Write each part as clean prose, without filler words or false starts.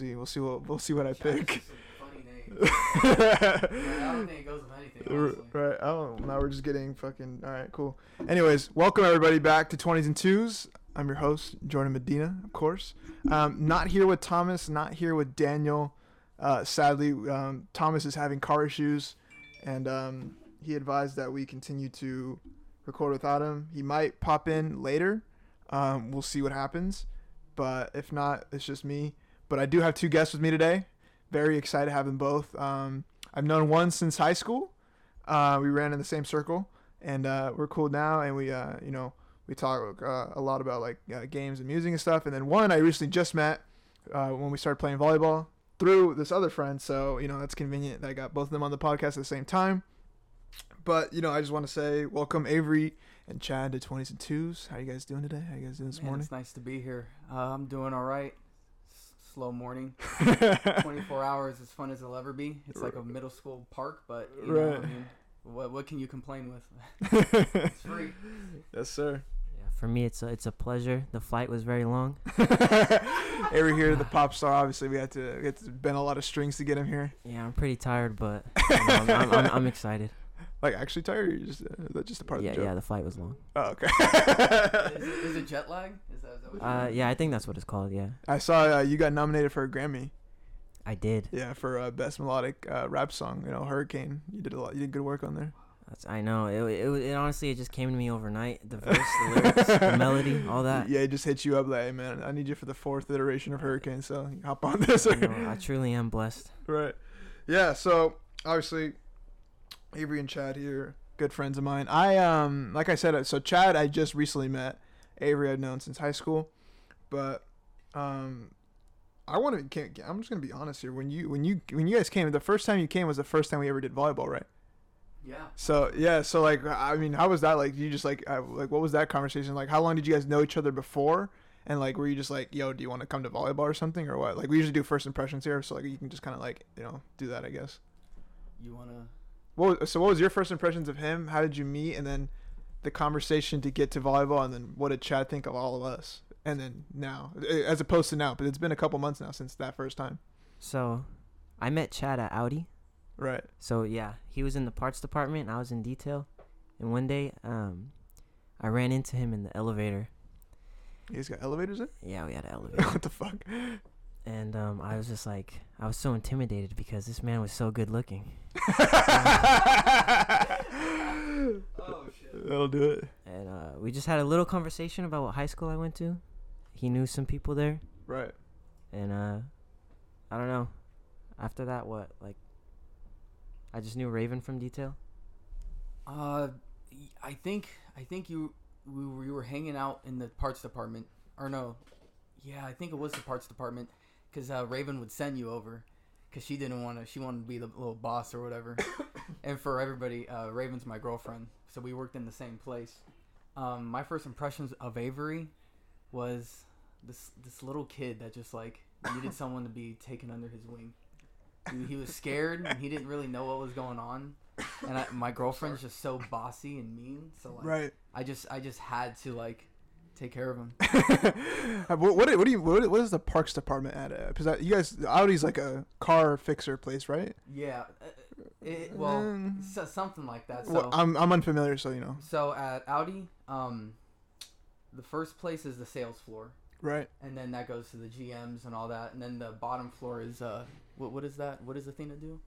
We'll see what I pick. I don't think it goes with anything, honestly. Right. Oh, now we're just getting fucking... All right, cool. Anyways, welcome everybody back to 20s and Twos. I'm your host, Jordan Medina, of course. Not here with Thomas, not here with Daniel. Sadly, Thomas is having car issues, and he advised that we continue to record without him. He might pop in later. We'll see what happens. But if not, it's just me. But I do have two guests with me today. Very excited to have them both. I've known one since high school. We ran in the same circle, and we're cool now. And we, we talk a lot about like games and music and stuff. And then one I recently just met when we started playing volleyball through this other friend. So that's convenient that I got both of them on the podcast at the same time. But I just want to say welcome Avery and Chad to 20s and Twos. How you guys doing today? How you guys doing this morning? It's nice to be here. I'm doing all right. Slow morning. 24 hours as fun as it'll ever be. It's like a middle school park, but you know what I mean? What can you complain with? It's free. Yes, sir. Yeah, for me, it's a pleasure. The flight was very long. Avery here, the pop star. Obviously, we had to bend a lot of strings to get him here. Yeah, I'm pretty tired, but I'm excited. Like actually tired? Or just a part of the joke? Yeah, the flight was long. Oh, okay. Is it jet lag? Is that what I think that's what it's called. Yeah. I saw you got nominated for a Grammy. I did. Yeah, for best melodic rap song. Hurricane. You did a lot. You did good work on there. I know. It honestly, it just came to me overnight. The verse, the lyrics, the melody, all that. Yeah, it just hits you up like, hey man, I need you for the fourth iteration of Hurricane. So you hop on this. I truly am blessed. Right. Yeah. So obviously. Avery and Chad here, good friends of mine. I like I said, so Chad I just recently met. Avery I've known since high school, but I'm just gonna be honest here. When you guys came, the first time you came was the first time we ever did volleyball, right? Yeah. So like I mean, how was that? Like, you just like what was that conversation like? How long did you guys know each other before? And like, were you just like, yo, do you want to come to volleyball or something or what? Like, we usually do first impressions here, so like you can just kind of like do that, I guess. You wanna. What was your first impressions of him? How did you meet? And then the conversation to get to volleyball, and then what did Chad think of all of us? And then now, as opposed to now, but it's been a couple months now since that first time. So, I met Chad at Audi. Right. So, yeah, he was in the parts department, and I was in detail. And one day, I ran into him in the elevator. You guys got elevators in? Yeah, we had an elevator. What the fuck? And I was just like, I was so intimidated because this man was so good looking. Oh, shit. That'll do it. And we just had a little conversation about what high school I went to. He knew some people there. Right. And I don't know. After that, what? Like, I just knew Raven from detail. I think we were hanging out in the parts department. Or no. Yeah, I think it was the parts department. Because Raven would send you over because she didn't want to. She wanted to be the little boss or whatever. And for everybody, Raven's my girlfriend. So we worked in the same place. My first impressions of Avery was this little kid that just like needed someone to be taken under his wing. He was scared and he didn't really know what was going on. And my girlfriend's just so bossy and mean. So like, right. I just had to like. Take care of him. What is the parks department at? Because you guys, Audi's like a car fixer place, right? Yeah, something like that. So well, I'm unfamiliar, so So at Audi, the first place is the sales floor, right? And then that goes to the GMs and all that, and then the bottom floor is what is that? What is the thing to do?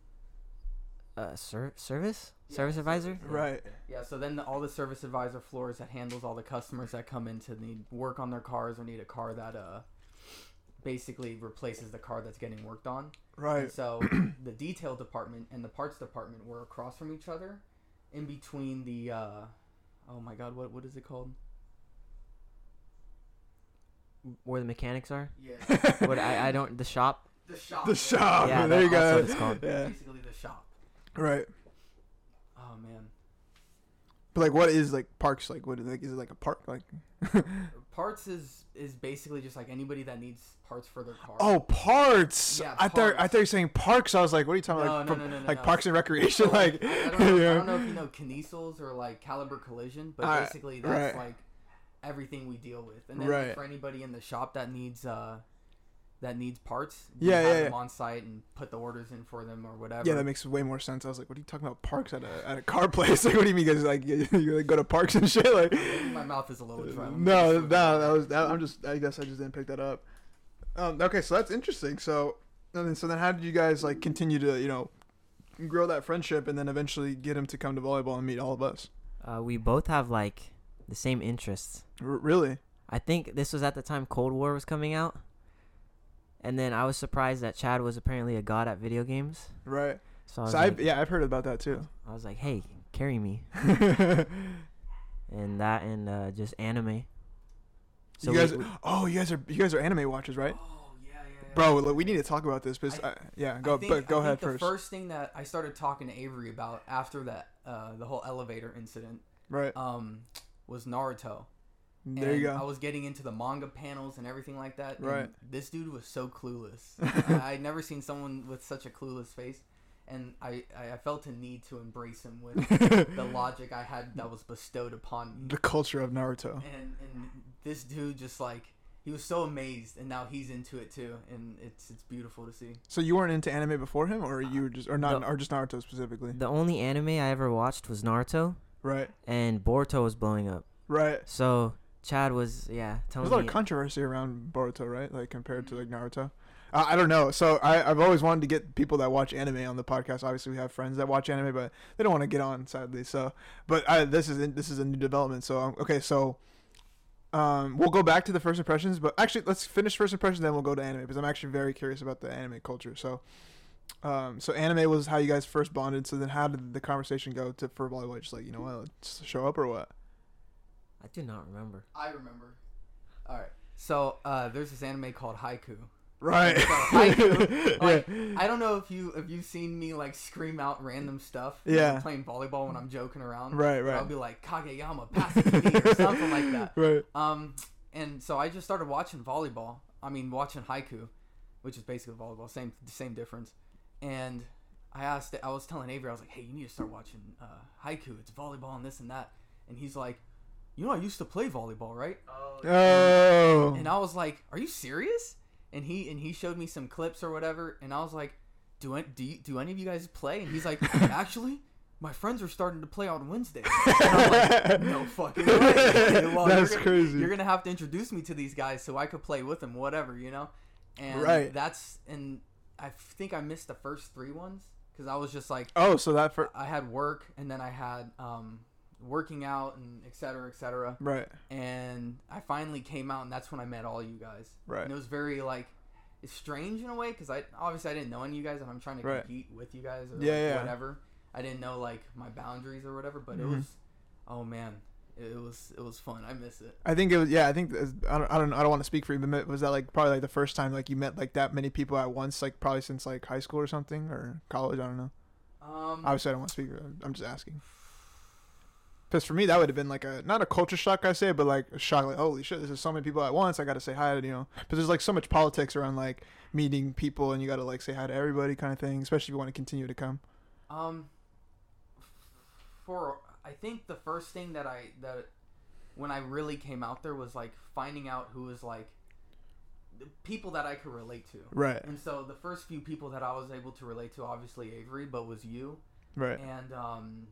Service? Yeah. Service advisor? Yeah. Right. Yeah, so then all the service advisor floors that handles all the customers that come in to need work on their cars or need a car that basically replaces the car that's getting worked on. Right. And so the detail department and the parts department were across from each other in between the, oh my God, what is it called? Where the mechanics are? Yeah. What I don't, the shop? The shop. The shop. Yeah, there you go. That's what it's called. Yeah. Basically the shop. Right. Oh man. But like, what is like parks? Like, what is like? Is it like a park? Like, parts is basically just like anybody that needs parts for their car. Oh, parts! Yeah, I thought you were saying parks. I was like, what are you talking about? No, parks and recreation. So, like, I don't know if you know Kinesils or like Caliber Collision, but basically that's right. Like everything we deal with. And then for anybody in the shop that needs that needs parts, we have them on site and put the orders in for them or whatever. Yeah, that makes way more sense. I was like, what are you talking about parks at a car place? Like, what do you mean, guys? Like, you like, go to parks and shit? Like, my mouth is a little dry. I guess I just didn't pick that up. Okay, so that's interesting. So then how did you guys like continue to grow that friendship and then eventually get him to come to volleyball and meet all of us? We both have like the same interests. Really? I think this was at the time Cold War was coming out. And then I was surprised that Chad was apparently a god at video games. Right. I've heard about that too. I was like, hey, carry me. And that and just anime. So you guys are anime watchers, right? Oh, yeah. Bro, look, we need to talk about this. Because go ahead first. The first thing that I started talking to Avery about after that, the whole elevator incident, right? Was Naruto. There you go. I was getting into the manga panels and everything like that. Right. This dude was so clueless. I'd never seen someone with such a clueless face. And I felt a need to embrace him with the logic I had that was bestowed upon me. The culture of Naruto. And this dude just like, he was so amazed, and now he's into it too, and it's beautiful to see. So you weren't into anime before him, or you were just Naruto specifically? The only anime I ever watched was Naruto. Right. And Boruto was blowing up. Right. So Chad was telling me. There's a lot of controversy around Boruto, right? Like compared to like Naruto. I don't know. So I've always wanted to get people that watch anime on the podcast. Obviously, we have friends that watch anime, but they don't want to get on, sadly. So, but this is a new development. So okay, so we'll go back to the first impressions, but actually let's finish first impressions, then we'll go to anime because I'm actually very curious about the anime culture. So, so anime was how you guys first bonded. So then, how did the conversation go for volleyball? Just like, you know what, just show up or what? I do not remember. I remember. All right. So there's this anime called Haikyuu. Right. So, Haikyuu, like, I don't know if you've seen me like scream out random stuff. Yeah. Like, playing volleyball when I'm joking around. Right. I'll be like Kageyama, pass it to me or something like that. Right. And so I just started watching volleyball. I mean, watching Haikyuu, which is basically volleyball, same difference. And I was telling Avery, I was like, hey, you need to start watching Haikyuu. It's volleyball and this and that. And he's like, you know, I used to play volleyball, right? Oh. And I was like, are you serious? And he showed me some clips or whatever, and I was like, do any of you guys play? And he's like, actually, my friends are starting to play on Wednesday. And I'm like, no fucking way. Well, that's crazy. You're going to have to introduce me to these guys so I could play with them, whatever, you know? And right. And I think I missed the first three ones because I was just like, oh, so that I had work, and then I had working out and et cetera, right? And I finally came out, and that's when I met all you guys, right? And it was very like, it's strange in a way because I didn't know any of you guys, and I'm trying to compete with you guys or whatever. I didn't know like my boundaries or whatever, but it was, oh man, it was fun. I miss it. I think it was I don't want to speak for you, but was that like probably like the first time like you met like that many people at once, like probably since like high school or something or college? I don't know. Obviously I don't want to speak. I'm just asking. Because for me, that would have been like not a culture shock, I say, but like a shock, like, holy shit, this is so many people at once. I got to say hi to, because there's like so much politics around like meeting people and you got to like say hi to everybody kind of thing, especially if you want to continue to come. I think the first thing that when I really came out there was like finding out who was like the people that I could relate to. Right. And so the first few people that I was able to relate to, obviously Avery, but was you. Right. And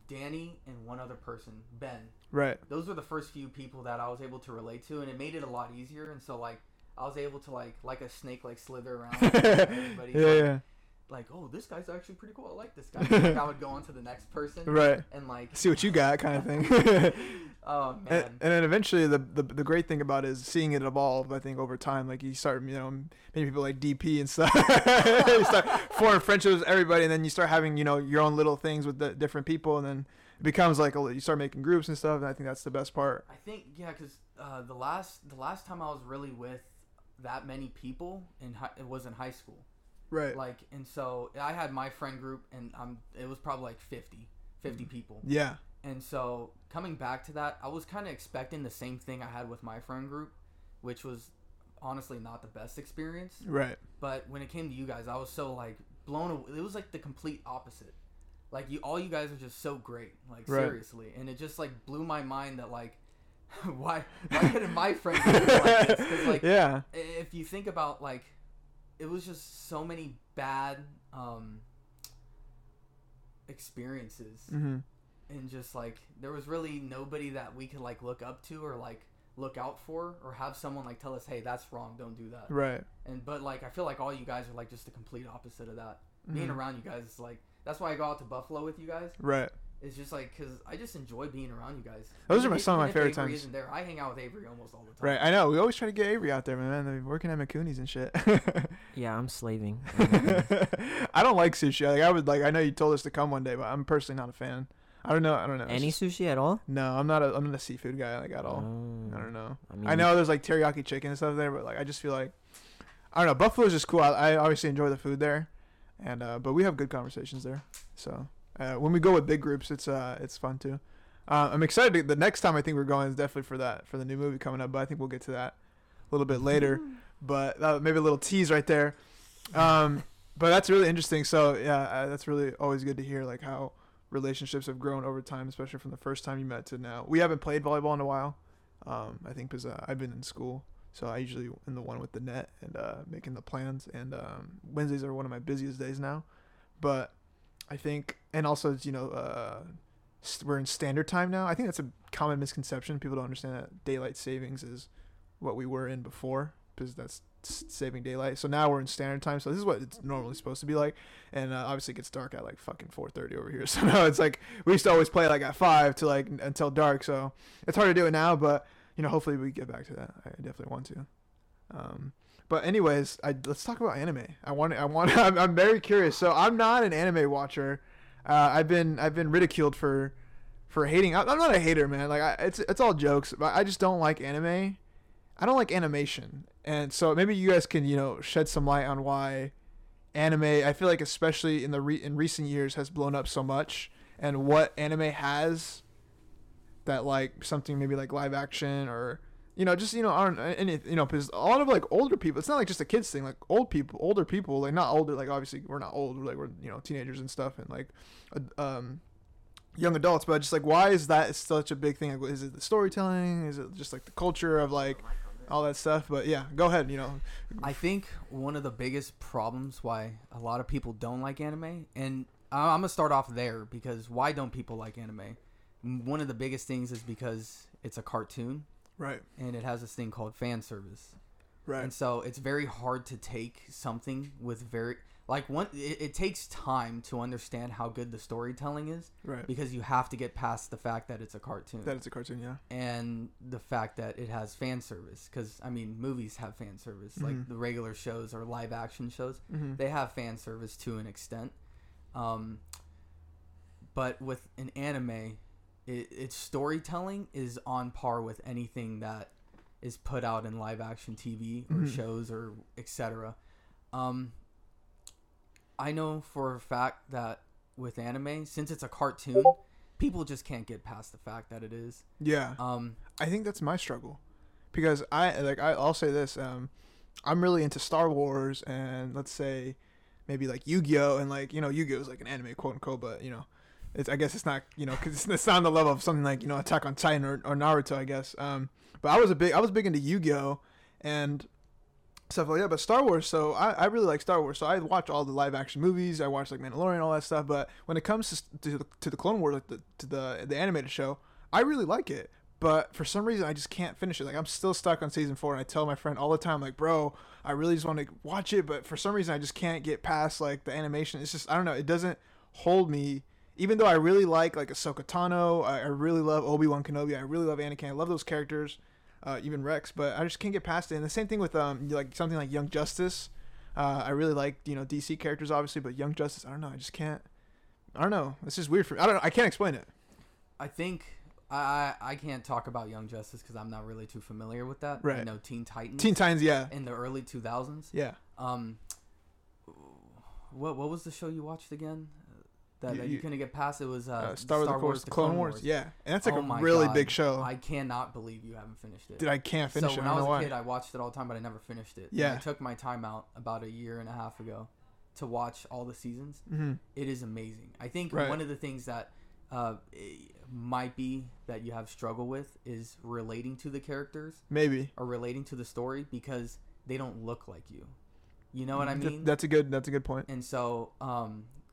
Danny and one other person, Ben. Right. Those were the first few people that I was able to relate to, and it made it a lot easier. And so, like, I was able to, like a snake, like, slither around. Everybody. Yeah. Like, oh, this guy's actually pretty cool. I like this guy. Like, I would go on to the next person. Right. And, like, see what you got kind of thing. Oh, man. And then eventually the great thing about it is seeing it evolve, I think, over time. Like, you start, maybe people like DP and stuff. You start forming friendships with everybody, and then you start having, your own little things with the different people, and then it becomes like you start making groups and stuff, and I think that's the best part. I think, because the last time I was really with that many people, it was in high school. Right. Like, and so I had my friend group, and it was probably like 50 people. Yeah. And so coming back to that, I was kind of expecting the same thing I had with my friend group, which was honestly not the best experience. Right. But when it came to you guys, I was so like blown away. It was like the complete opposite. Like all you guys are just so great. Like seriously. And it just like blew my mind that like, why couldn't my friend group be like this? 'Cause, like, if you think about like, it was just so many bad experiences. Mm-hmm. And just, like, there was really nobody that we could, like, look up to or, like, look out for or have someone, like, tell us, hey, that's wrong, don't do that. Right. And, but, like, I feel like all you guys are, like, just the complete opposite of that. Mm-hmm. Being around you guys is, like, that's why I go out to Buffalo with you guys. Right. It's just, like, because I just enjoy being around you guys. Those are some of my favorite times. Isn't there. I hang out with Avery almost all the time. Right, I know. We always try to get Avery out there, man. They're working at McCooney's and shit. Yeah, I'm slaving. I don't like sushi. Like, I would, like, I know you told us to come one day, but I'm personally not a fan. I don't know. Any sushi at all? No, I'm not a seafood guy, like, at all. Oh, I don't know. I know there's, like, teriyaki chicken and stuff there, but, like, I just feel like, I don't know. Buffalo's just cool. I obviously enjoy the food there, and but we have good conversations there. So when we go with big groups, it's fun too. I'm excited. The next time I think we're going is definitely for the new movie coming up, but I think we'll get to that a little bit later. But maybe a little tease right there. But that's really interesting. So yeah, that's really always good to hear, like, how relationships have grown over time, especially from the first time you met to now. We haven't played volleyball in a while, I think, because I've been in school, so I usually am the one with the net and making the plans, and Wednesdays are one of my busiest days now. But I think, and also, you know, we're in standard time now. I think that's a common misconception. People don't understand that daylight savings is what we were in before, because that's saving daylight. So now we're in standard time, so this is what it's normally supposed to be like. And obviously it gets dark at like fucking 4:30 over here, so now it's like, we used to always play like at 5 to like until dark, so it's hard to do it now. But, you know, hopefully we get back to that. I definitely want to. But anyways, let's talk about anime. I'm very curious. So I'm not an anime watcher. I've been ridiculed for hating. I'm not a hater, man. Like, it's all jokes, but I just don't like anime. I don't like animation. And so maybe you guys can, you know, shed some light on why anime, I feel like, especially in in recent years, has blown up so much, and what anime has that, like, something maybe like live action or, you know, just, you know, aren't any, you know, because a lot of, like, older people, it's not like just a kids thing, like older people, like, not older, like, obviously we're not old, like, we're, you know, teenagers and stuff, and like young adults, but just, like, why is that such a big thing? Like, is it the storytelling? Is it just, like, the culture of, like, all that stuff? But yeah, go ahead, you know. I think one of the biggest problems why a lot of people don't like anime, and I'm gonna start off there, because why don't people like anime? One of the biggest things is because it's a cartoon, right? And it has this thing called fan service, right? And so it's very hard to take something with very, like, it takes time to understand how good the storytelling is, right? Because you have to get past the fact that it's a cartoon. Yeah. And the fact that it has fan service, because, I mean, movies have fan service. Mm-hmm. Like, the regular shows or live-action shows, mm-hmm. they have fan service to an extent. But with an anime, its storytelling is on par with anything that is put out in live-action TV or mm-hmm. shows or etc. I know for a fact that with anime, since it's a cartoon, people just can't get past the fact that it is. Yeah. I think that's my struggle, because I'll say this. I'm really into Star Wars, and let's say maybe like Yu-Gi-Oh, and, like, you know, Yu-Gi-Oh is like an anime, quote unquote, but, you know, I guess it's not, you know, because it's not on the level of something like, you know, Attack on Titan or Naruto, I guess. But I was big into Yu-Gi-Oh and stuff like that, but Star Wars, so I really like Star Wars, so I watch all the live action movies, I watch, like, Mandalorian, all that stuff. But when it comes to the Clone Wars, like the animated show, I really like it, but for some reason I just can't finish it. Like, I'm still stuck on season 4, and I tell my friend all the time, like, bro, I really just want to watch it, but for some reason I just can't get past, like, the animation. It's just, I don't know, it doesn't hold me, even though I really like Ahsoka Tano, I really love Obi-Wan Kenobi, I really love Anakin, I love those characters, even Rex, but I just can't get past it. And the same thing with like something like Young Justice. I really like, you know, DC characters obviously, but Young Justice, I don't know, I just can't. I don't know, it's just weird for me. I don't know, I can't explain it. I think I can't talk about Young Justice because I'm not really too familiar with that. Right. I know Teen Titans, yeah, in the early 2000s. Yeah. What was the show you watched again? You couldn't get past? It was Star Wars, The Clone Wars. Yeah, and that's like a really big show. I cannot believe you haven't finished it. Dude, I can't finish it. So when I was a kid, I watched it all the time, but I never finished it. Yeah. And I took my time out about a year and a half ago to watch all the seasons. Mm-hmm. It is amazing. I think one of the things that might be that you have struggle with is relating to the characters. Maybe. Or relating to the story, because they don't look like you. You know what I mean? That's a good point. And so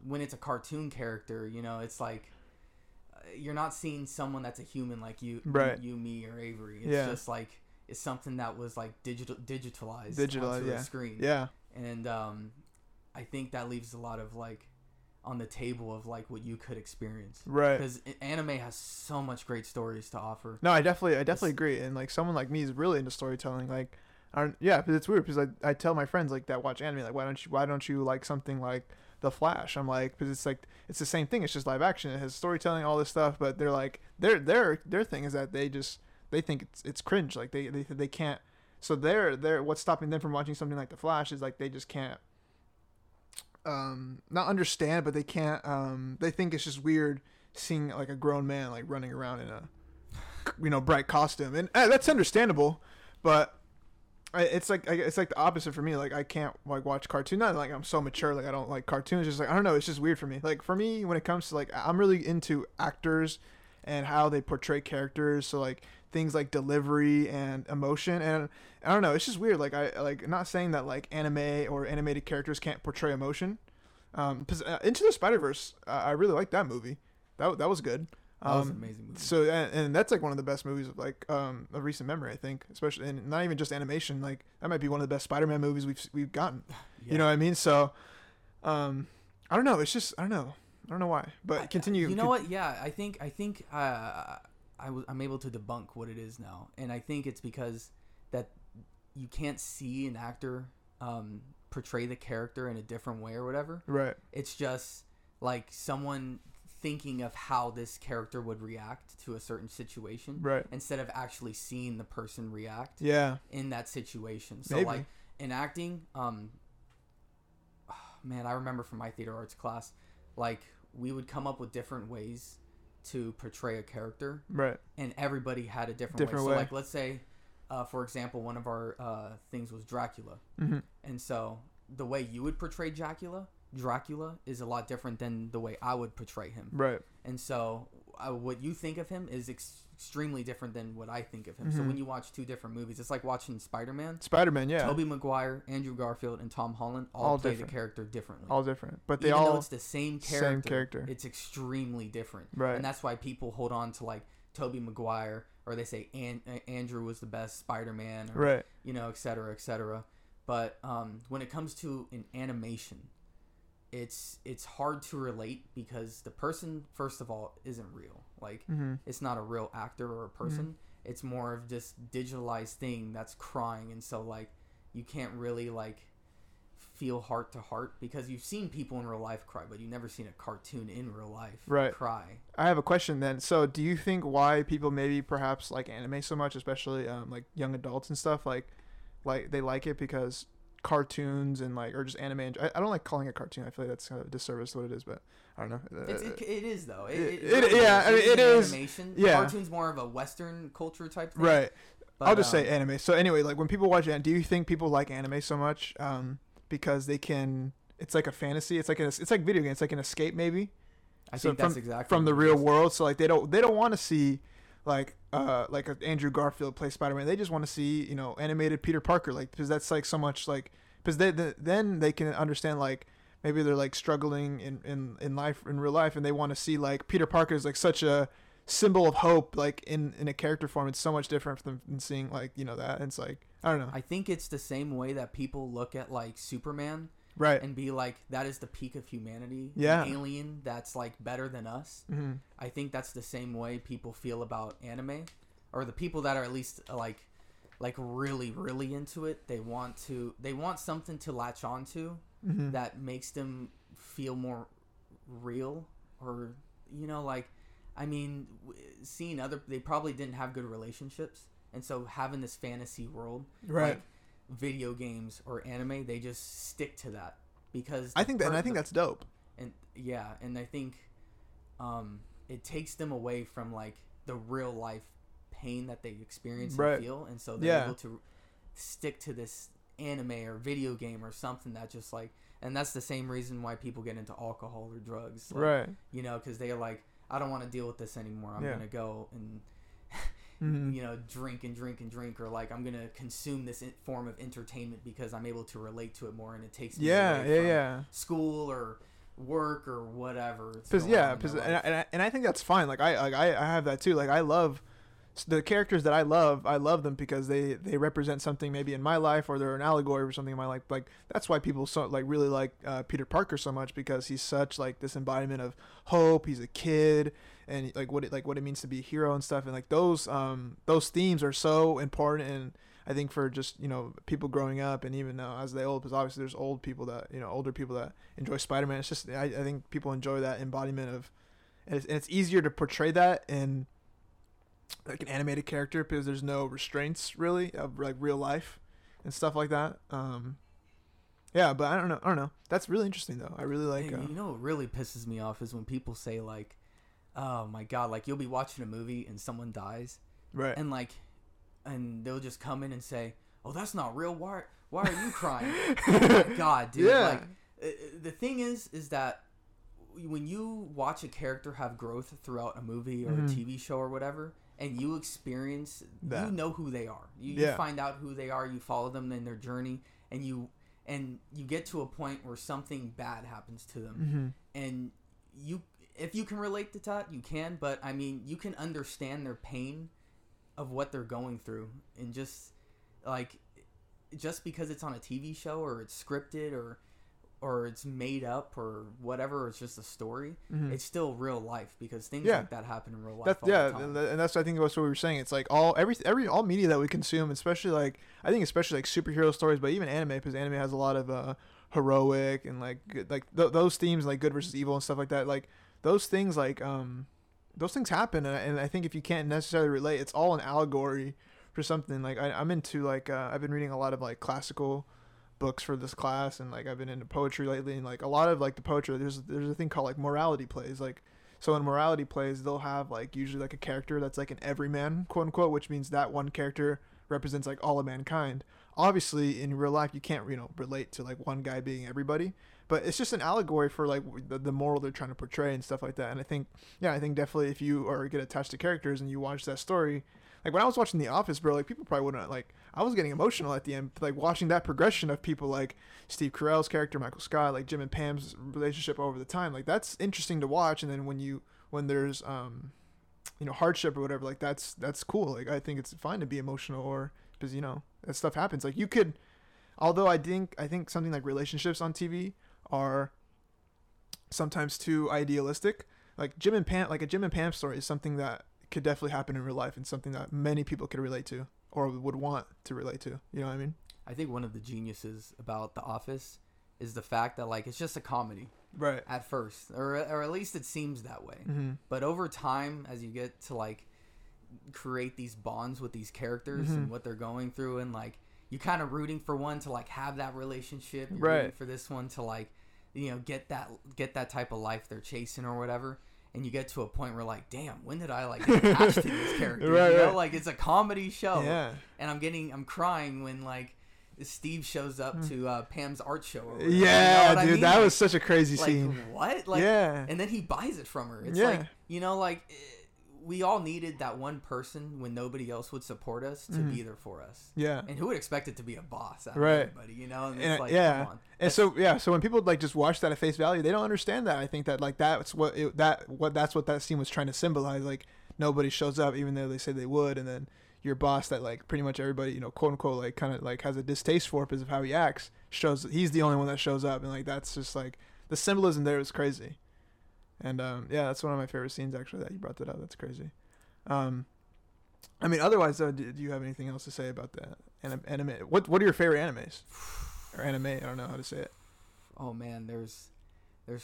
when it's a cartoon character, you know, it's like you're not seeing someone that's a human like you, right. you, me, or Avery. It's just like it's something that was like digitalized onto the screen. Yeah. And I think that leaves a lot of like on the table of like what you could experience, right? Because anime has so much great stories to offer. No, I definitely agree. And like someone like me is really into storytelling. Like, because it's weird because I tell my friends like that watch anime like why don't you like something like The Flash? I'm like, because it's like it's the same thing. It's just live action. It has storytelling, all this stuff. But they're like their thing is that they think it's cringe. Like they can't. So they're what's stopping them from watching something like The Flash is like they just can't. Not understand, but they can't, they think it's just weird seeing like a grown man like running around in a, you know, bright costume. And that's understandable, but it's like the opposite for me. Like I can't like watch cartoons. Not like I'm so mature. Like I don't like cartoons. Just like, I don't know. It's just weird for me. Like for me, when it comes to like, I'm really into actors and how they portray characters. So like things like delivery and emotion, and I don't know, it's just weird. Like I like not saying that like anime or animated characters can't portray emotion. Into the Spider-Verse, I really liked that movie. That was good. That was an amazing movie. So and that's like one of the best movies of like of recent memory, I think, especially, and not even just animation. Like that might be one of the best Spider-Man movies we've gotten. Yeah. You know what I mean? So I don't know. It's just I don't know why, but continue. You know what? Yeah, I think I'm able to debunk what it is now, and I think it's because that you can't see an actor portray the character in a different way or whatever. Right. It's just like someone thinking of how this character would react to a certain situation, right? Instead of actually seeing the person react, in that situation. So maybe. Like in acting, I remember from my theater arts class, like we would come up with different ways to portray a character, right? And everybody had a different way. So like let's say for example one of our things was Dracula, mm-hmm. and so the way you would portray Dracula is a lot different than the way I would portray him, right? And so what you think of him is extremely different than what I think of him, mm-hmm. so when you watch two different movies, it's like watching Spider-Man. Yeah, Tobey Maguire, Andrew Garfield, and Tom Holland all play different. The character differently, all different, but they even though it's the same character, it's extremely different, right? And that's why people hold on to like Tobey Maguire, or they say Andrew was the best Spider-Man, or, right, you know, etc. But when it comes to an animation, it's hard to relate because the person, first of all, isn't real. Like, mm-hmm. it's not a real actor or a person. Mm-hmm. It's more of this digitalized thing that's crying. And so, like, you can't really, like, feel heart to heart because you've seen people in real life cry, but you've never seen a cartoon in real life cry. I have a question then. So do you think why people maybe perhaps like anime so much, especially like young adults and stuff, like they like it because cartoons and like, or just anime. I don't like calling it cartoon. I feel like that's kind of a disservice to what it is, but I don't know. It is though. It is. Animation. Yeah. Cartoon's more of a Western culture type thing. Right. But, I'll just say anime. So anyway, like when people watch anime, do you think people like anime so much because they can? It's like a fantasy. It's like video games. It's like an escape maybe. I think that's exactly from the real world. So like they don't want to see like Andrew Garfield play Spider-Man. They just want to see, you know, animated Peter Parker, like, because that's like so much like, because then they can understand like maybe they're like struggling in life, in real life, and they want to see like Peter Parker is like such a symbol of hope, like in a character form. It's so much different than seeing like, you know, that. And it's like, I don't know. I think it's the same way that people look at like Superman. Right. And be like, that is the peak of humanity. Yeah. An alien that's like better than us. Mm-hmm. I think that's the same way people feel about anime, or the people that are at least like really, really into it. They want something to latch onto, mm-hmm. that makes them feel more real, or, you know, like, I mean, seeing they probably didn't have good relationships. And so having this fantasy world, right. Like, video games or anime, they just stick to that because I think that's dope. And yeah, and I think it takes them away from like the real life pain that they experience, right. and feel, and so they're able to stick to this anime or video game or something that just like, and that's the same reason why people get into alcohol or drugs, like, right? You know, because they're like, I don't want to deal with this anymore. I'm gonna go and you know, drink or like I'm gonna consume this form of entertainment because I'm able to relate to it more and it takes me away from school or work or whatever. And I think that's fine. I have that too. I love the characters that I love them because they represent something maybe in my life, or they're an allegory for something in my life. That's why people really like Peter Parker so much, because he's such this embodiment of hope. He's a kid, and what it means to be a hero and stuff. And those themes are so important. And I think for just, people growing up, and even now as they old, because obviously there's older people that enjoy Spider-Man. It's just, I think people enjoy that embodiment of, and it's easier to portray that in an animated character because there's no restraints really of real life and stuff like that. But I don't know. That's really interesting though. I really like. What really pisses me off is when people say oh my God, you'll be watching a movie and someone dies. Right. And and they'll just come in and say, oh, that's not real. Why are you crying? Oh my God, dude. Yeah. The thing is that when you watch a character have growth throughout a movie or a TV show or whatever, and you experience that, you know who they are. You find out who they are. You follow them in their journey, and you get to a point where something bad happens to them, and you, if you can relate to that, you can. But I mean, you can understand their pain of what they're going through, and just because it's on a TV show or it's scripted or it's made up or whatever, it's just a story, it's still real life, because things like that happen in real life all the time. And that's, I think that's what we were saying. It's all media that we consume, especially superhero stories, but even anime, because anime has a lot of heroic and those themes, good versus evil and stuff like that. Those things happen, and I think if you can't necessarily relate, it's all an allegory for something. I'm into I've been reading a lot of classical books for this class, and I've been into poetry lately, and a lot of the poetry, there's a thing called morality plays. So in morality plays, they'll have usually a character that's an everyman, quote unquote, which means that one character represents all of mankind. Obviously in real life you can't relate to one guy being everybody, but it's just an allegory for the moral they're trying to portray and stuff like that. And I think definitely if you get attached to characters and you watch that story, when I was watching The Office, bro, people probably wouldn't, I was getting emotional at the end, watching that progression of people, Steve Carell's character, Michael Scott, Jim and Pam's relationship over the time, that's interesting to watch. And then when there's, hardship or whatever, that's cool. I think it's fine to be emotional, or, because, that stuff happens. You could, although I think something like relationships on TV are sometimes too idealistic. Jim and Pam, a Jim and Pam story is something that could definitely happen in real life, and something that many people could relate to or would want to relate to. You know what I mean? I think one of the geniuses about The Office is the fact that it's just a comedy, right? At first, or at least it seems that way. But over time, as you get to create these bonds with these characters and what they're going through, and you kind of rooting for one to have that relationship, you're right? Rooting for this one to get that type of life they're chasing or whatever. And you get to a point where damn, when did I get attached to this character? Right, you know, right. It's a comedy show, and I'm crying when Steve shows up to Pam's art show. Or dude, I mean? That was such a crazy scene. What? And then he buys it from her. It's we all needed that one person when nobody else would support us to be there for us. Yeah, and who would expect it to be a boss? Right, buddy. You know, and it's come on. And so when people just watch that at face value, they don't understand that. I think that that's what that scene was trying to symbolize. Nobody shows up, even though they say they would, and then your boss that pretty much everybody quote unquote kind of has a distaste for because of how he acts shows. He's the only one that shows up, and that's just the symbolism there is crazy. And that's one of my favorite scenes actually that you brought that up. That's crazy. I mean, otherwise though, do you have anything else to say about that? Anime. What are your favorite animes? Or anime? I don't know how to say it. Oh man, there's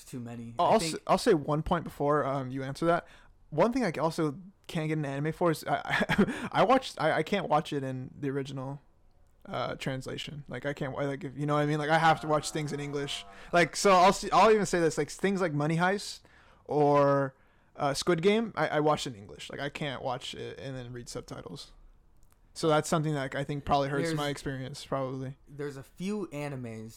too many. I'll say one point before you answer that. One thing I also can't get an anime for is I can't watch it in the original translation. I can't if you know what I mean. I have to watch things in English. So I'll even say this things like Money Heist or Squid Game, I watched in English. I can't watch it and then read subtitles. So that's something that I think probably hurts my experience, probably. There's a few animes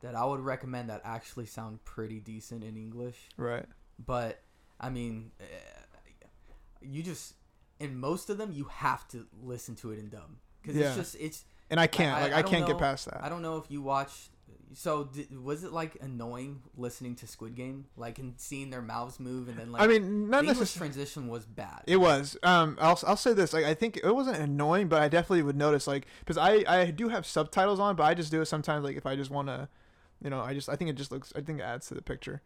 that I would recommend that actually sound pretty decent in English. Right. But, I mean, and most of them you have to listen to it in dub because it's just it's. And I can't I can't get past that. I don't know if you watched. So was it like annoying listening to Squid Game, like and seeing their mouths move, and then like I mean, not the English transition was bad. It was. I'll say this. Like, I think it wasn't annoying, but I definitely would notice like because I do have subtitles on, but I just do it sometimes. Like if I just want to, you know, I think it just looks. I think it adds to the picture.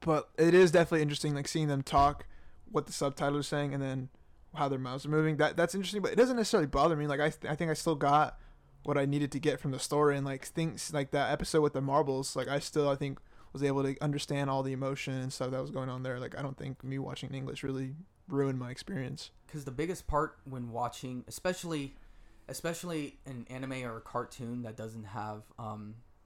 But it is definitely interesting, like seeing them talk, what the subtitles are saying, and then how their mouths are moving. That's interesting, but it doesn't necessarily bother me. Like I think I still got what I needed to get from the story, and like things like that episode with the marbles, like I think was able to understand all the emotion and stuff that was going on there. Like I don't think me watching in English really ruined my experience, because the biggest part when watching especially an anime or a cartoon that doesn't have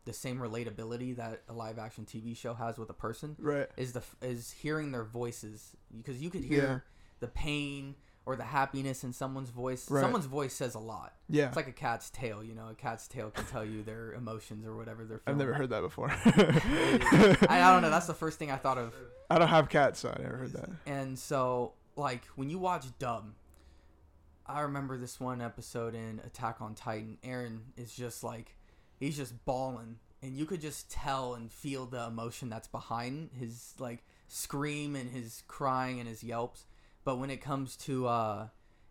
the same relatability that a live action TV show has with a person, right, is hearing their voices, because you could hear the pain or the happiness in someone's voice. Right. Someone's voice says a lot. Yeah. It's like a cat's tail, you know. A cat's tail can tell you their emotions or whatever they're feeling. I've never heard that before. I don't know. That's the first thing I thought of. I don't have cats, so I never heard that. And so, like, when you watch dub, I remember this one episode in Attack on Titan. Eren is just like, he's just bawling. And you could just tell and feel the emotion that's behind his, like, scream and his crying and his yelps. But when it comes to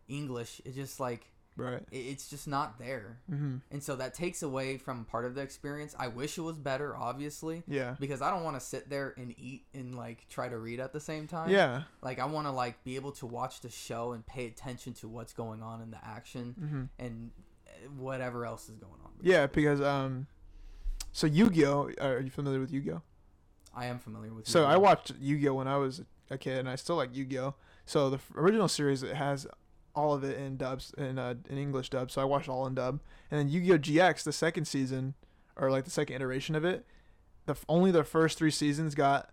English, it's just like, right. It's just not there. Mm-hmm. And so that takes away from part of the experience. I wish it was better, obviously. Yeah. Because I don't want to sit there and eat and like try to read at the same time. Yeah. Like I want to like be able to watch the show and pay attention to what's going on in the action and whatever else is going on. Yeah, because so Yu-Gi-Oh, are you familiar with Yu-Gi-Oh? I am familiar with Yu-Gi-Oh. So I watched Yu-Gi-Oh when I was a kid, and I still like Yu-Gi-Oh. So the original series, it has all of it in dubs, in English dub. So I watched all in dub. And then Yu-Gi-Oh! GX, the second season, or like the second iteration of it, only the first three seasons got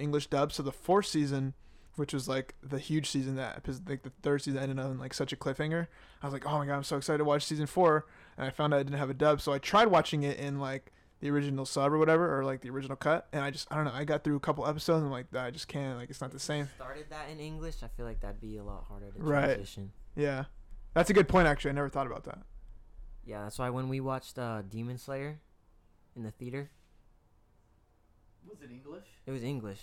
English dub. So the fourth season, which was like the huge season that, because like the third season ended up in like such a cliffhanger. I was like, oh my god, I'm so excited to watch season 4. And I found out I didn't have a dub. So I tried watching it in like the original sub or whatever, or like the original cut, and I don't know, I got through a couple episodes and I'm like, I just can't, like it's not the same. If you started that in English, I feel like that'd be a lot harder to transition. Right. Yeah, that's a good point actually. I never thought about that. Yeah, that's why when we watched Demon Slayer in the theater, was it English? It was English,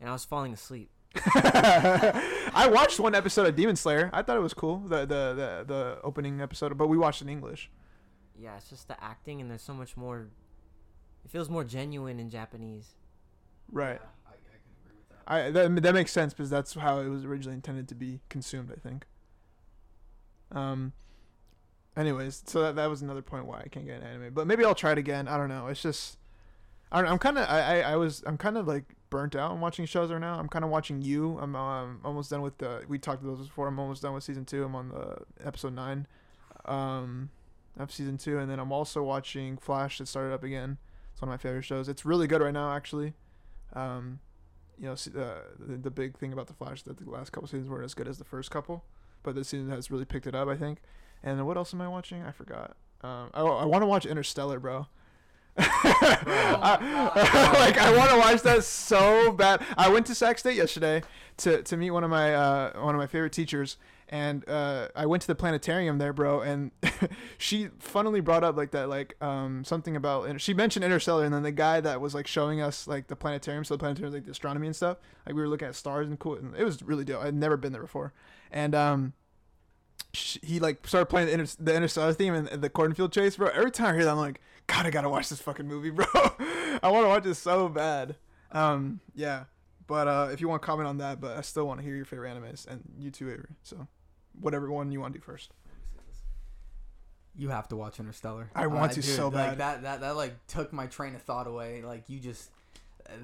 and I was falling asleep. I watched one episode of Demon Slayer. I thought it was cool, the opening episode, but we watched it in English. Yeah, it's just the acting, and there's so much more. It feels more genuine in Japanese. Right. Yeah, I can agree with that. That makes sense, because that's how it was originally intended to be consumed, I think. Anyways, so that was another point why I can't get an anime, but maybe I'll try it again. I don't know. It's just, I don't know. I'm kind of like burnt out on watching shows right now. I'm kind of watching you. I'm almost done with we talked about this before. I'm almost done with season 2. I'm on the episode 9, of season 2, and then I'm also watching Flash that started up again. It's one of my favorite shows. It's really good right now, actually. You know, the big thing about The Flash that the last couple seasons weren't as good as the first couple, but this season has really picked it up, I think. And what else am I watching? I forgot. I want to watch Interstellar, bro. I want to watch that so bad. I went to Sac State yesterday to meet one of my favorite teachers, and I went to the planetarium there, bro, and she funnily brought up like that, like something about, she mentioned Interstellar, and then the guy that was like showing us like the planetarium, so the planetarium like the astronomy and stuff, like we were looking at stars and cool, and it was really dope. I'd never been there before, and he like started playing the Interstellar theme and the cornfield chase, bro. Every time I hear that, I'm like, God, I gotta watch this fucking movie, bro. I want to watch it so bad. Yeah, but if you want to comment on that, but I still want to hear your favorite animes, and you too, Avery. So, whatever one you want to do first. You have to watch Interstellar. I want to, dude, so bad. Like, that like took my train of thought away. Like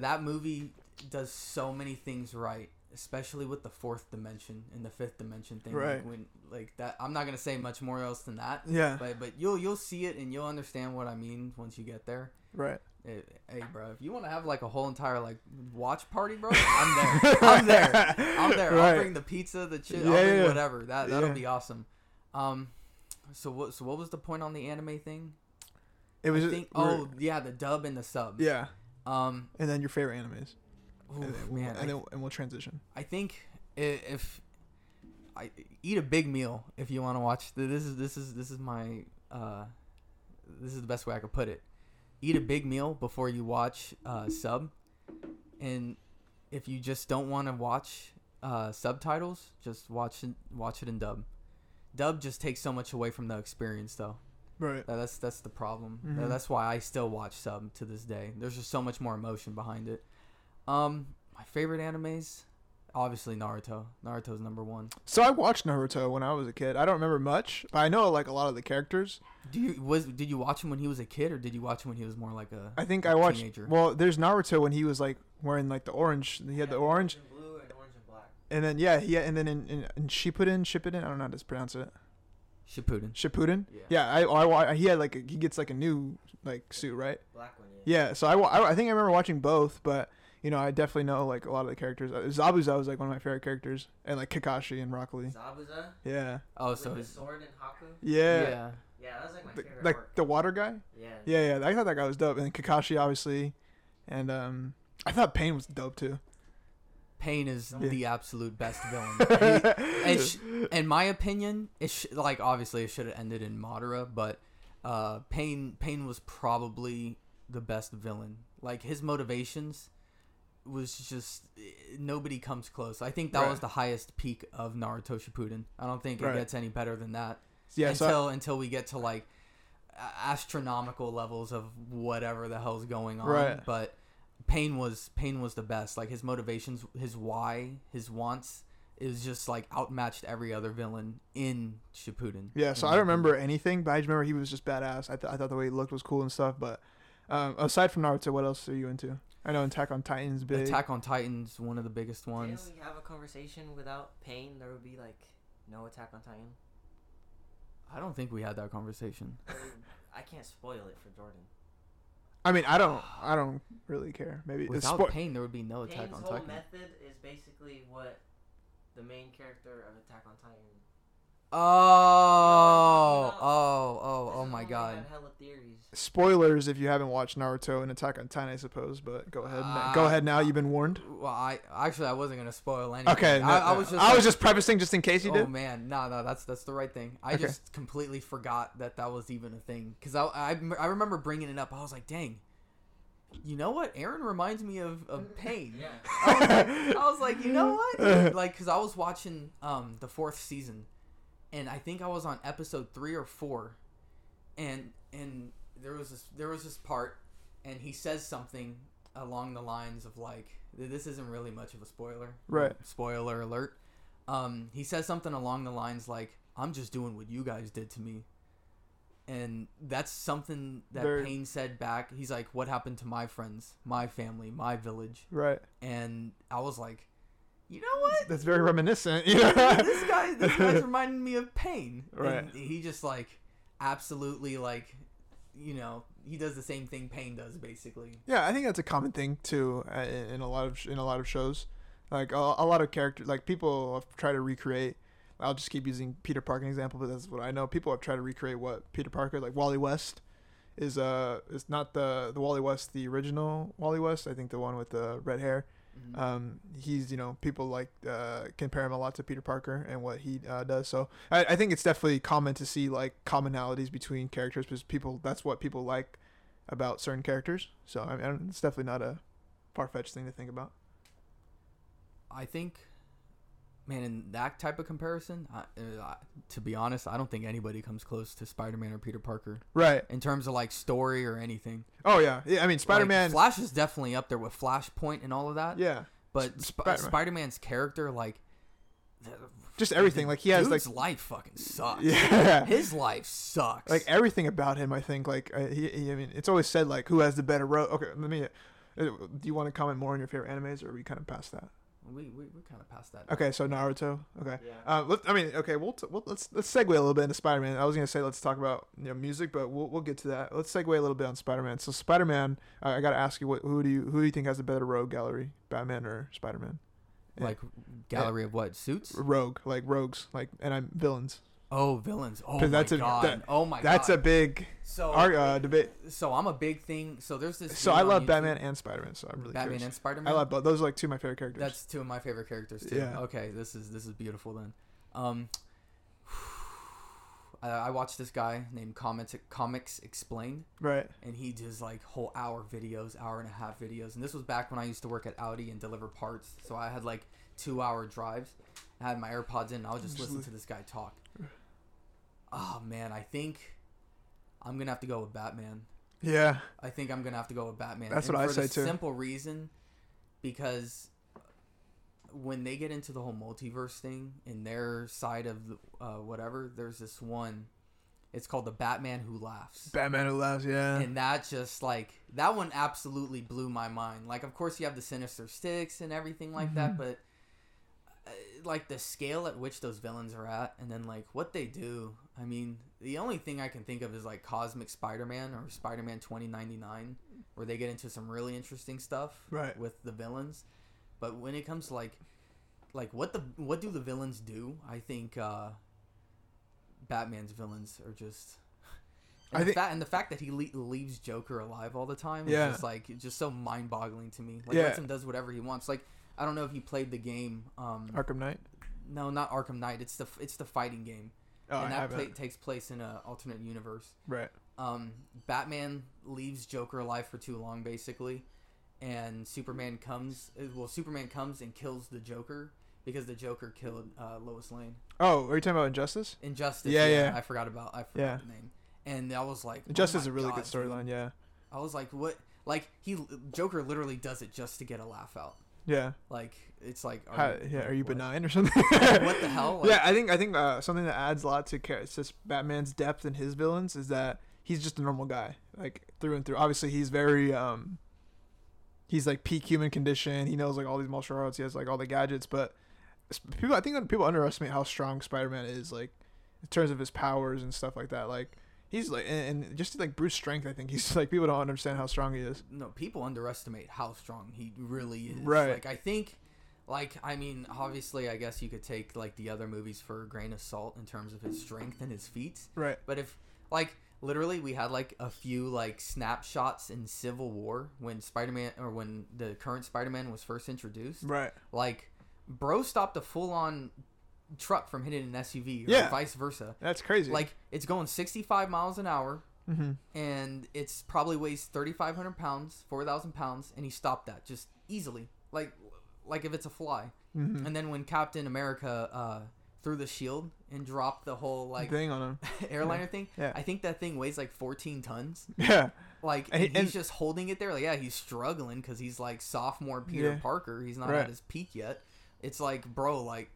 that movie does so many things right, especially with the fourth dimension and the fifth dimension thing. Right. Like when like that, I'm not gonna say much more else than that. Yeah. But you'll see it and you'll understand what I mean once you get there. Right. Hey, bro, if you want to have like a whole entire like watch party, bro, I'm there. Right. I'll bring the pizza, the chips, I'll bring whatever. That'll be awesome. So what was the point on the anime thing? It was the dub and the sub. Yeah. And then your favorite animes. Oof, and then we'll transition. I think if eat a big meal if you want to watch. This is the best way I could put it. Eat a big meal before you watch sub, and if you just don't want to watch subtitles, just watch it in dub. Dub just takes so much away from the experience, though. Right. That's the problem. Mm-hmm. That's why I still watch sub to this day. There's just so much more emotion behind it. My favorite animes, obviously Naruto. Naruto's number one. So I watched Naruto when I was a kid. I don't remember much, but I know like a lot of the characters. Did you watch him when he was a kid, or did you watch him when he was more like a? I think I watched. Teenager? Well, there's Naruto when he was like wearing like the orange. He had the orange. And then and then in Shippuden, I don't know how to pronounce it. Shippuden. Yeah. I he had like he gets like a new like suit, right? Black one. Yeah. Yeah. So I think I remember watching both, but you know I definitely know like a lot of the characters. Zabuza was like one of my favorite characters, and like Kakashi and Rock Lee. Zabuza. Yeah. Oh, so the sword and Haku. Yeah. Yeah. Yeah, that was like my favorite. Like the water guy. Yeah. Yeah. Yeah. I thought that guy was dope, and then Kakashi obviously, and I thought Pain was dope too. Pain is the absolute best villain. In my opinion, obviously it should have ended in Madara, but Pain was probably the best villain. Like, his motivations was just, nobody comes close. I think that was the highest peak of Naruto Shippuden. I don't think it gets any better than that until we get to, like, astronomical levels of whatever the hell's going on. Right. But Pain was the best. Like, his motivations, his why, his wants, it was just like outmatched every other villain in Shippuden. Yeah, so I don't remember anything, but I just remember he was just badass. I thought the way he looked was cool and stuff. But aside from Naruto, what else are you into? I know Attack on Titan's big. Attack on Titan's one of the biggest ones. Didn't we have a conversation without Pain? There would be like no Attack on Titan. I don't think we had that conversation. I can't spoil it for Jordan. I mean, I don't really care. Maybe without Pain, there would be no Attack on Titan. Pain's whole method is basically what the main character of Attack on Titan. Oh my god! Hella theories. Spoilers if you haven't watched Naruto and Attack on Titan, I suppose. But go ahead, now. You've been warned. Well, I wasn't gonna spoil anything. Okay, I was just prefacing just in case you did. Oh man, no, that's the right thing. I just completely forgot that was even a thing because I remember bringing it up. I was like, dang. You know what? Aaron reminds me of Pain. Yeah. I was like, you know what? Like, because I was watching the fourth season. And I think I was on episode 3 or 4, and there was this part, and he says something along the lines of like, this isn't really much of a spoiler, right? Spoiler alert. He says something along the lines like, "I'm just doing what you guys did to me," and that's something that Pain said back. He's like, "What happened to my friends, my family, my village?" Right. And I was like, you know what? That's very reminiscent. Yeah. This guy's reminding me of Pain. Right. And he just like absolutely like, you know, he does the same thing Pain does basically. Yeah, I think that's a common thing too in a lot of shows. Like a lot of characters, like people have tried to recreate. I'll just keep using Peter Parker example, but that's what I know. People have tried to recreate what Peter Parker, like Wally West, is not the Wally West, the original Wally West. I think the one with the red hair. Mm-hmm. He's, you know, people like compare him a lot to Peter Parker and what he does. So I think it's definitely common to see like commonalities between characters because that's what people like about certain characters. So I mean, it's definitely not a far-fetched thing to think about. I think, man, in that type of comparison, to be honest, I don't think anybody comes close to Spider-Man or Peter Parker. Right. In terms of, like, story or anything. Oh, yeah. I mean, Spider-Man... Like, Flash is definitely up there with Flashpoint and all of that. Yeah. But Spider-Man's character, like... Just everything. Like, he has, like... His life fucking sucks. Yeah. His life sucks. Like, everything about him, I think, like... I mean, it's always said, like, who has the better road... Okay, let me... Do you want to comment more on your favorite animes, or are we kind of past that? We're kind of past that. Okay, so Naruto. Okay. Yeah. Let's segue a little bit into Spider-Man. I was gonna say let's talk about music, but we'll get to that. Let's segue a little bit on Spider-Man. So Spider-Man, I gotta ask you, who do you think has a better rogue gallery, Batman or Spider-Man? Like gallery of what suits? Rogue, like rogues, like and I'm villains. Oh, villains! Oh my god! That's a big debate. So I'm a big thing. So there's this. So I love Batman and Spider-Man. So I'm really Batman curious. And Spider-Man. I love both. Those are like two of my favorite characters. That's two of my favorite characters too. Yeah. Okay, this is beautiful then. I watched this guy named Comics Explained. Right. And he does like whole hour videos, hour and a half videos. And this was back when I used to work at Audi and deliver parts. So I had like 2 hour drives. I had my AirPods in and I would just listen to this guy talk. Oh man, I think I'm going to have to go with Batman. Yeah. I think I'm going to have to go with Batman. That's what I say too. For the simple reason, because when they get into the whole multiverse thing in their side of whatever, there's this one. It's called The Batman Who Laughs. Batman Who Laughs, yeah. And that just like, that one absolutely blew my mind. Like, of course, you have the Sinister Six and everything like that, but like the scale at which those villains are at and then like what they do. I mean, the only thing I can think of is like Cosmic Spider-Man or Spider-Man 2099, where they get into some really interesting stuff with the villains. But when it comes to like what do the villains do? I think Batman's villains are just. And the fact that he leaves Joker alive all the time is just like just so mind-boggling to me. Like lets him does whatever he wants. Like I don't know if you played the game. Arkham Knight. No, not Arkham Knight. It's the fighting game, and that takes place in an alternate universe. Right. Batman leaves Joker alive for too long, basically. And Superman comes and kills the Joker because the Joker killed Lois Lane. Oh, are you talking about Injustice? Injustice. Yeah. I forgot the name. And I was like, Injustice is a really good storyline. Yeah. I was like, what? Like Joker literally does it just to get a laugh out. Yeah. Like it's like, are you benign or something? Like, what the hell? Like, yeah, I think something that adds a lot to Batman's depth and his villains is that he's just a normal guy, like through and through. Obviously, he's very He's like peak human condition. He knows like all these martial arts. He has like all the gadgets. But I think people underestimate how strong Spider-Man is, like in terms of his powers and stuff like that. Like he's like and just like brute strength. I think he's like people don't understand how strong he is. No, people underestimate how strong he really is. Right. Like I think, like I mean, obviously, I guess you could take like the other movies for a grain of salt in terms of his strength and his feats. Right. But if like. Literally, we had, like, a few, like, snapshots in Civil War when Spider-Man, or when the current Spider-Man was first introduced. Right. Like, bro stopped a full-on truck from hitting an SUV, or vice versa. That's crazy. Like, it's going 65 miles an hour, and it's probably weighs 3,500 pounds, 4,000 pounds, and he stopped that just easily. Like if it's a fly. Mm-hmm. And then when Captain America, through the shield and drop the whole like thing on him airliner thing. Yeah. I think that thing weighs like 14 tons. Yeah. Like and he's just holding it there. Like, yeah, he's struggling cause he's like sophomore Peter Parker. He's not at his peak yet. It's like, bro, like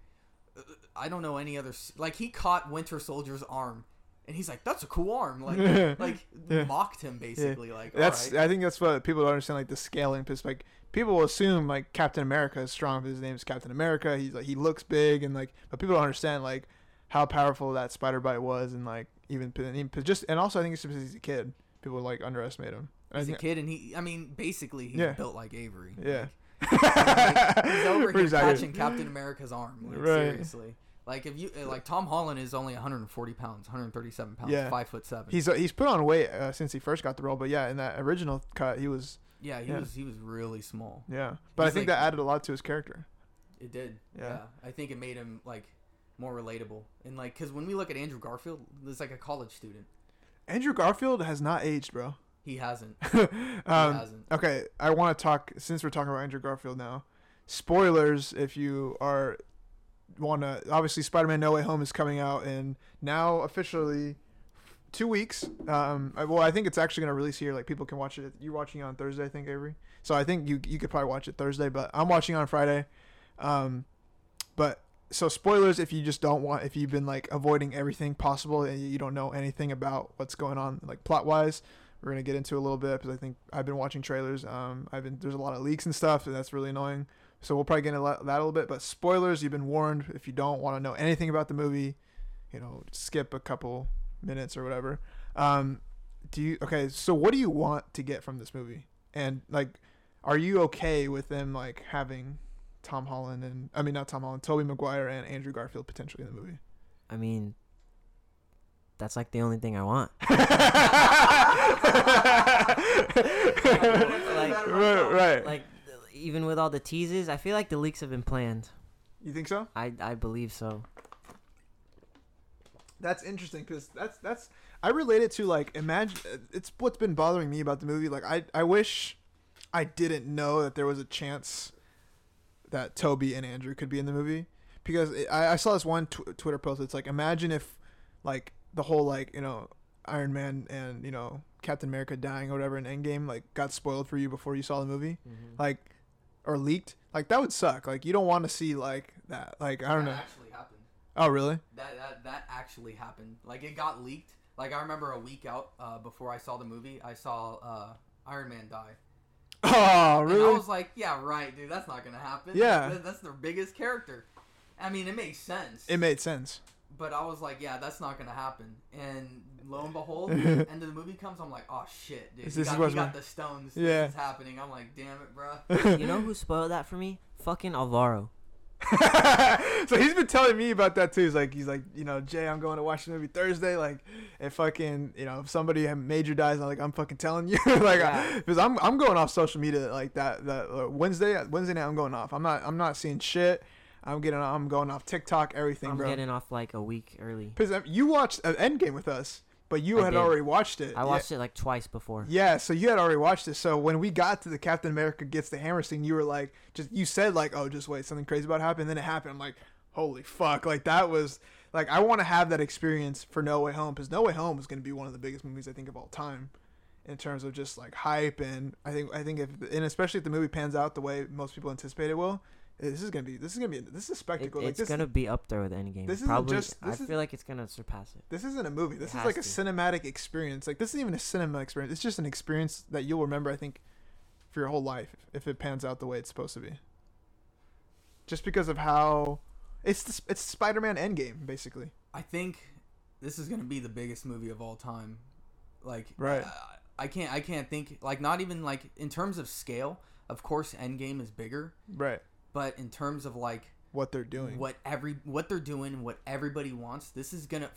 I don't know any other, like he caught Winter Soldier's arm and he's like, that's a cool arm. Like, mocked him basically. Yeah. Like, that's, all right. I think that's what people don't understand. Like the scaling piece, like, people will assume like Captain America is strong because his name is Captain America. He's like he looks big and like, but people don't understand like how powerful that spider bite was and like even just and also I think it's because he's a kid. People like underestimate him. He's a kid and he, I mean, basically he's built like Avery. Yeah, like, he's over here catching Captain America's arm. Like, seriously. Like if you like Tom Holland is only 140 pounds, 137 pounds, 5'7". He's put on weight since he first got the role, but yeah, in that original cut he was. Yeah, he was really small. Yeah, but I think like, that added a lot to his character. It did. Yeah, I think it made him like more relatable and like because when we look at Andrew Garfield, it's like a college student. Andrew Garfield has not aged, bro. He hasn't. Okay, I want to talk since we're talking about Andrew Garfield now. Spoilers, if you are wanna obviously Spider-Man No Way Home is coming out and now officially. 2 weeks. Well, I think it's actually going to release here. Like people can watch it. You're watching it on Thursday, I think, Avery. So I think you could probably watch it Thursday, but I'm watching it on Friday. But so spoilers, if you just don't want, if you've been like avoiding everything possible and you don't know anything about what's going on, like plot wise, we're going to get into a little bit because I think I've been watching trailers. There's a lot of leaks and stuff and that's really annoying. So we'll probably get into that a little bit, but spoilers, you've been warned. If you don't want to know anything about the movie, you know, skip a couple minutes or whatever. So what do you want to get from this movie? And like, are you okay with them like having Tobey Maguire and Andrew Garfield potentially in the movie? I mean, that's like the only thing I want. Like even with all the teases, I feel like the leaks have been planned. You think so? I believe so. That's interesting because that's I relate it to, like, imagine it's what's been bothering me about the movie. Like, I wish I didn't know that there was a chance that Toby and Andrew could be in the movie, because I saw this one Twitter post. It's like, imagine if, like, the whole, like, you know, Iron Man and, you know, Captain America dying or whatever in Endgame, like, got spoiled for you before you saw the movie, like, or leaked. Like, that would suck. Like, you don't want to see, like, that. Like, I don't know. That actually happened. Oh, really? That actually happened. Like, it got leaked. Like, I remember a week out before I saw the movie, I saw Iron Man die. Oh, really? And I was like, yeah, right, dude. That's not going to happen. Yeah. That's their biggest character. I mean, it made sense. It made sense. But I was like, yeah, that's not going to happen. And lo and behold, the end of the movie comes, I'm like, oh, shit, dude. You got the stones. Yeah. This is happening. I'm like, damn it, bro. You know who spoiled that for me? Fucking Alvaro. So he's been telling me about that, too. He's like, you know, Jay, I'm going to watch the movie Thursday. Like, if fucking, you know, if somebody major dies, I'm like, I'm fucking telling you. Like, because I'm going off social media like that. Wednesday night, I'm going off. I'm not seeing shit. I'm going off TikTok, everything, bro. I'm getting off like a week early. Because you watched Endgame with us, but I had already watched it. I watched it like twice before. Yeah, so you had already watched it. So when we got to the Captain America gets the hammer scene, you were like, you said like, oh, just wait, something crazy about to happen. And then it happened. I'm like, holy fuck! Like, that was like, I want to have that experience for No Way Home, because No Way Home is going to be one of the biggest movies I think of all time, in terms of just like hype, and I think especially if the movie pans out the way most people anticipate it will. This is a spectacle. It's gonna be up there with Endgame. I feel like it's gonna surpass it. This isn't a movie. This is like a cinematic experience. Like, this isn't even a cinematic experience. It's just an experience that you'll remember, I think, for your whole life if it pans out the way it's supposed to be. Just because of how it's Spider-Man Endgame, basically. I think this is gonna be the biggest movie of all time. Like, right? I can't think, like, not even like in terms of scale. Of course, Endgame is bigger. Right. But in terms of like what everybody wants, this is gonna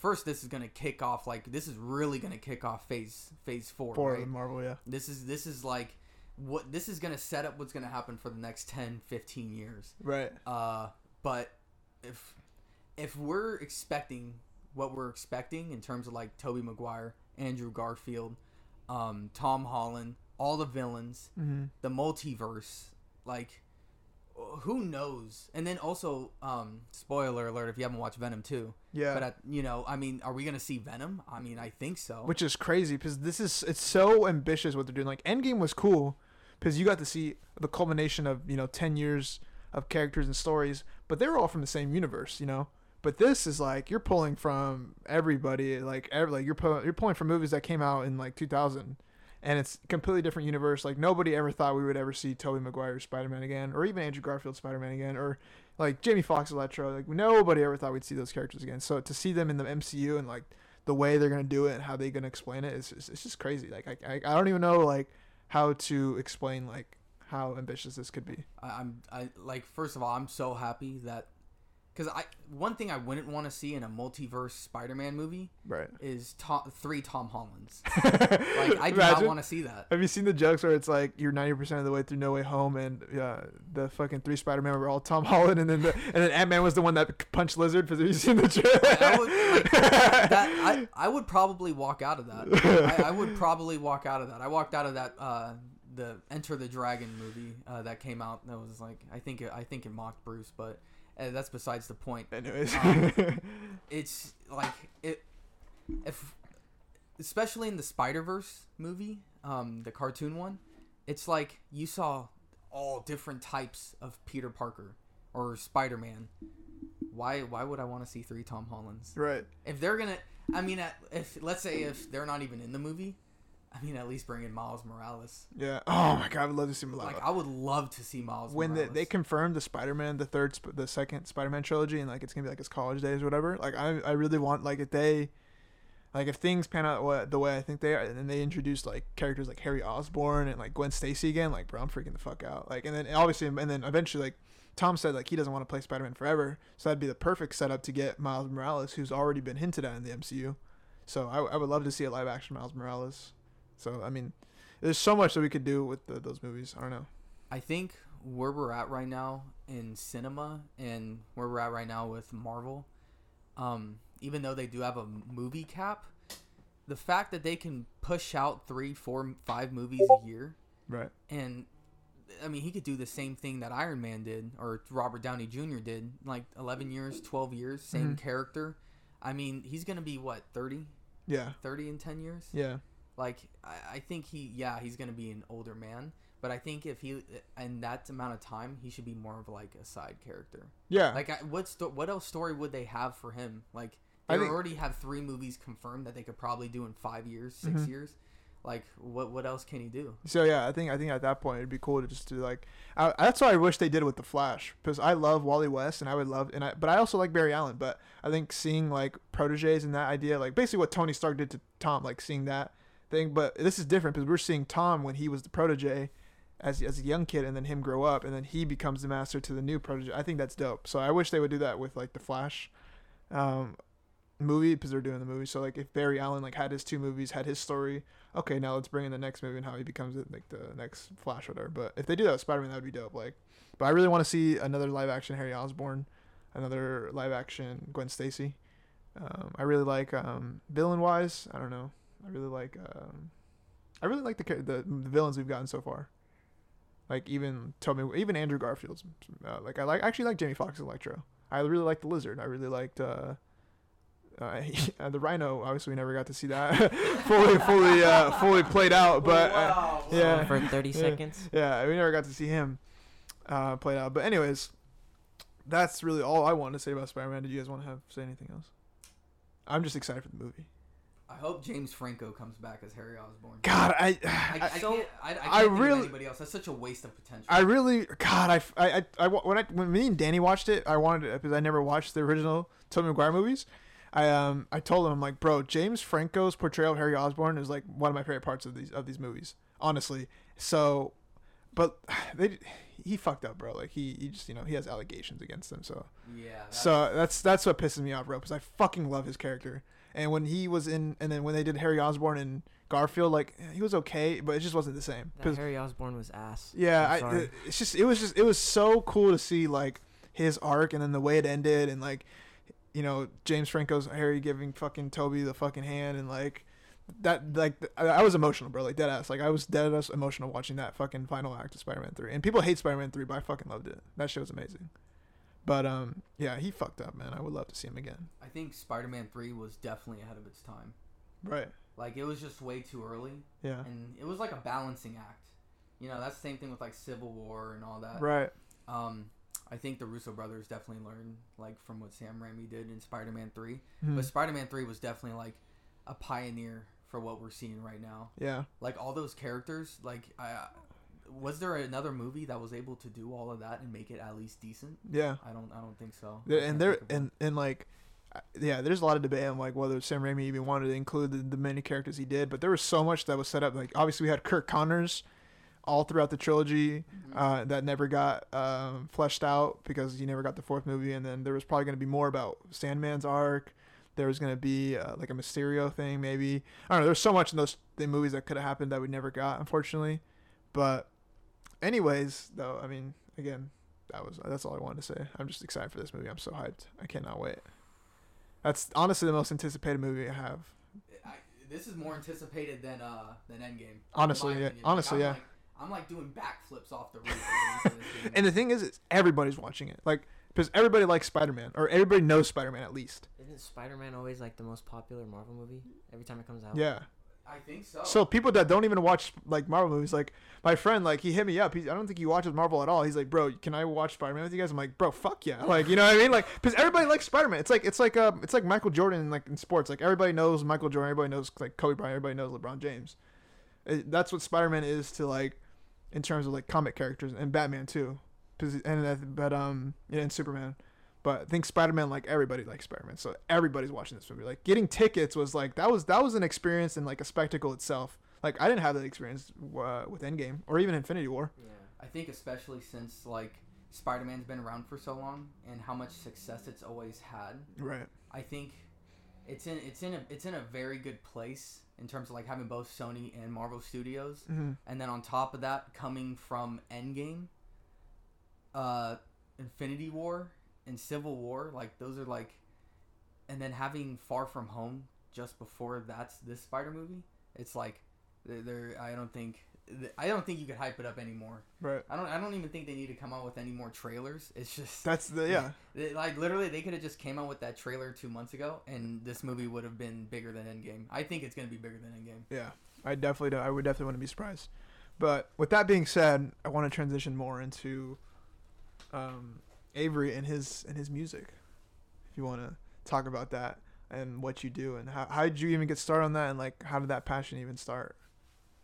kick off, like, this is really gonna kick off phase four right? Of Marvel, yeah. This is like what this is gonna set up what's gonna happen for the next 10-15 years, right? But if we're expecting what we're expecting in terms of like Tobey Maguire, Andrew Garfield, Tom Holland, all the villains, the multiverse, like. Who knows? And then also, spoiler alert if you haven't watched Venom 2. Yeah. But, are we going to see Venom? I mean, I think so. Which is crazy because it's so ambitious what they're doing. Like, Endgame was cool because you got to see the culmination of, 10 years of characters and stories, but they were all from the same universe, But this is like, you're pulling from everybody, like, you're pulling from movies that came out in like 2000. And it's a completely different universe. Like, nobody ever thought we would ever see Tobey Maguire Spider-Man again, or even Andrew Garfield Spider-Man again, or like Jamie Foxx Electro. Like, nobody ever thought we'd see those characters again. So to see them in the MCU and like the way they're gonna do it and how they're gonna explain it, it's just crazy. Like, I don't even know like how to explain like how ambitious this could be. First of all, I'm so happy that. Because one thing I wouldn't want to see in a multiverse Spider-Man movie, right, is three Tom Hollands. Like, I do not want to see that. Have you seen the jokes where it's like you're 90% of the way through No Way Home, and the fucking three Spider-Man were all Tom Holland, and then Ant-Man was the one that punched Lizard? Have you seen the joke? I would probably walk out of that. I would probably walk out of that. I walked out of that. The Enter the Dragon movie that came out. That was like I think it mocked Bruce, but. That's besides the point. Anyways, it's like especially in the Spider-Verse movie, the cartoon one, it's like you saw all different types of Peter Parker or Spider-Man. Why would I want to see three Tom Hollands? Right. If they're gonna, if they're not even in the movie. I mean, at least bring in Miles Morales. Yeah. Oh my God, I would love to see Miles. Like, I would love to see Miles. When Morales. They confirmed the Spider-Man, the second Spider-Man trilogy, and like it's gonna be like his college days or whatever. Like, I really want, like, if things pan out the way I think they are, and then they introduce like characters like Harry Osborn and like Gwen Stacy again, like, bro, I'm freaking the fuck out. Like, and then eventually, like Tom said, like he doesn't want to play Spider-Man forever, so that'd be the perfect setup to get Miles Morales, who's already been hinted at in the MCU. So I would love to see a live action Miles Morales. So, I mean, there's so much that we could do with those movies. I don't know. I think where we're at right now in cinema and where we're at right now with Marvel, even though they do have a movie cap, the fact that they can push out 3, 4, 5 movies a year. Right. And, I mean, he could do the same thing that Iron Man did, or Robert Downey Jr. did, like 11 years, 12 years, same character. I mean, he's going to be, what, 30? Yeah. 30 in 10 years? Yeah. Like, I think he's going to be an older man. But I think if he, in that amount of time, he should be more of like a side character. Yeah. Like, what else story would they have for him? Like, they already have 3 movies confirmed that they could probably do in 5 years, 6 years. Like, what else can he do? So yeah, I think at that point it'd be cool to just do like. That's what I wish they did with the Flash, because I love Wally West but I also like Barry Allen. But I think seeing like proteges and that idea, like basically what Tony Stark did to Tom, like seeing that thing. But this is different because we're seeing Tom when he was the protege, as a young kid, and then him grow up, and then he becomes the master to the new protege. I think that's dope. So I wish they would do that with like the Flash movie, because they're doing the movie. So like if Barry Allen like had his 2 movies, had his story, okay, now let's bring in the next movie and how he becomes it, like the next Flash or whatever. But if they do that with Spider-Man, that would be dope. Like, but I really want to see another live action Harry Osborn, another live action Gwen Stacy. I really like villain wise. I don't know. I really like the villains we've gotten so far. Like even Andrew Garfield's. I actually like Jamie Foxx's Electro. I really liked the Lizard. I really liked the Rhino. Obviously, we never got to see that fully played out. But yeah, for 30 seconds. Yeah, we never got to see him played out. But anyways, that's really all I wanted to say about Spider-Man. Did you guys want to say anything else? I'm just excited for the movie. I hope James Franco comes back as Harry Osborn. God, I can't think of anybody else. That's such a waste of potential. When me and Danny watched it, I wanted it because I never watched the original Tobey Maguire movies. I told him, I'm like, bro, James Franco's portrayal of Harry Osborn is like one of my favorite parts of these movies, honestly. So, but he fucked up, bro. Like he just, he has allegations against him. So yeah. That's what pisses me off, bro, because I fucking love his character. And when he was in, and then when they did Harry Osborn and Garfield, like he was okay, but it just wasn't the same. That Harry Osborn was ass. Yeah, it was so cool to see like his arc and then the way it ended, and like James Franco's Harry giving fucking Toby the fucking hand, and like that, like I was emotional, bro, like dead ass, like I was dead ass emotional watching that fucking final act of Spider-Man 3. And people hate Spider-Man 3, but I fucking loved it. That shit was amazing. But, yeah, he fucked up, man. I would love to see him again. I think Spider-Man 3 was definitely ahead of its time. Right. Like, it was just way too early. Yeah. And it was like a balancing act. That's the same thing with, like, Civil War and all that. Right. I think the Russo brothers definitely learned, like, from what Sam Raimi did in Spider-Man 3. Mm-hmm. But Spider-Man 3 was definitely, like, a pioneer for what we're seeing right now. Yeah. Like, all those characters, like, was there another movie that was able to do all of that and make it at least decent? Yeah, I don't think so. There's a lot of debate on like whether Sam Raimi even wanted to include the many characters he did, but there was so much that was set up. Like obviously we had Kirk Connors all throughout the trilogy that never got fleshed out because you never got the 4th movie, and then there was probably going to be more about Sandman's arc. There was going to be like a Mysterio thing maybe. I don't know. There's so much in those movies that could have happened that we never got, unfortunately, but. Anyways, though, I mean, again, that's all I wanted to say. I'm just excited for this movie. I'm so hyped. I cannot wait. That's honestly the most anticipated movie I have. This is more anticipated than Endgame. Honestly, yeah. I'm like doing backflips off the roof. And the thing is, everybody's watching it. Like, because everybody likes Spider-Man, or everybody knows Spider-Man at least. Isn't Spider-Man always like the most popular Marvel movie every time it comes out? Yeah. I think so. So people that don't even watch like Marvel movies, like my friend, like he hit me up. I don't think he watches Marvel at all. He's like, bro, can I watch Spider-Man with you guys? I'm like, bro, fuck yeah. Like, you know what I mean? Like, because everybody likes Spider-Man. It's like Michael Jordan, like in sports. Like everybody knows Michael Jordan. Everybody knows like Kobe Bryant. Everybody knows LeBron James. That's what Spider-Man is to like, in terms of like comic characters, and Batman too, and Superman. But I think Spider-Man, like everybody likes Spider-Man, so everybody's watching this movie. Like getting tickets was like that was an experience and like a spectacle itself. Like I didn't have that experience with Endgame or even Infinity War. Yeah, I think especially since like Spider-Man's been around for so long and how much success it's always had. Right. I think it's in a very good place in terms of like having both Sony and Marvel Studios, and then on top of that, coming from Endgame, Infinity War. And Civil War, like those are like and then having Far From Home just before that's this Spider movie, it's like they're I don't think you could hype it up anymore. Right. I don't even think they need to come out with any more trailers. It's just like literally they could have just came out with that trailer 2 months ago, and this movie would have been bigger than Endgame. I think it's gonna be bigger than Endgame. Yeah, I would definitely want to be surprised. But with that being said, I want to transition more into Avery and his music. If you want to talk about that and what you do and how did you even get started on that, and like how did that passion even start?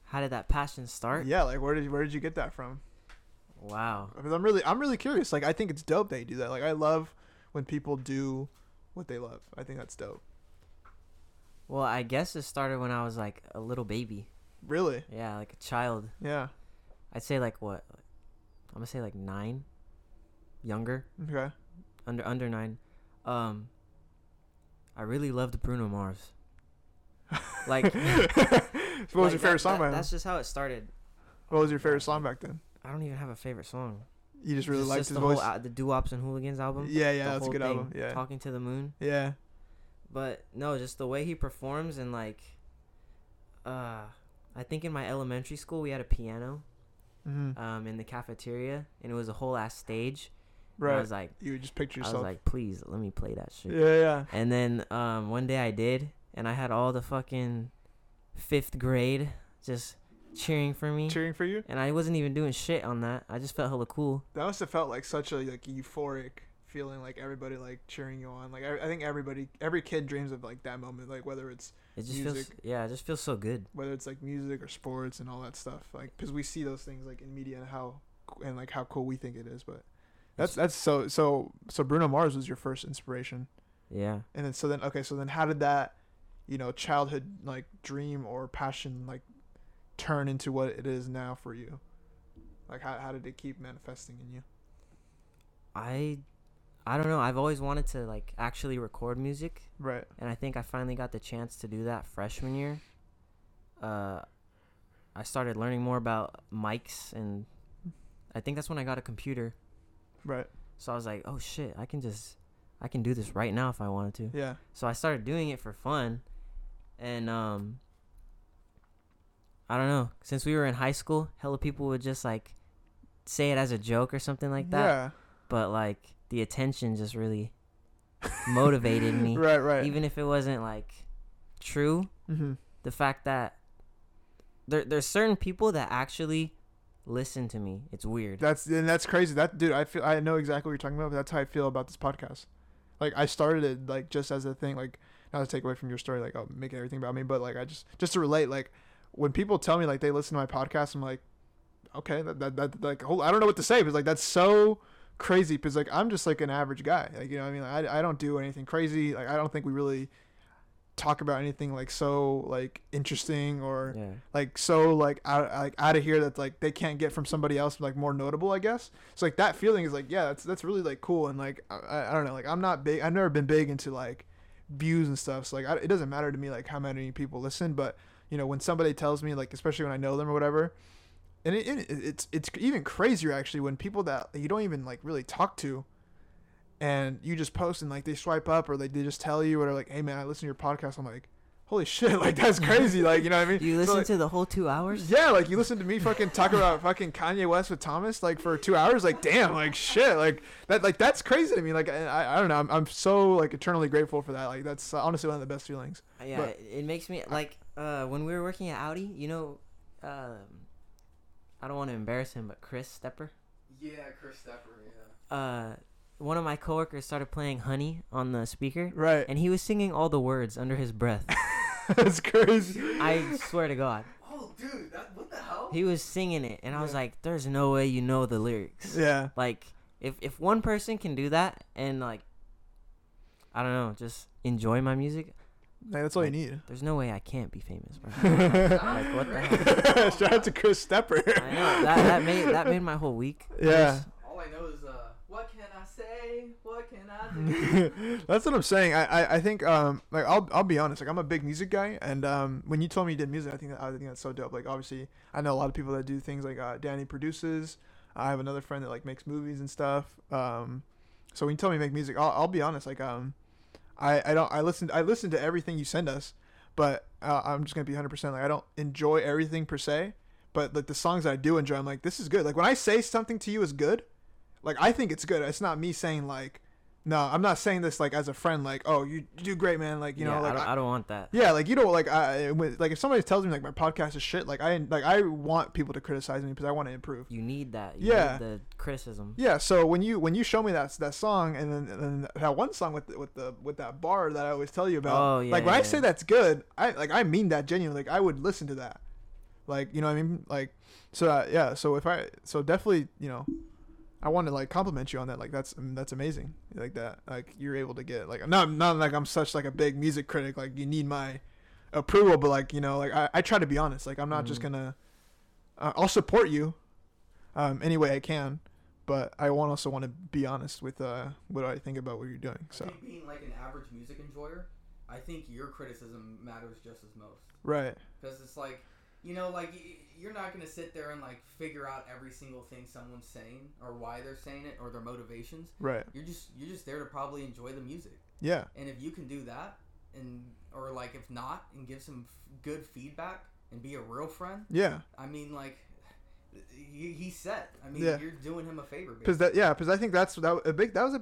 How did that passion start? Yeah, like where did you get that from? Wow. Because I'm really curious. Like I think it's dope that you do that. Like I love when people do what they love. I think that's dope. Well, I guess it started when I was like a little baby. Really? Yeah, like a child. Yeah. I'd say like what? I'm gonna say like 9, younger. Okay. Under 9. I really loved Bruno Mars. Like what was your favorite song back then? That's just how it started. What was your favorite song back then? I don't even have a favorite song. You just really liked his voice? The Doo-Wops and Hooligans album. Yeah, that's a good album. Yeah. Talking to the Moon. Yeah. But no, just the way he performs, and like I think in my elementary school we had a piano in the cafeteria, and it was a whole ass stage. Right. And I was like, you would just picture yourself. I was like, please let me play that shit. Yeah. And then one day I did, and I had all the fucking 5th grade just cheering for me. Cheering for you? And I wasn't even doing shit on that. I just felt hella cool. That must have felt like such a like euphoric feeling, like everybody like cheering you on. Like I think every kid dreams of like that moment, like whether it's just music. It just feels so good. Whether it's like music or sports and all that stuff, like because we see those things like in media and how cool we think it is. But that's so Bruno Mars was your first inspiration. Yeah. And then so then how did that, you know, childhood like dream or passion like turn into what it is now for you? Like how did it keep manifesting in you? I don't know. I've always wanted to like actually record music. Right. And I think I finally got the chance to do that freshman year. I started learning more about mics, and I think that's when I got a computer. Right. So I was like, oh shit, I can do this right now if I wanted to. Yeah. So I started doing it for fun. And I don't know, since we were in high school, hella people would just like say it as a joke or something like that. Yeah. But like the attention just really motivated me. Right. Even if it wasn't like true, the fact that there's certain people that actually listen to me, it's weird. That's crazy. That dude, I know exactly what you're talking about, but that's how I feel about this podcast. Like I started it like just as a thing, like not to take away from your story, like I'll make everything about me, but like I just to relate, like when people tell me like they listen to my podcast, I'm like, okay, that like I don't know what to say, because like that's so crazy, because like I'm just like an average guy, like, you know what I mean? Like I don't do anything crazy. Like I don't think we really talk about anything like so like interesting or like so like out of here that like they can't get from somebody else like more notable, I guess. So like that feeling is like, yeah, that's really like cool. And like I don't know, like I'm not big, I've never been big into like views and stuff, so like it doesn't matter to me like how many people listen. But you know, when somebody tells me, like especially when I know them or whatever, and it's even crazier actually when people that you don't even like really talk to, and you just post and like they swipe up or like they just tell you or like, hey man, I listen to your podcast. I'm like, holy shit, like that's crazy. Like, you know what I mean? You listen to the whole 2 hours? Yeah, like you listen to me fucking talk about fucking Kanye West with Thomas like for 2 hours. Like damn, like shit, like that, like that's crazy to me. Like I don't know, I'm so like eternally grateful for that. Like that's honestly one of the best feelings. Yeah, but it makes me like when we were working at Audi, you know, I don't want to embarrass him, but Chris Stepper. Yeah, Chris Stepper. Yeah. One of my coworkers started playing Honey on the speaker. Right. And he was singing all the words under his breath. That's crazy. I swear to God. Oh, dude, what the hell? He was singing it, and I was like, there's no way you know the lyrics. Yeah. Like, if one person can do that and, like, I don't know, just enjoy my music. Like, that's all like, you need. There's no way I can't be famous, bro. Like, what the hell? Shout out to Chris Stepper. I know. That made my whole week. Yeah. All I know is, what can I say? What can I do? That's what I'm saying. I think like I'll be honest, like I'm a big music guy, and when you told me you did music, I think that's so dope. Like obviously I know a lot of people that do things like Danny produces. I have another friend that like makes movies and stuff. So when you told me to make music, I'll be honest, like I listen to everything you send us, but I'm just gonna be 100%. Like, I don't enjoy everything per se, but like the songs that I do enjoy, I'm like, this is good. Like when I say something to you is good, like I think it's good. It's not me saying like, no, I'm not saying this like as a friend. Like, oh, you do great, man. Like, you know, like I don't want that. Yeah, like you don't like if somebody tells me like my podcast is shit, I want people to criticize me because I want to improve. You need that. You need the criticism. Yeah. So when you show me that song and then that one song with that bar that I always tell you about. Oh yeah. Like when I say that's good, I mean that genuinely. Like I would listen to that. Like you know what I mean. Like so yeah. So definitely you know. I want to like compliment you on that. Like that's amazing. Like that. Like you're able to get like not like I'm such like a big music critic. Like you need my approval, but like you know like I try to be honest. Like I'm not just gonna. I'll support you, any way I can, but I also want to be honest with what I think about what you're doing. So I think being like an average music enjoyer, I think your criticism matters just as most. Right. Because it's like. You know, like, you're not going to sit there and, like, figure out every single thing someone's saying or why they're saying it or their motivations. Right. You're just there to probably enjoy the music. Yeah. And if you can do that or if not, and give some good feedback and be a real friend. Yeah. I mean, like, he's set. I mean, You're doing him a favor. Because I think that was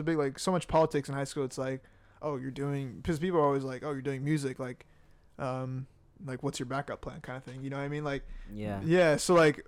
a big, so much politics in high school. It's like, oh, you're doing, because people are always like, oh, you're doing music, like what's your backup plan kind of thing, you know what I mean? Like yeah so like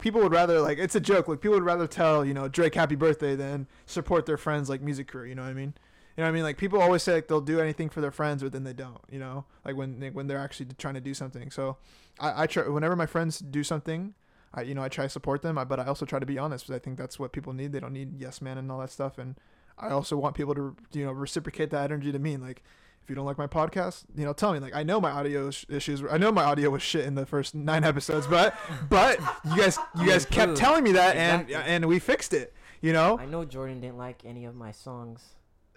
people would rather, like, it's a joke, like people would rather tell, you know, Drake happy birthday than support their friends like music career, you know what I mean? You know what I mean? Like people always say like they'll do anything for their friends, but then they don't, you know, like when they're actually trying to do something. So I try, whenever my friends do something, I try to support them, but I also try to be honest because I think that's what people need. They don't need yes man and all that stuff, and I also want people to, you know, reciprocate that energy to me. Like if you don't like my podcast, you know, tell me. Like I know my audio issues. I know my audio was shit in the first 9 episodes, but you guys kept telling me that, exactly. and we fixed it. You know. I know Jordan didn't like any of my songs,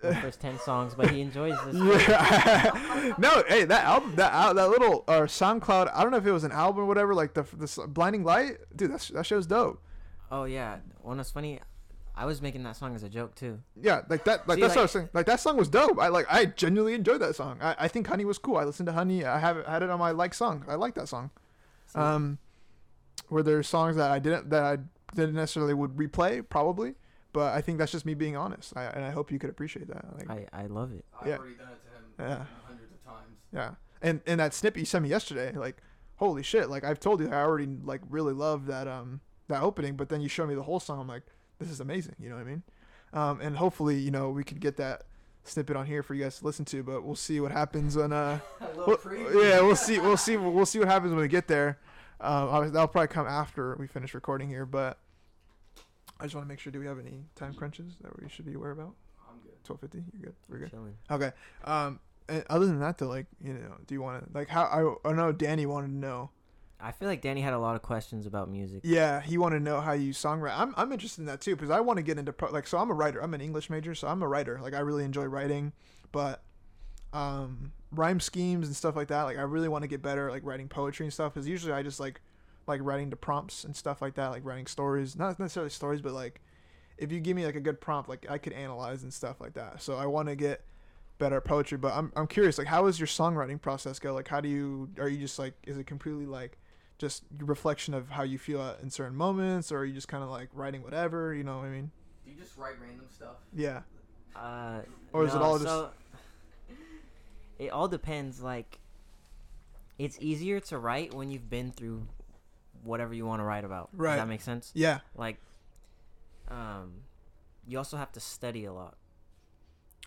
the first 10 songs, but he enjoys this. Yeah. No, hey, that album, that little SoundCloud. I don't know if it was an album or whatever. Like the Blinding Light, dude. That show's dope. Oh yeah, well, it's funny. I was making that song as a joke too. Yeah, like that. Like see, that's like, what I was saying. Like that song was dope. I genuinely enjoyed that song. I think Honey was cool. I listened to Honey. I had it on my like song. I like that song. See. Were there songs that I didn't necessarily would replay probably, but I think that's just me being honest. And I hope you could appreciate that. Like, I love it. Yeah. I've already done it to him hundreds of times. Yeah, and that snippet you sent me yesterday, like holy shit! Like I've told you, I already like really love that opening, but then you show me the whole song. I'm like, this is amazing, you know what I mean? And hopefully, you know, we could get that snippet on here for you guys to listen to, but we'll see what happens when we'll see what happens when we get there. That'll probably come after we finish recording here, but I just want to make sure, do we have any time crunches that we should be aware about? I'm good. 12:50, you're good. We're good. Chilling. Okay. And other than that though, like, you know, do you want to like how I know Danny wanted to know. I feel like Danny had a lot of questions about music. Yeah, he wanted to know how you songwrite. I'm interested in that too because I want to get into so I'm a writer. I'm an English major, so I'm a writer. Like I really enjoy writing, but rhyme schemes and stuff like that. Like I really want to get better at, like writing poetry and stuff because usually I just like writing to prompts and stuff like that. Like writing stories, not necessarily stories, but like if you give me like a good prompt, like I could analyze and stuff like that. So I want to get better at poetry, but I'm curious. Like how is your songwriting process go? Like are you just like, is it completely like just your reflection of how you feel in certain moments, or are you just kind of like writing whatever, you know what I mean? Do you just write random stuff? Yeah. Or is it all just... It all depends. Like, it's easier to write when you've been through whatever you want to write about. Right. Does that make sense? Yeah. Like, you also have to study a lot.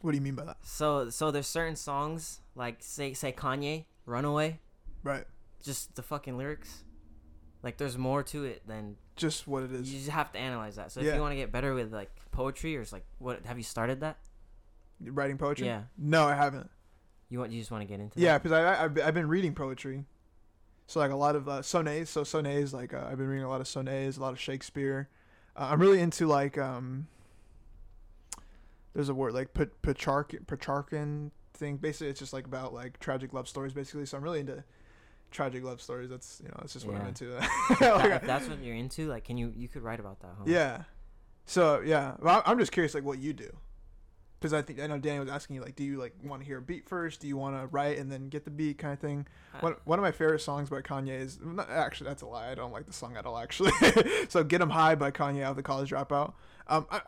What do you mean by that? So there's certain songs, like say Kanye, Runaway. Right. Just the fucking lyrics, like there's more to it than just what it is. You just have to analyze that. So if you want to get better with like poetry, or it's like, what have you started that? You're writing poetry? Yeah. No, I haven't. You just want to get into? Yeah, because I've been reading poetry, so like a lot of sonnets. So sonnets, like I've been reading a lot of sonnets, a lot of Shakespeare. I'm really into like there's a word like Petrarchan thing. Basically, it's just like about like tragic love stories. Basically, so I'm really into tragic love stories. That's, you know, that's just what I'm into. If that's what you're into, like, can you could write about that, huh? Yeah. So yeah, well, I'm just curious, like, what you do. because I know Daniel was asking you, like, do you like want to hear a beat first? Do you want to write and then get the beat kind of thing? One of my favorite songs by Kanye is actually, that's a lie. I don't like the song at all, actually. So Get 'Em High by Kanye out of The College Dropout.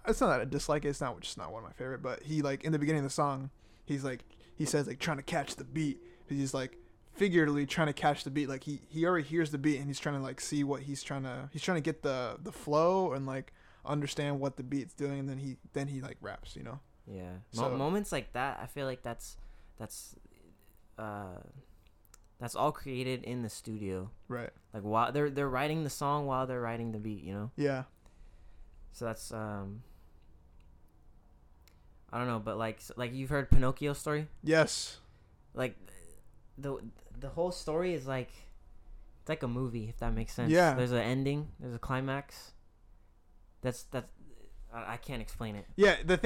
It's not that I dislike it. It's not just not one of my favorite. But he, like, in the beginning of the song, he's like, he says, like, trying to catch the beat. He's like, figuratively trying to catch the beat. Like he already hears the beat and he's trying to like see what he's trying to get the flow and like understand what the beat's doing, and then he like raps, you know? Yeah. So, moments like that, I feel like that's all created in the studio. Right. Like while they're writing the song while they're writing the beat, you know? Yeah. So that's I don't know, but like you've heard Pinocchio's story? Yes. Like the whole story is like, it's like a movie, if that makes sense. Yeah. There's an ending. There's a climax. That's I can't explain it. Yeah. The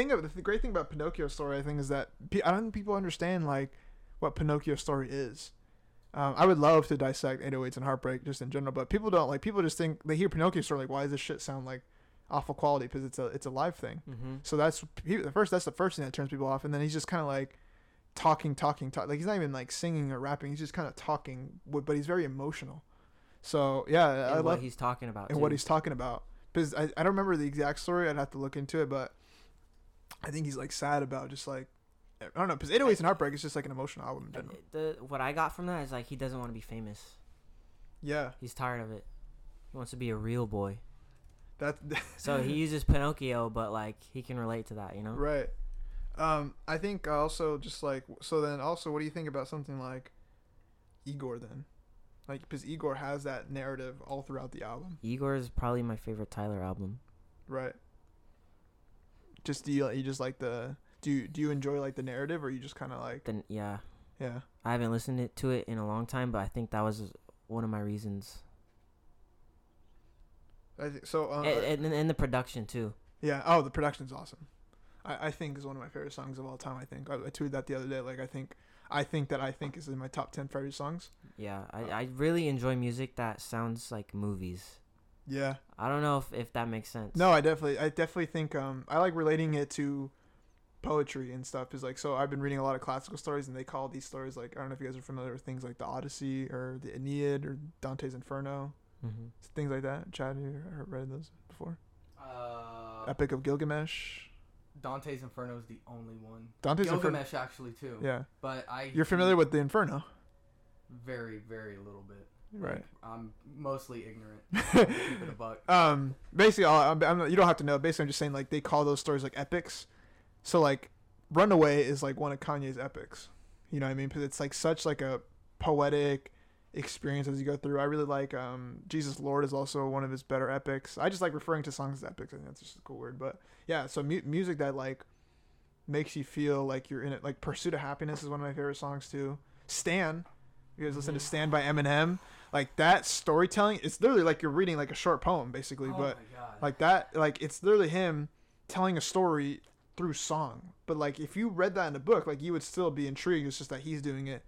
great thing about Pinocchio's story, I think, is that I don't think people understand like what Pinocchio's story is. I would love to dissect 808s and Heartbreak just in general, but people don't like. People just think they hear Pinocchio's story like, why does this shit sound like awful quality? Because it's a live thing. Mm-hmm. So that's the first thing that turns people off, and then he's just kind of like. Talking. Like, he's not even like singing or rapping. He's just kind of talking, but he's very emotional. So yeah, and I love what he's talking about. And too. What he's talking about, because I don't remember the exact story. I'd have to look into it, but I think he's like sad about just like, I don't know. Because 808s and Heartbreak is just like an emotional album in general. What I got from that is like he doesn't want to be famous. Yeah, he's tired of it. He wants to be a real boy. So he uses Pinocchio, but like he can relate to that, you know? Right. I think also just like, so then also, what do you think about something like Igor then? Like, because Igor has that narrative all throughout the album. Igor is probably my favorite Tyler album. Right. Just do you enjoy like the narrative, or you just kind of like? Yeah. I haven't listened to it in a long time, but I think that was one of my reasons. I think so. And the production too. Yeah. Oh, the production's awesome. I think is one of my favorite songs of all time. I think I tweeted that the other day. Like I think is in my top 10 favorite songs. Yeah, I really enjoy music that sounds like movies. Yeah, I don't know if that makes sense. No, I definitely think I like relating it to poetry and stuff. Is like, so I've been reading a lot of classical stories, and they call these stories, like, I don't know if you guys are familiar with things like the Odyssey or the Aeneid or Dante's Inferno, mm-hmm. Things like that. Chad, have you ever read those before? Epic of Gilgamesh. Dante's Inferno is the only one. Gilgamesh actually too. Yeah. But you're familiar with the Inferno? Very, very little bit. Right. Like, I'm mostly ignorant. Basically, you don't have to know. Basically, I'm just saying, like, they call those stories like epics. So like, Runaway is like one of Kanye's epics. You know what I mean? Because it's like such like a poetic experience as you go through. I really like Jesus Lord is also one of his better epics. I just like referring to songs as epics. I think that's just a cool word. But yeah, so music that like makes you feel like you're in it. Like Pursuit of Happiness is one of my favorite songs too. Stan, you guys listen to Stan by Eminem? Like that storytelling, it's literally like you're reading like a short poem basically. Oh, but like that, like it's literally him telling a story through song. But like if you read that in a book, like you would still be intrigued. It's just that he's doing it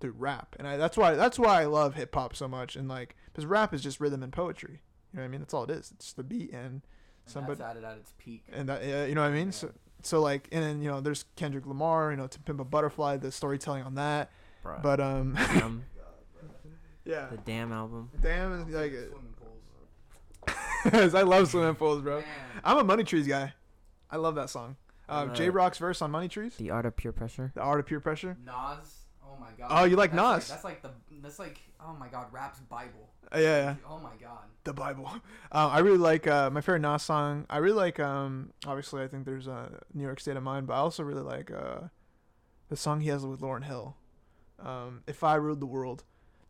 through rap, and that's why I love hip hop so much, and like because rap is just rhythm and poetry. You know what I mean? That's all it is. It's the beat and somebody that's at its peak. And that, you know what I mean? Yeah. So like, and then, you know, there's Kendrick Lamar, you know, To Pimp a Butterfly, the storytelling on that. Bruh. But yeah, the Damn album. Damn is like swimming pools. I love swimming pools, bro. Damn. I'm a Money Trees guy. I love that song. J-Rock's verse on Money Trees. The Art of Pure Pressure. The Art of Pure Pressure. Nas. Oh my god. Oh, you like Nas? That's like oh my god, rap's Bible. Yeah. Oh my god. The Bible. I really like my favorite Nas song. I really like obviously I think there's New York State of Mind, but I also really like the song he has with Lauryn Hill. If I Ruled the World,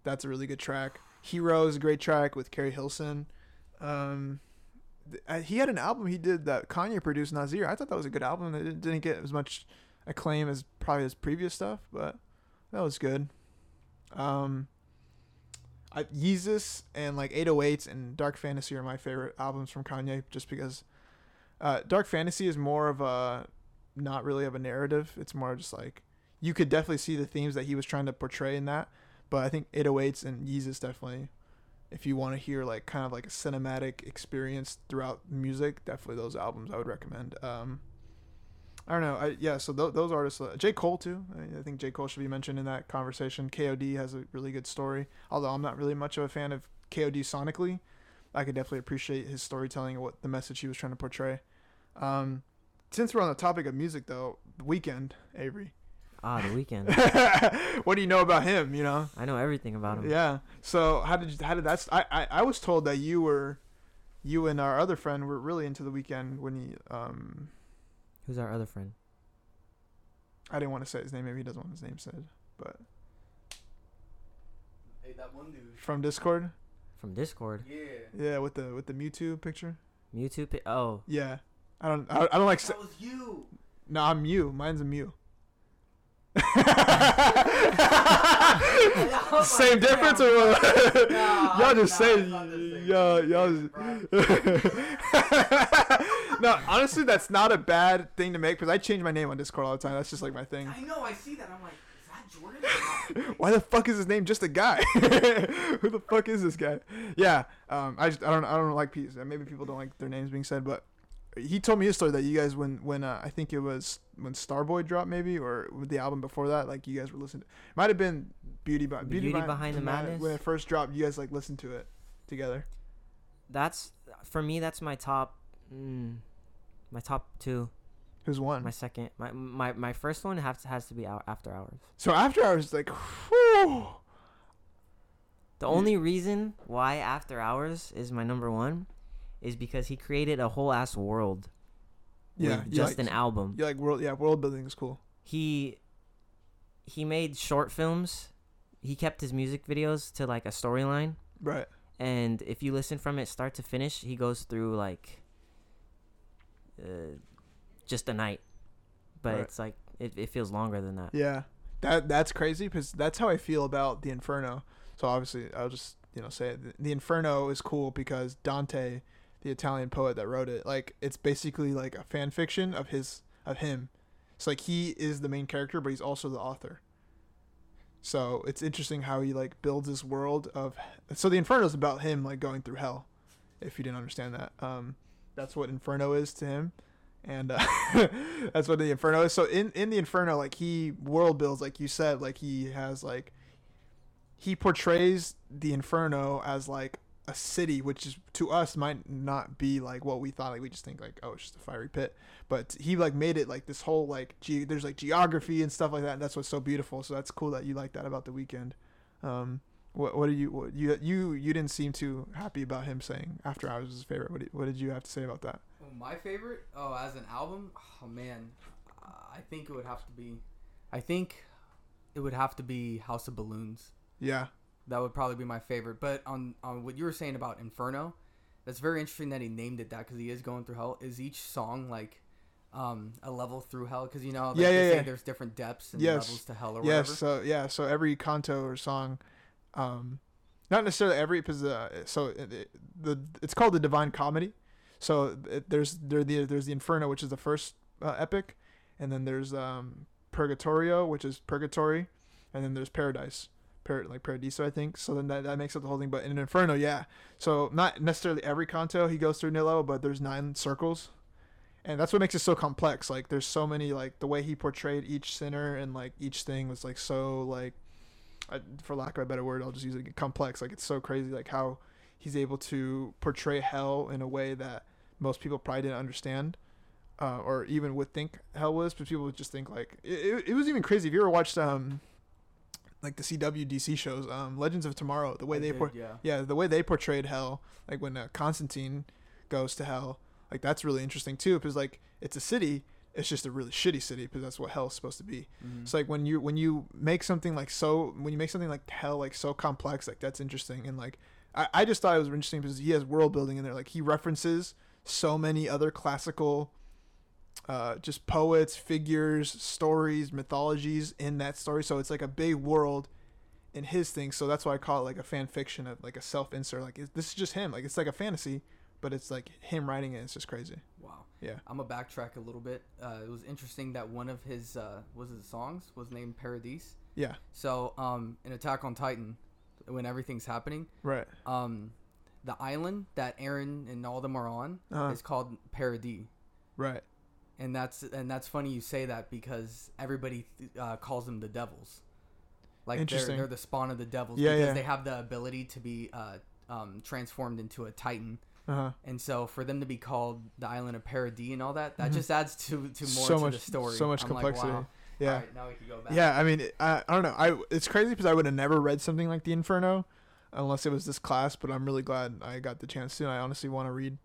that's a really good track. Hero is a great track with Carrie Hilson. He had an album he did that Kanye produced, Nasir. I thought that was a good album. It didn't get as much acclaim as probably his previous stuff, but that was good. Yeezus and like 808s and Dark Fantasy are my favorite albums from Kanye, just because Dark Fantasy is more of a, not really of a narrative. It's more just like, you could definitely see the themes that he was trying to portray in that. But I think 808s and Yeezus definitely, if you want to hear like kind of like a cinematic experience throughout music, definitely those albums I would recommend. I don't know. So those artists, J. Cole too. I think J. Cole should be mentioned in that conversation. KOD has a really good story, although I'm not really much of a fan of KOD sonically. I could definitely appreciate his storytelling and what the message he was trying to portray. Since we're on the topic of music, though, The Weeknd, Avery. The Weeknd. What do you know about him? You know, I know everything about him. Yeah. So how did that? I was told that you and our other friend were really into The Weeknd when he. Who's our other friend? I didn't want to say his name. Maybe he doesn't want his name said, but. Hey, that one dude. From Discord. Yeah. Yeah, with the Mewtwo picture. Oh. Yeah. I don't like. That was you. No, I'm Mew. Mine's a Mew. Same difference or what? No, y'all just say y'all. No, honestly, that's not a bad thing to make because I change my name on Discord all the time. That's just like my thing. I know. I see that. I'm like, is that Jordan? Why the fuck is his name just a guy? Who the fuck is this guy? Yeah. I don't like people. Maybe people don't like their names being said, but. He told me a story that you guys, when I think it was when Starboy dropped, maybe, or the album before that, like you guys were listening. It might have been Beauty Behind the Madness. When it first dropped, you guys like listened to it together. That's for me. That's my top. My top two. Who's one? My second. My first one has to be After Hours. So After Hours is like. Whew. The only reason why After Hours is my number one. Is because he created a whole ass world. Yeah, with just an album. You like world? Yeah, world building is cool. He made short films. He kept his music videos to like a storyline. Right. And if you listen from it start to finish, he goes through like just a night, but right. It's like it feels longer than that. Yeah, that's crazy because that's how I feel about The Inferno. So obviously, I'll just say it. The Inferno is cool because Dante. The Italian poet that wrote it, like it's basically like a fan fiction of him. It's like he is the main character, but he's also the author. So it's interesting how he like builds this world of. So the Inferno is about him like going through hell. If you didn't understand that, that's what Inferno is to him, and that's what the Inferno is. So in the Inferno, like he world builds, like you said, like he has like he portrays the Inferno as like. A city, which is to us might not be like what we thought. Like we just think like, oh, it's just a fiery pit. But he like made it like this whole like there's like geography and stuff like that. And that's what's so beautiful. So that's cool that you like that about The Weeknd. What you didn't seem too happy about him saying After Hours was his favorite. What did you have to say about that? Well, my favorite? Oh, as an album? Oh man, I think it would have to be House of Balloons. Yeah. That would probably be my favorite. But on what you were saying about Inferno, that's very interesting that he named it that because he is going through hell. Is each song like a level through hell? Because, they say there's different depths and levels to hell or whatever. Yes, so every canto or song, not necessarily every, because it's called the Divine Comedy. So there's the Inferno, which is the first epic, and then there's Purgatorio, which is Purgatory, and then there's Paradise. Paradiso, I think. So then that makes up the whole thing. But in Inferno, yeah. So not necessarily every canto he goes through Nilo, but there's 9 circles, and that's what makes it so complex. Like there's so many, like the way he portrayed each sinner and like each thing was like so like, for lack of a better word, I'll just use it complex. Like it's so crazy, like how he's able to portray hell in a way that most people probably didn't understand. Or even would think hell was, but people would just think like it was even crazy. If you ever watched like the CW DC shows, Legends of Tomorrow, the way they portrayed hell, like when Constantine goes to hell, like that's really interesting too, because like it's a city, it's just a really shitty city, because that's what hell's supposed to be. Mm-hmm. So like when you make something like hell like so complex, like that's interesting. And like I just thought it was interesting because he has world building in there. Like he references so many other classical just poets, figures, stories, mythologies in that story. So it's like a big world in his thing. So that's why I call it like a fan fiction, of like a self-insert. Like this is just him. Like it's like a fantasy, but it's like him writing it. It's just crazy. Wow. Yeah. I'm gonna backtrack a little bit. It was interesting that one of his songs was named Paradise. Yeah. So in Attack on Titan, when everything's happening, right? The island that Aaron and all them are on is called Paradis. Right. And that's funny you say that because everybody calls them the devils. Like they're the spawn of the devils because they have the ability to be transformed into a titan. Uh-huh. And so for them to be called the Island of Paradis and all that, that just adds to the story. So much complexity. Like, wow. Yeah. All right, now we can go back. Yeah, I mean, I don't know. It's crazy because I would have never read something like The Inferno unless it was this class, but I'm really glad I got the chance to. And I honestly want to read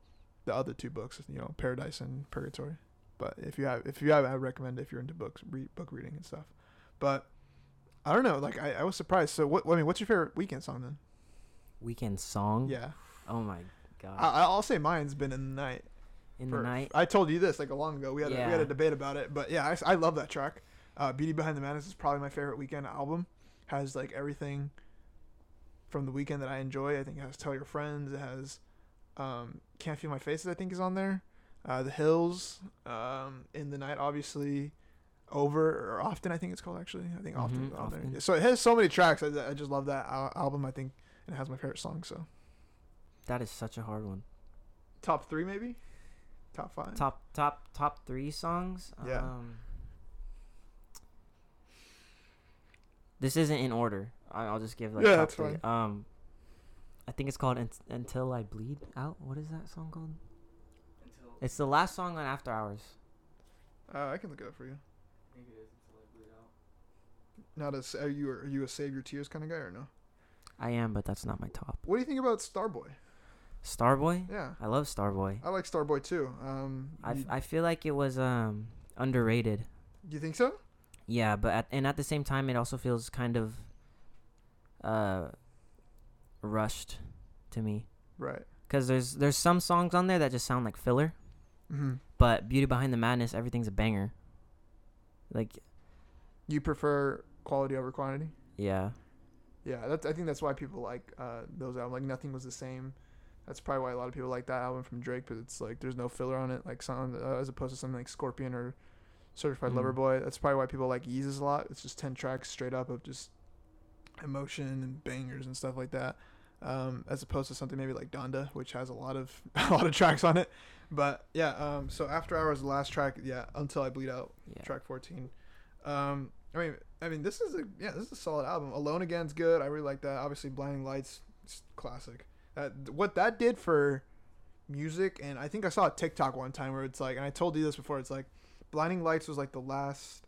the other two books, you know, Paradise and Purgatory. But if you have, I recommend it if you're into books, book reading and stuff. But I don't know, like I was surprised. So what's your favorite Weeknd song then? Weeknd song? Yeah. Oh my god. I'll say mine's been In the Night. I told you this like a long ago. We had a debate about it, but yeah, I love that track. Beauty Behind the Madness is probably my favorite Weeknd album. Has like everything from the Weeknd that I enjoy. I think it has Tell Your Friends. It has Can't Feel My Faces. I think is on there. The Hills, In the Night, obviously, Over, or Often, I think it's called, actually. I think Often is on there. So it has so many tracks. I just love that album, I think, and it has my favorite song, so. That is such a hard one. Top three, maybe? Top five? Top three songs? Yeah. This isn't in order. I'll just give, like, top three. Fine. I think it's called Until I Bleed Out. What is that song called? It's the last song on After Hours. I can look it up for you. I think it is Until I Bleed Out. Are you a Save Your Tears kind of guy or no? I am, but that's not my top. What do you think about Starboy? Starboy? Yeah. I love Starboy. I like Starboy too. I feel like it was underrated. You think so? Yeah, but at the same time, it also feels kind of rushed to me. Right. Because there's some songs on there that just sound like filler. Mm-hmm. But Beauty Behind the Madness, everything's a banger. Like, you prefer quality over quantity? Yeah, I think that's why people like those albums. Like, Nothing Was the Same. That's probably why a lot of people like that album from Drake, but it's like there's no filler on it, like some, as opposed to something like Scorpion or Certified Lover Boy. That's probably why people like Yeezus a lot. It's just 10 tracks straight up of just emotion and bangers and stuff like that. As opposed to something maybe like Donda, which has a lot of tracks on it. But yeah, so After Hours, the last track, Until I Bleed Out, track 14. I mean this is a solid album. Alone Again's good. I really like that. Obviously Blinding Lights, classic. What that did for music, and I think I saw a TikTok one time where it's like, and I told you this before, it's like Blinding Lights was like the last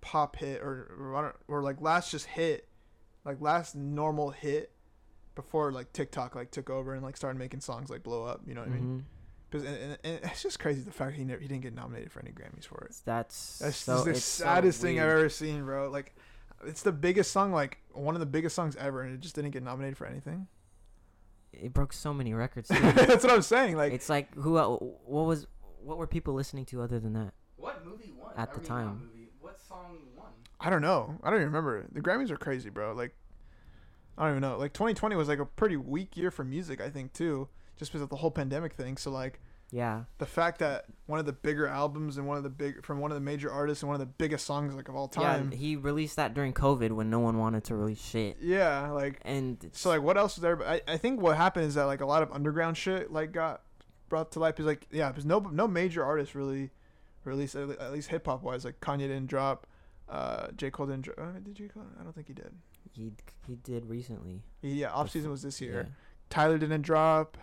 pop hit or like last just hit, like last normal hit before like TikTok like took over and like started making songs like blow up, you know what I mean? Because and it's just crazy the fact he didn't get nominated for any Grammys for it. That's the saddest thing I've ever seen, bro. Like, it's the biggest song, like one of the biggest songs ever, and it just didn't get nominated for anything. It broke so many records. That's what I'm saying. Like, it's like what were people listening to other than that? What movie won at the time? What song won? I don't know. I don't even remember. The Grammys are crazy, bro. Like, I don't even know. Like, 2020 was like a pretty weak year for music, I think, too, just because of the whole pandemic thing. So, like, the fact that one of the bigger albums and from one of the major artists and one of the biggest songs like of all time. Yeah, he released that during COVID when no one wanted to release shit. Yeah, like, and so like, what else was there? I think what happened is that like a lot of underground shit like got brought to life. Because like, because no major artist really released, at least hip hop wise. Like, Kanye didn't drop, J. Cole didn't drop. Did J. Cole? I don't think he did. He did recently. Yeah, off season was this year. Yeah. Tyler didn't drop.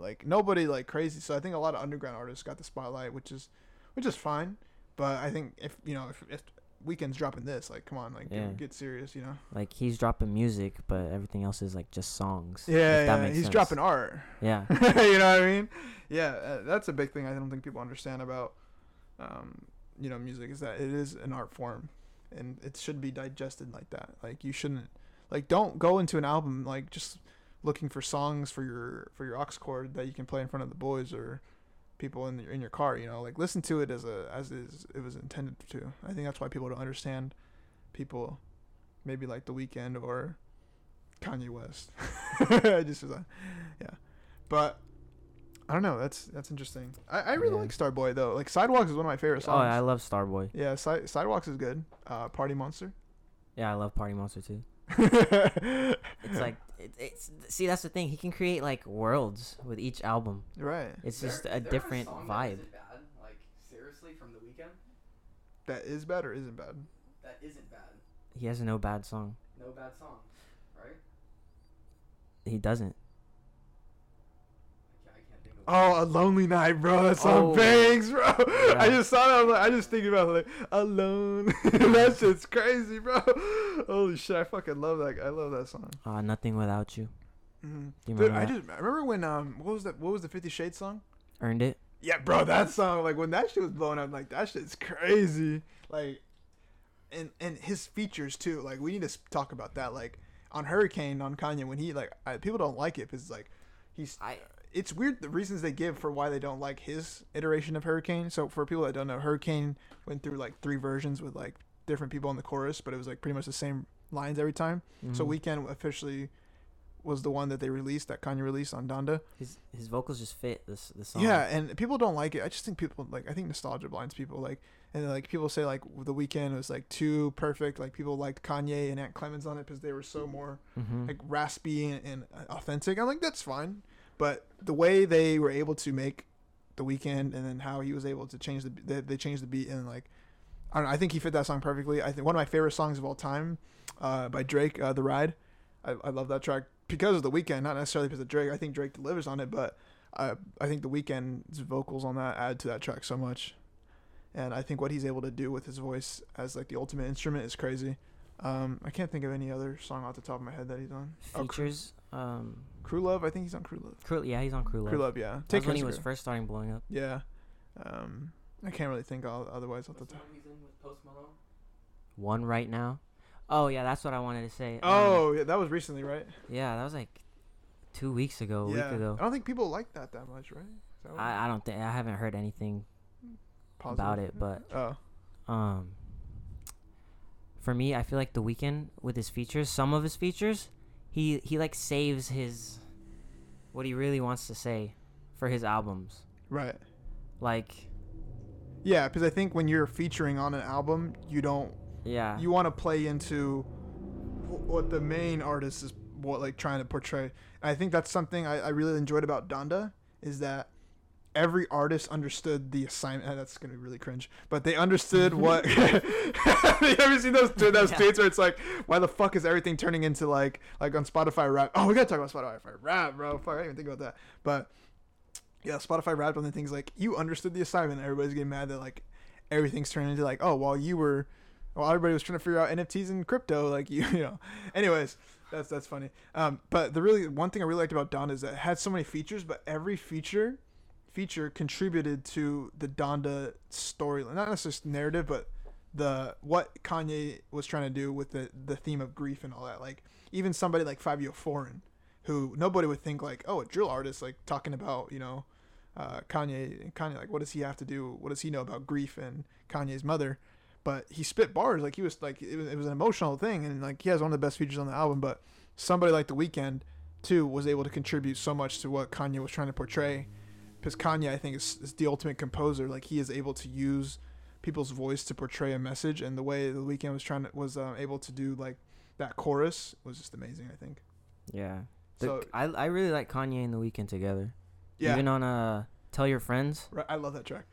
Like, nobody like crazy. So I think a lot of underground artists got the spotlight, which is fine. But I think if Weeknd's dropping this, like, come on, like, dude, get serious, you know. Like, he's dropping music, but everything else is like just songs. He's sense. Dropping art. Yeah. You know what I mean? Yeah, that's a big thing I don't think people understand about music, is that it is an art form. And it should be digested like that. Like, you shouldn't, like, don't go into an album like just looking for songs for your aux cord that you can play in front of the boys or people in your car. You know, like, listen to it as it was intended to. I think that's why people don't understand people, maybe like The Weeknd or Kanye West. But I don't know. That's interesting. I really like Starboy though. Like, Sidewalks is one of my favorite songs. Oh, I love Starboy. Yeah, Sidewalks is good. Party Monster. Yeah, I love Party Monster too. It's like it's see, that's the thing. He can create like worlds with each album. Right. It's just a different vibe. Like, seriously from The Weeknd. That Is Bad or Isn't Bad? That Isn't Bad. He has a no bad song. No bad song, right? He doesn't. I can't think of A Lonely Night, bro. That song bangs, bro. Yeah. I just saw that. I just think about it, like, alone. That shit's crazy, bro. Holy shit, I fucking love that. I love that song. Nothing Without You. Mm-hmm. Do you remember I remember when what was the 50 Shades song? Earned It. Yeah, bro, that song, like, when that shit was blowing up, like, that shit's crazy. Like, and his features too. Like, we need to talk about that. Like, on Hurricane, on Kanye, when he people don't like it because it's weird the reasons they give for why they don't like his iteration of Hurricane. So for people that don't know, Hurricane went through like 3 versions with like different people on the chorus, but it was like pretty much the same lines every time. Mm-hmm. So Weeknd officially was the one that they released, that Kanye released on Donda. His vocals just fit the song. Yeah, and people don't like it. I just think people, like, I think nostalgia blinds people. Like, and like people say like The Weeknd was like too perfect. Like, people liked Kanye and Aunt Clemens on it because they were so more like raspy and authentic. I'm like, that's fine, but the way they were able to make The Weeknd and then how he was able to change they changed the beat, and like, I don't know, I think he fit that song perfectly. I think one of my favorite songs of all time, by Drake, The Ride. I love that track. Because of The Weeknd, not necessarily because of Drake. I think Drake delivers on it, but I think The Weeknd's vocals on that add to that track so much. And I think what he's able to do with his voice as, like, the ultimate instrument is crazy. I can't think of any other song off the top of my head that he's on. Features? Crew Love? I think he's on Crew Love. Yeah, he's on Crew Love. Yeah. That's when he was first starting blowing up. Yeah. I can't really think otherwise off the top. He's in with Post Malone? One Right Now. Oh, yeah, that's what I wanted to say. Oh, yeah, that was recently, right? Yeah, that was like 2 weeks ago, a week ago. I don't think people like that much, right? I don't think. I haven't heard anything positive about it, but for me, I feel like The Weeknd, with his features, some of his features, he like saves his, what he really wants to say for his albums. Right. Like. Yeah, because I think when you're featuring on an album, you don't. Yeah, you want to play into what the main artist is trying to portray. And I think that's something I really enjoyed about Donda, is that every artist understood the assignment. That's gonna be really cringe, but they understood what. You ever seen those tweets where it's like, why the fuck is everything turning into like on Spotify Rap? Oh, we gotta talk about Spotify Rap, bro. Fuck, I didn't even think about that. But yeah, Spotify Rap, and then things like, you understood the assignment. Everybody's getting mad that like everything's turning into like, oh, while you were. Well, everybody was trying to figure out NFTs and crypto, like, you know. Anyways, that's funny. But the really one thing I really liked about Donda is that it had so many features, but every feature contributed to the Donda storyline, not necessarily narrative, but what Kanye was trying to do with the theme of grief and all that. Like, even somebody like Fabio Foreign, who nobody would think like, oh, a drill artist, like talking about, you know, Kanye, like, what does he have to do? What does he know about grief and Kanye's mother? But he spit bars, like, he was like, it was an emotional thing, and like, he has one of the best features on the album. But somebody like The Weeknd too was able to contribute so much to what Kanye was trying to portray, because Kanye, I think, is the ultimate composer. Like, he is able to use people's voice to portray a message, and the way The Weeknd was able to do like that chorus was just amazing, I think. Yeah, so I really like Kanye and The Weeknd together. Yeah, even on Tell Your Friends. Right, I love that track.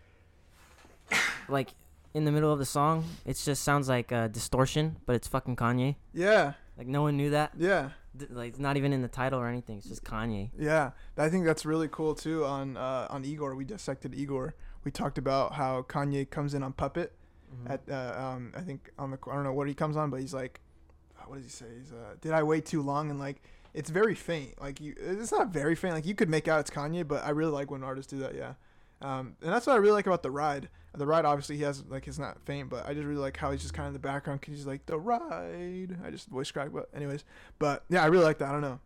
Like. In the middle of the song, it just sounds like distortion, but it's fucking Kanye. Yeah. Like, no one knew that. Yeah. Like, not even in the title or anything. It's just Kanye. Yeah. I think that's really cool, too. On Igor, we dissected Igor. We talked about how Kanye comes in on Puppet. Mm-hmm. At I think on the... I don't know what he comes on, but he's like... What does he say? He's, did I wait too long? And, like, it's very faint. Like, it's not very faint. Like, you could make out it's Kanye, but I really like when artists do that, yeah. And that's what I really like about The Ride. The Ride, obviously, he has, like, it's not faint, but I just really like how he's just kind of in the background, because he's like, The Ride. I just voice crack, but anyways. But, yeah, I really like that. I don't know.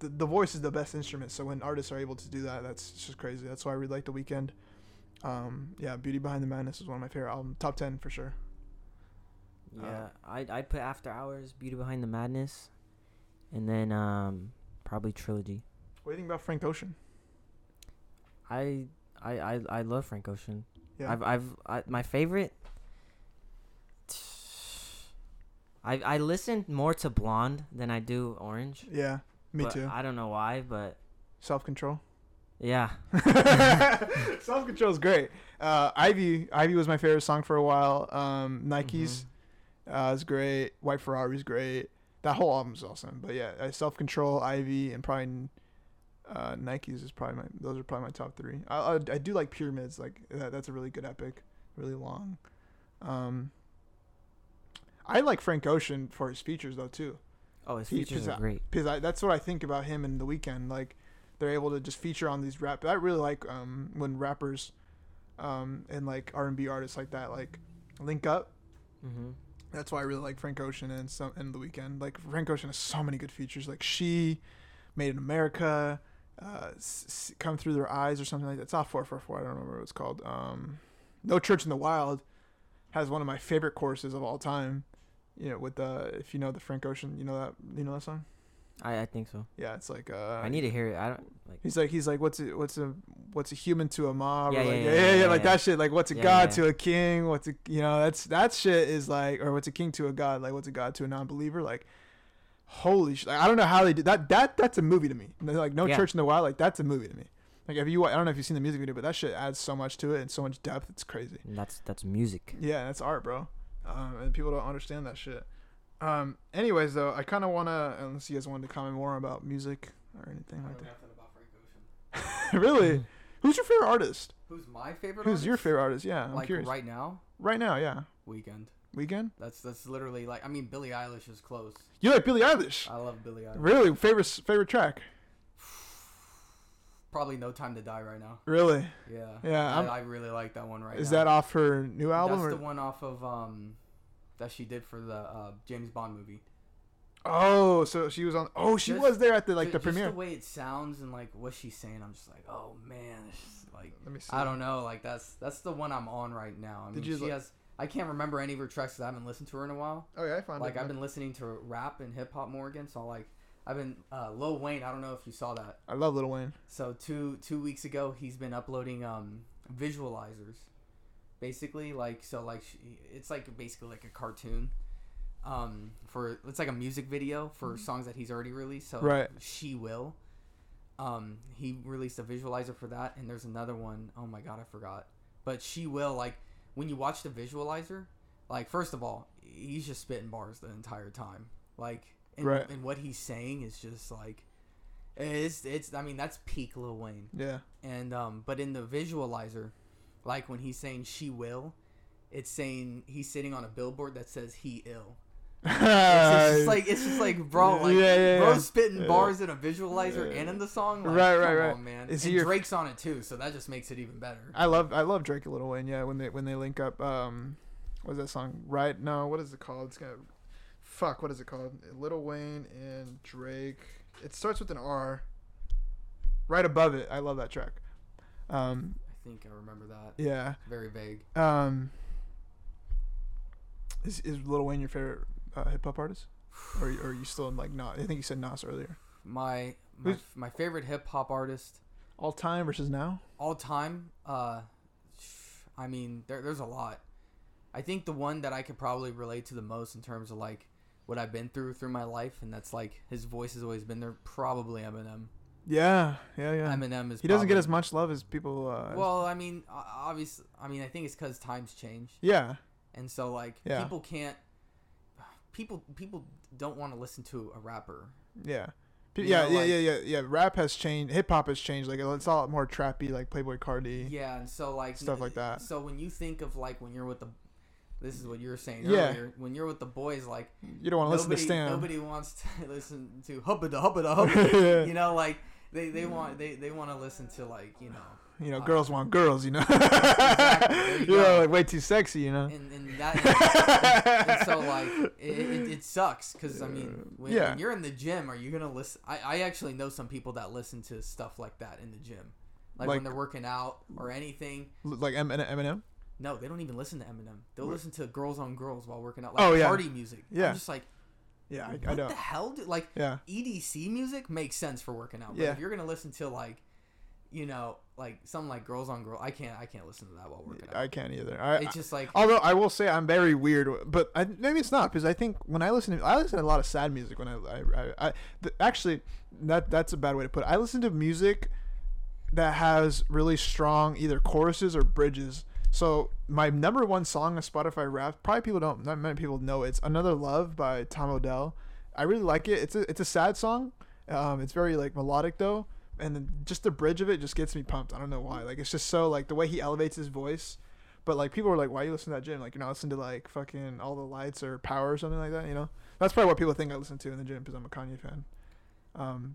The voice is the best instrument, so when artists are able to do that, that's just crazy. That's why I really like The Weeknd. Yeah, Beauty Behind the Madness is one of my favorite albums. Top 10, for sure. Yeah, I'd put After Hours, Beauty Behind the Madness, and then probably Trilogy. What do you think about Frank Ocean? I love Frank Ocean. Yeah. My favorite. I listen more to Blonde than I do Orange. Yeah, me too. I don't know why, but Self Control. Yeah. Self-Control is great. Ivy was my favorite song for a while. Nike's is great. White Ferrari's great. That whole album is awesome. But yeah, Self-Control, Ivy, and probably Nike's is probably those are probably my top three. I do like Pyramids. Like that's a really good epic, really long. I like Frank Ocean for his features though too. Oh, his features are great. Because that's what I think about him and The Weeknd. Like they're able to just feature on these rap. I really like when rappers and like R&B artists like that like link up. Mm-hmm. That's why I really like Frank Ocean and The Weeknd. Like Frank Ocean has so many good features. Like She, Made in America, Come Through Their Eyes or something like that. It's not 444. I don't remember what it's called. No Church in the Wild has one of my favorite choruses of all time. You know, with if you know the Frank Ocean, you know that song? I think so. Yeah, it's like I need to hear it. I don't like. He's like what's a human to a mob? Yeah, or like, yeah. Like that shit. Like what's a god to a king? That shit is like, or what's a king to a god? Like what's a god to a non-believer? like holy shit. Like, I don't know how they did that. That's a movie to me. Like No Church in the Wild. Like that's a movie to me. Like I don't know if you've seen the music video, but that shit adds so much to it and so much depth. It's crazy. And that's music. Yeah, that's art, bro. And people don't understand that shit. Anyways, though, I kind of want to, unless you guys wanted to comment more about music or anything like that. I don't know nothing about Frank Ocean. Really? Who's your favorite artist? Who's my favorite artist? Who's your favorite artist? Yeah, I'm curious. Right now? Right now, yeah. Weeknd? That's literally like, I mean, Billie Eilish is close. You like Billie Eilish? I love Billie Eilish. Really? Favorite track? Probably No Time to Die right now. Really? Yeah. I really like that one right now. Is that off her new album? That's the one off of that she did for the James Bond movie. Oh, so she was on. Oh, she was there at the premiere. Just the way it sounds and like what she's saying, I'm just like, oh man, it's just like let me see. I don't know. Like that's the one I'm on right now. I mean, I can't remember any of her tracks because I haven't listened to her in a while. Oh yeah, I found I've been listening to rap and hip hop more again, so I've been Lil Wayne. I don't know if you saw that. I love Lil Wayne. So two weeks ago, he's been uploading visualizers, basically it's like basically like a cartoon, for it's like a music video for songs that he's already released. So right. She Will, he released a visualizer for that, and there's another one. Oh my god, I forgot. But She Will, like when you watch the visualizer, like first of all, he's just spitting bars the entire time, like. And, right. And what he's saying is just like, it's. I mean, that's peak Lil Wayne. Yeah. And but in the visualizer, like when he's saying she will, it's saying he's sitting on a billboard that says he ill. It's just like bro, like bro's spitting bars in a visualizer and in the song. Like, right. Come on, man. And Drake's on it too, so that just makes it even better. I love Drake and Lil Wayne. Yeah, when they link up, what's that song? Right? No, what is it called? It's got. Fuck, what is it called? Lil Wayne and Drake. It starts with an R. Right above it. I love that track. I think I remember that. Yeah. Very vague. Is Lil Wayne your favorite hip hop artist? Or are you still in like Nas? I think you said Nas earlier. My favorite hip hop artist. All time versus now? All time. I mean, there's a lot. I think the one that I could probably relate to the most in terms of like what I've been through my life, and that's like his voice has always been there. Probably Eminem. Yeah. Eminem is. He doesn't get as much love as people. Well, I mean, obviously, I think it's because times change. Yeah. And so like people can't. People don't want to listen to a rapper. Yeah. Yeah. Rap has changed. Hip hop has changed. Like it's a lot more trappy, like Playboi Carti. Yeah, and so like stuff like that. So when you think of like when you're with the. This is what you were saying earlier. When you're with the boys, like you don't want to listen to Stan. Nobody wants to listen to hubba da. You know, like they want to listen to like you know, girls want girls. You know, exactly. You know, like way too sexy. You know, and that and so like it sucks because I mean when you're in the gym, are you gonna listen? I actually know some people that listen to stuff like that in the gym, like when they're working out or anything. Like Eminem. No, they don't even listen to Eminem. They'll listen to Girls on Girls while working out, like party music. Yeah. I'm just like, I know. What the hell? EDC music makes sense for working out. But if you're gonna listen to like, like something like Girls on Girls, I can't listen to that while working out. I can't either. It's just like. Although I will say I'm very weird, but maybe it's not because I think when I listen to a lot of sad music. When actually that's a bad way to put it. I listen to music that has really strong either choruses or bridges. So my number one song on Spotify Wrapped, probably people don't, not many people know, it's Another Love by Tom Odell. I really like it. It's a sad song. It's very like melodic though, and then just the bridge of it just gets me pumped. I don't know why. Like, it's just so like the way he elevates his voice. But like, people are like, why you listen to that, gym? Like, you're not listening to like fucking All the Lights or Power or something like that, you know? That's probably what people think I listen to in the gym because I'm a Kanye fan.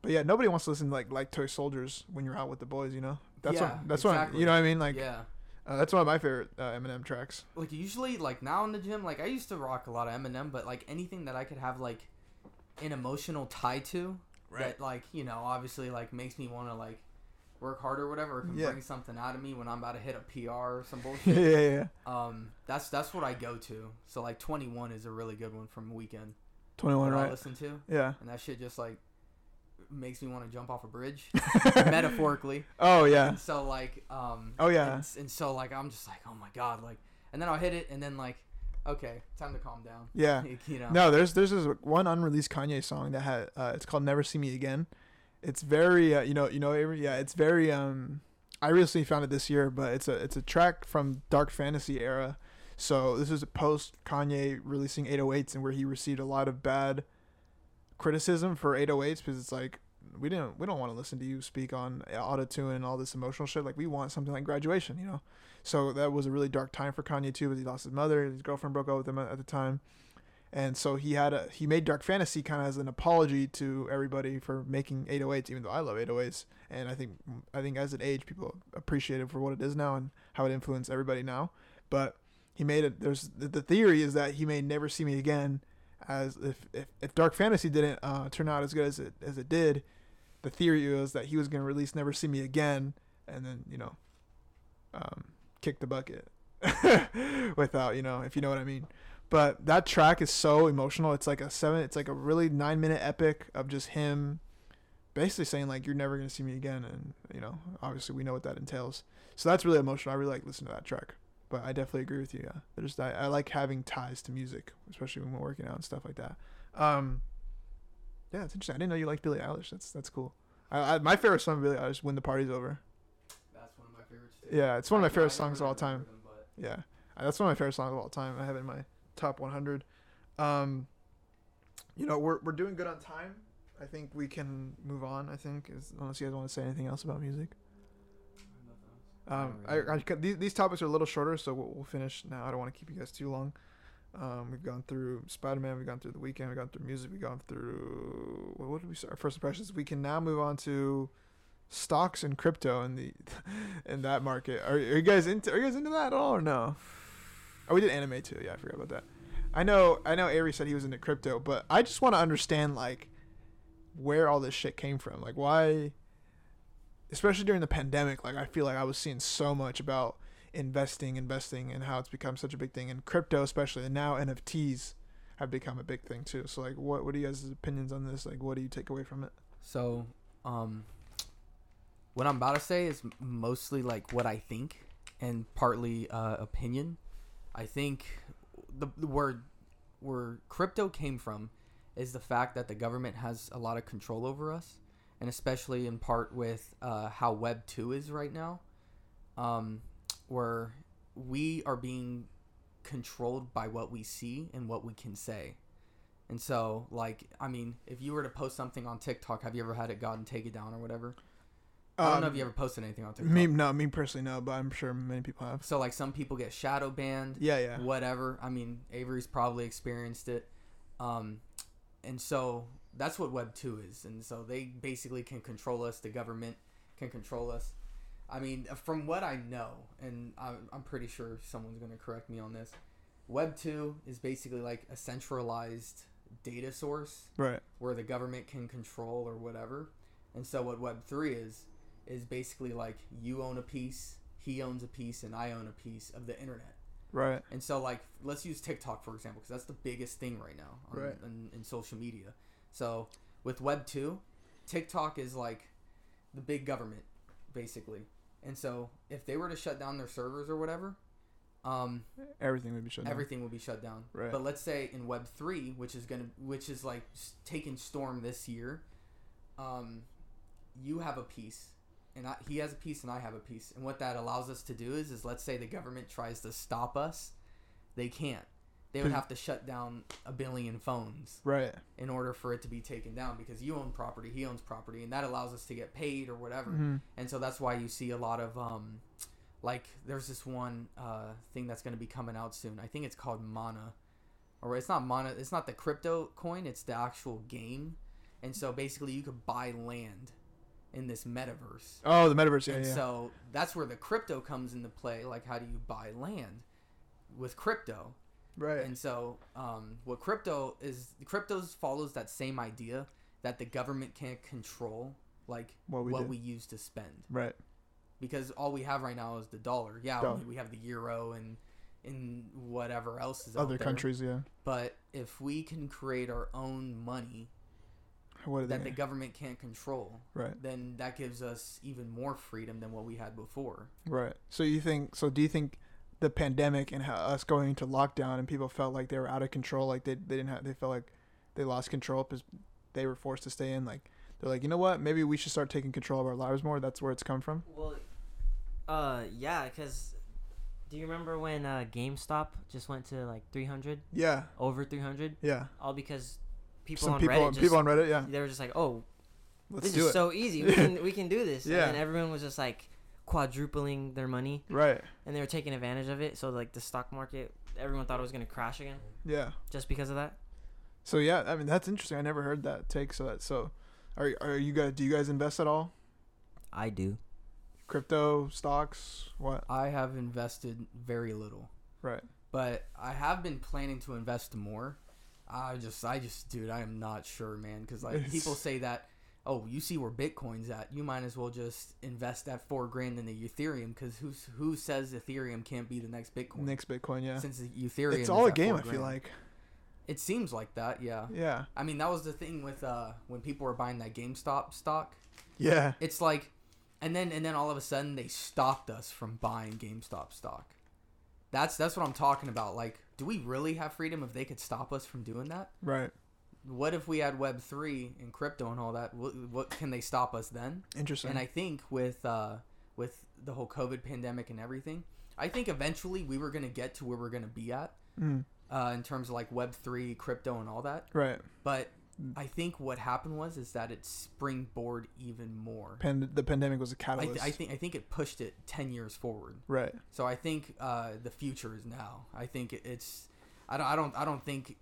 But yeah, nobody wants to listen to like Toy Soldiers when you're out with the boys, you know? That's exactly. You know what I mean? Like, yeah. That's one of my favorite Eminem tracks. Like, usually, like, now in the gym, like, I used to rock a lot of Eminem, but, like, anything that I could have, like, an emotional tie to, right, that, like, you know, obviously, like, makes me want to, like, work harder or whatever, or can bring something out of me when I'm about to hit a PR or some bullshit. That's what I go to. So, like, 21 is a really good one from Weeknd. 21, right? I listen to. Yeah. And that shit just, like, makes me want to jump off a bridge metaphorically. Oh yeah. And so like oh yeah, and so like I'm just like, oh my god, like, and then I'll hit it and then like, okay, time to calm down. Yeah. You know? No, there's this one unreleased Kanye song that had it's called Never See Me Again. It's very it's very I recently found it this year, but it's a track from Dark Fantasy era. So this is a post Kanye releasing 808s and where he received a lot of bad criticism for 808s because it's like, we don't want to listen to you speak on autotune and all this emotional shit. Like, we want something like Graduation, you know? So that was a really dark time for Kanye too, because he lost his mother, his girlfriend broke up with him at the time, and so he made Dark Fantasy kind of as an apology to everybody for making 808s, even though I love 808s, and I think as it aged, people appreciate it for what it is now and how it influenced everybody now. But he made it. There's the theory is that he made Never See Me Again as if Dark Fantasy didn't turn out as good as it did. The theory was that he was going to release Never See Me Again and then, you know, kick the bucket without, you know, if you know what I mean. But that track is so emotional. It's like a really 9-minute epic of just him basically saying like, you're never going to see me again, and, you know, obviously we know what that entails. So that's really emotional. I really like listening to that track. But I definitely agree with you. Yeah, I like having ties to music, especially when we're working out and stuff like that. Yeah, it's interesting. I didn't know you liked Billie Eilish. That's cool. My favorite song of Billie Eilish, "When the Party's Over." That's one of my favorites too. Yeah, it's one of my favorite songs of all time. That's one of my favorite songs of all time. I have it in my top 100. You know, we're doing good on time. I think we can move on. I think, unless you guys want to say anything else about music. These topics are a little shorter, so we'll finish now. I don't want to keep you guys too long. We've gone through Spider-Man, we've gone through The Weeknd, we've gone through music, we've gone through what did we start? Our first impressions. We can now move on to stocks and crypto and that market. Are you guys into that at all or no? Oh, we did anime too. Yeah, I forgot about that. I know Avery said he was into crypto, but I just want to understand like where all this shit came from. Like, why, especially during the pandemic, like I feel like I was seeing so much about investing and how it's become such a big thing, and crypto especially, and now NFTs have become a big thing too. So like, what are you guys' opinions on this? Like, what do you take away from it? So what I'm about to say is mostly like what I think and partly opinion. I think the word where crypto came from is the fact that the government has a lot of control over us, and especially in part with how Web 2 is right now, where we are being controlled by what we see and what we can say. And so, like, I mean, if you were to post something on TikTok, have you ever had it go and take it down or whatever? I don't know if you ever posted anything on TikTok. Me personally, no, but I'm sure many people have. So, like, some people get shadow banned. Yeah. Whatever. I mean, Avery's probably experienced it. And so that's what Web 2 is. And so they basically can control us. The government can control us. I mean, from what I know, and I'm pretty sure someone's going to correct me on this, Web 2 is basically like a centralized data source, right, where the government can control or whatever. And so what Web 3 is basically like you own a piece, he owns a piece, and I own a piece of the internet. Right. And so, like, let's use TikTok, for example, because that's the biggest thing right now in social media. So with Web 2, TikTok is like the big government, basically. And so if they were to shut down their servers or whatever, everything would be shut down. Right. But let's say in Web 3, which is like taking storm this year, you have a piece, and he has a piece and I have a piece. And what that allows us to do is let's say the government tries to stop us. They can't. They would have to shut down 1 billion phones, right, in order for it to be taken down, because you own property, he owns property, and that allows us to get paid or whatever. Mm-hmm. And so that's why you see a lot of, like, there's this one thing that's going to be coming out soon. I think it's called Mana, or it's not Mana. It's not the crypto coin. It's the actual game. And so basically, you could buy land in this metaverse. Oh, the metaverse. Yeah, and yeah. So that's where the crypto comes into play. Like, how do you buy land with crypto? Right. And so what crypto is, cryptos follows that same idea that the government can't control, like what we use to spend. Right. Because all we have right now is the dollar. Yeah, we have the euro and whatever else is other out there. Countries, yeah. But if we can create our own money that the government can't control, right, then that gives us even more freedom than what we had before. Right. So do you think the pandemic and us going into lockdown and people felt like they were out of control, like they felt like they lost control because they were forced to stay in, like they're like, you know what, maybe we should start taking control of our lives more? That's where it's come from. Well, yeah, because do you remember when GameStop just went to like 300? Yeah, over 300. Yeah, all because people on Reddit, yeah, they were just like, oh, this is so easy, we can do this. Yeah. And everyone was just like quadrupling their money, right, and they were taking advantage of it. So like the stock market, everyone thought it was going to crash again, yeah, just because of that. So yeah, I mean, that's interesting. I never heard that take. So are you guys, do you guys invest at all? I do. Crypto, stocks, what? I have invested very little, right, but I have been planning to invest more. I just dude, I am not sure, man, because like people say that, oh, you see where Bitcoin's at, you might as well just invest that $4,000 in the Ethereum, because who says Ethereum can't be the next Bitcoin? Yeah. Since the Ethereum, it's all a game. I feel like it seems like that. Yeah. Yeah. I mean, that was the thing with when people were buying that GameStop stock. Yeah. It's like, and then all of a sudden they stopped us from buying GameStop stock. That's what I'm talking about. Like, do we really have freedom if they could stop us from doing that? Right. What if we had Web3 and crypto and all that? What can they stop us then? Interesting. And I think with the whole COVID pandemic and everything, I think eventually we were going to get to where we're going to be at in terms of like Web3, crypto, and all that. Right. But I think what happened was that it springboarded even more. The pandemic was a catalyst. I think it pushed it 10 years forward. Right. So I think the future is now. I think it's. I don't think.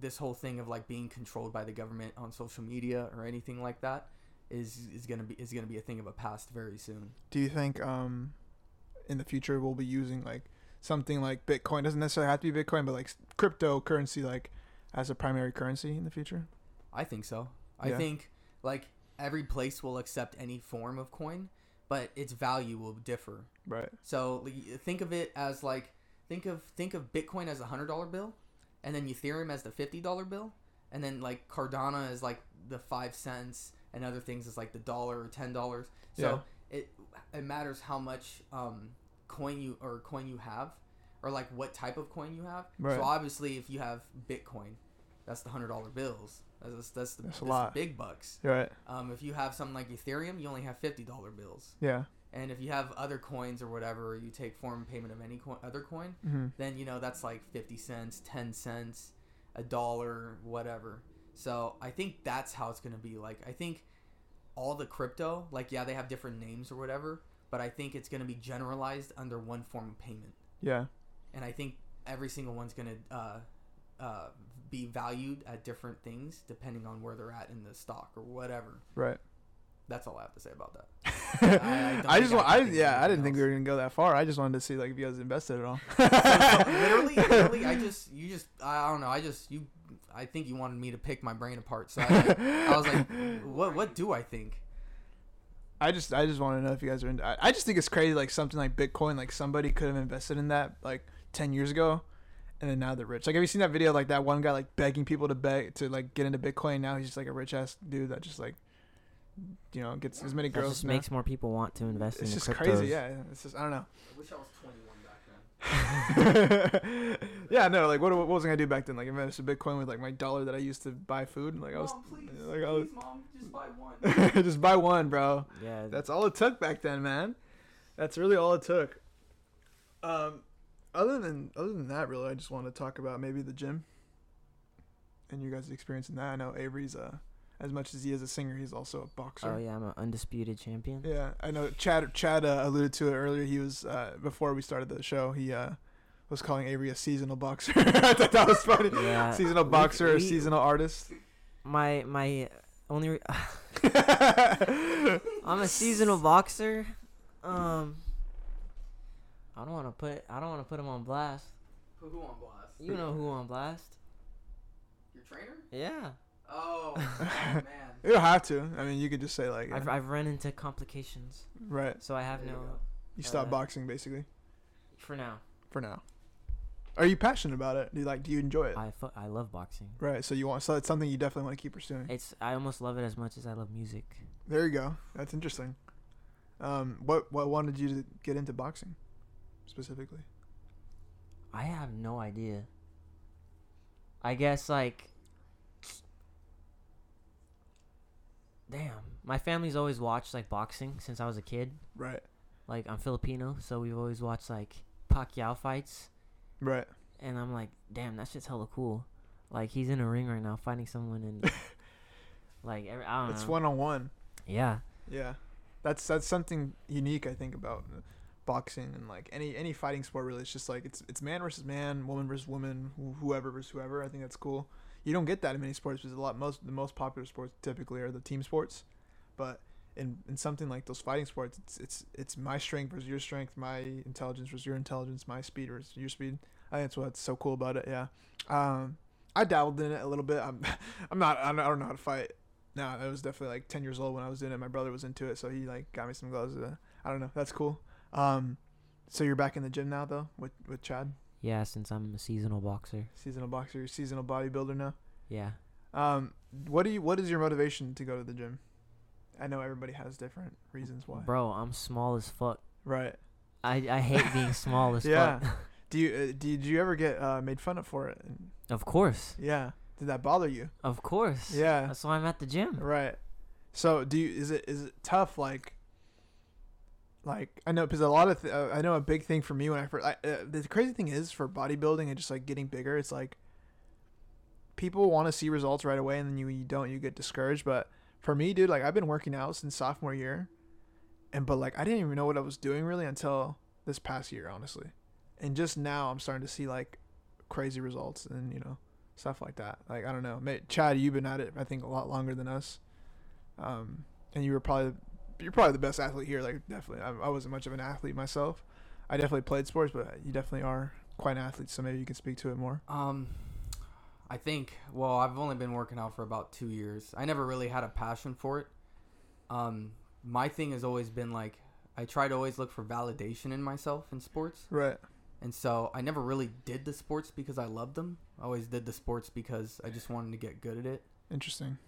This whole thing of like being controlled by the government on social media or anything like that is gonna be a thing of a past very soon. Do you think in the future we'll be using like something like Bitcoin? Doesn't necessarily have to be Bitcoin, but like cryptocurrency, like as a primary currency in the future? I think so. Yeah. I think like every place will accept any form of coin, but its value will differ. Right. So think of it as like think of Bitcoin as a $100 bill. And then Ethereum as the $50 bill. And then, like, Cardano is, like, the 5 cents. And other things is, like, the dollar or $10. So yeah. It matters how much coin you have. Or, like, what type of coin you have. Right. So, obviously, if you have Bitcoin, that's the $100 bills. That's the big bucks. Right. If you have something like Ethereum, you only have $50 bills. Yeah. And if you have other coins or whatever, or you take form payment of any other coin, then, you know, that's like 50 cents, 10 cents, $1, whatever. So I think that's how it's going to be. Like, I think all the crypto, like, yeah, they have different names or whatever, but I think it's going to be generalized under one form of payment. Yeah. And I think every single one's going to be valued at different things depending on where they're at in the stock or whatever. Right. That's all I have to say about that. I didn't think we were gonna go that far. I just wanted to see like if you guys invested at all. Literally, I think you wanted me to pick my brain apart. So I was like, what do I think? I just want to know if you guys are into. I just think it's crazy, like something like Bitcoin, like somebody could have invested in that like 10 years ago, and then now they're rich. Like, have you seen that video? Like that one guy like begging people to like get into Bitcoin. Now he's just like a rich ass dude that just like. You know, gets as many girls. It just makes more people want to invest in crypto. It's just crazy, yeah. It's just, I don't know. I wish I was 21 back then. Yeah, no, like what was I gonna do back then? Like invest a Bitcoin with like my $1 that I used to buy food. And, like Mom, I was, please, like, I was, please, Mom, just buy one. Just buy one, bro. Yeah, that's all it took back then, man. That's really all it took. Other than that, really, I just want to talk about maybe the gym. And you guys experiencing that? I know Avery's as much as he is a singer, he's also a boxer. Oh yeah, I'm an undisputed champion. Yeah, I know. Chad alluded to it earlier. He was before we started the show. He was calling Avery a seasonal boxer. I thought that was funny. Yeah. Seasonal boxer, or seasonal artist. My only. I'm a seasonal boxer. I don't want to put him on blast. Who on blast? You know who on blast. Your trainer? Yeah. Oh, man. You don't have to. I mean, you could just say like. Yeah. I've run into complications. Right. So I have there no. You stopped boxing basically. For now. Are you passionate about it? Do you enjoy it? I love boxing. Right. So it's something you definitely want to keep pursuing. I almost love it as much as I love music. There you go. That's interesting. What wanted you to get into boxing, specifically? I have no idea. I guess, like, damn, my family's always watched, like, boxing since I was a kid. Right. Like, I'm Filipino, so we've always watched, like, Pacquiao fights. Right. And I'm like, damn, that shit's hella cool. Like, he's in a ring right now fighting someone and, like, I don't know. It's one-on-one. Yeah. Yeah. That's something unique, I think, about boxing and like any fighting sport really. It's just like it's man versus man, woman versus woman, whoever versus whoever. I think that's cool. You don't get that in many sports because the most popular sports typically are the team sports, but in something like those fighting sports, it's my strength versus your strength, my intelligence versus your intelligence, my speed versus your speed. I think that's what's so cool about it. Yeah, I dabbled in it a little bit. I don't know how to fight. No, I was definitely like 10 years old when I was doing it. My brother was into it, so he like got me some gloves. I don't know. That's cool. So you're back in the gym now though with Chad? Yeah, since I'm a seasonal boxer. You're seasonal bodybuilder now? Yeah. What is your motivation to go to the gym? I know everybody has different reasons why. Bro, I'm small as fuck. Right. I hate being small as fuck. Yeah. Did you ever get made fun of for it? Of course. Yeah. Did that bother you? Of course. Yeah. That's why I'm at the gym. Right. So is it tough like I know because a lot of I know a big thing for me when I first the crazy thing is for bodybuilding and just like getting bigger, it's like people want to see results right away and then you don't, you get discouraged. But for me, dude, like I've been working out since sophomore year but like I didn't even know what I was doing really until this past year, honestly. And just now I'm starting to see like crazy results and you know stuff like that. Like I don't know, Chad, you've been at it I think a lot longer than us, and you were probably the best athlete here. Like definitely, I wasn't much of an athlete myself. I definitely played sports, but you definitely are quite an athlete. So maybe you can speak to it more. I think. Well, I've only been working out for about 2 years. I never really had a passion for it. My thing has always been like I try to always look for validation in myself in sports. Right. And so I never really did the sports because I loved them. I always did the sports because I just wanted to get good at it. Interesting.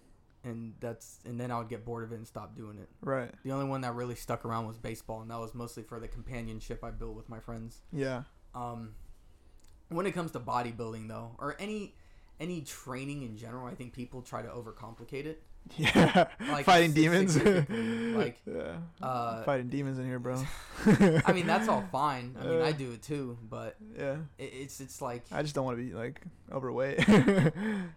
And then I would get bored of it and stop doing it. Right. The only one that really stuck around was baseball, and that was mostly for the companionship I built with my friends. Yeah. When it comes to bodybuilding though, or any training in general, I think people try to overcomplicate it. Yeah. Like, fighting demons. Like yeah. Fighting demons in here, bro. I mean, that's all fine. I mean, I do it too, but yeah. It's like I just don't want to be like overweight.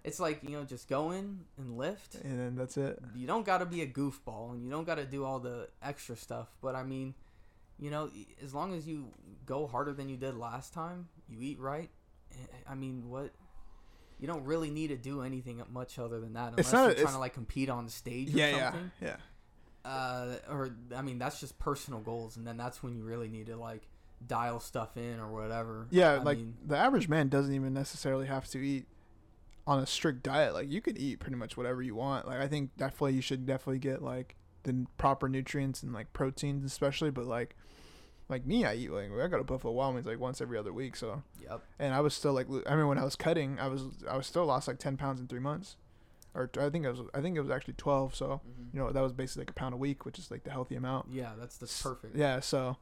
It's like, you know, just go in and lift and then that's it. You don't got to be a goofball and you don't got to do all the extra stuff, but I mean, you know, as long as you go harder than you did last time, you eat right. I mean, what you don't really need to do anything much other than that, unless you're trying to like compete on stage or something. Yeah, yeah. Or I mean, that's just personal goals, and then that's when you really need to like dial stuff in or whatever. Yeah, the average man doesn't even necessarily have to eat on a strict diet. Like you could eat pretty much whatever you want. Like I think definitely you should definitely get like the proper nutrients and like proteins especially, but like. Like me, I eat like I go to Buffalo Wild Wings like once every other week. So yep. And I was still like I mean when I was cutting, I was still lost like 10 pounds in 3 months, or I think it was actually 12. So mm-hmm. You know that was basically like a pound a week, which is like the healthy amount. Yeah, that's perfect. Yeah, so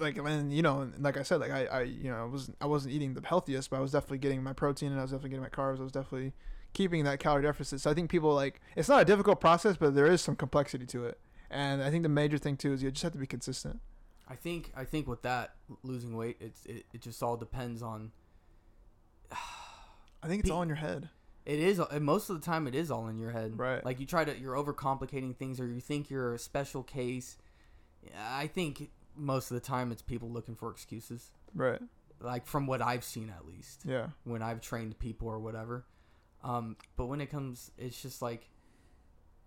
and you know, like I said, like I you know, I wasn't eating the healthiest, but I was definitely getting my protein, and I was definitely getting my carbs. I was definitely keeping that calorie deficit. So I think people, like, it's not a difficult process, but there is some complexity to it. And I think the major thing too is you just have to be consistent. I think with that, losing weight, it just all depends on. I think it's all in your head. It is, and most of the time it is all in your head. Right. Like you're overcomplicating things, or you think you're a special case. I think most of the time it's people looking for excuses. Right. Like from what I've seen, at least. Yeah. When I've trained people or whatever. But when it comes, it's just like,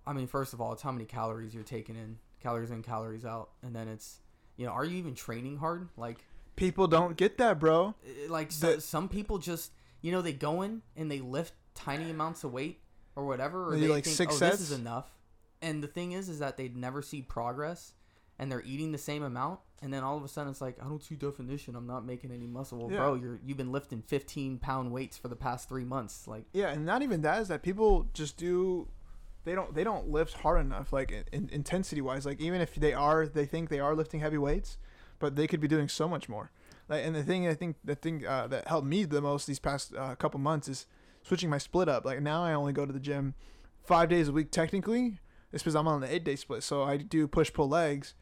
I mean, first of all, it's how many calories you're taking in, calories in, calories out. And then it's, you know, are you even training hard? Like, people don't get that, bro. Like, some people just, you know, they go in and they lift tiny amounts of weight or whatever, or they like think, six sets? This is enough. And the thing is that they never see progress, and they're eating the same amount, and then all of a sudden it's like, I don't see definition, I'm not making any muscle. Well, yeah. Bro, you've been lifting 15-pound weights for the past 3 months. Like, yeah, and not even that, is that people just do, they don't lift hard enough, like in intensity wise. Like, even if they think they are lifting heavy weights, but they could be doing so much more. Like, and the thing that helped me the most these past couple months is switching my split up. Like, now I only go to the gym 5 days a week technically. It's because I'm on the 8-day split. So I do push-pull legs,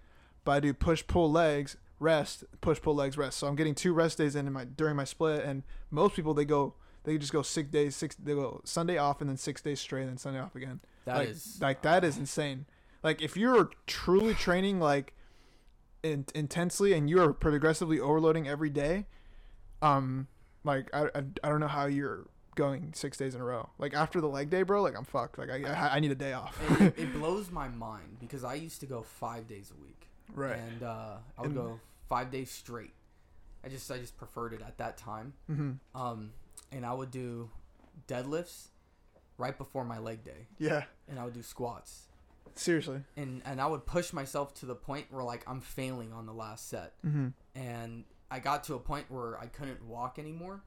but I do push-pull legs, rest, push-pull legs, rest. So I'm getting 2 rest days during my split. And most people, they just go 6 days, they go Sunday off and then 6 days straight and then Sunday off again. That is insane. Like, if you're truly training like intensely and you are progressively overloading every day, like I don't know how you're going 6 days in a row. Like, after the leg day, bro, like, I'm fucked. Like, I need a day off. It blows my mind, because I used to go 5 days a week, right? And I would go 5 days straight. I just preferred it at that time. Mm-hmm. And I would do deadlifts right before my leg day. Yeah. And I would do squats. Seriously. And I would push myself to the point where, like, I'm failing on the last set. Mm-hmm. And I got to a point where I couldn't walk anymore,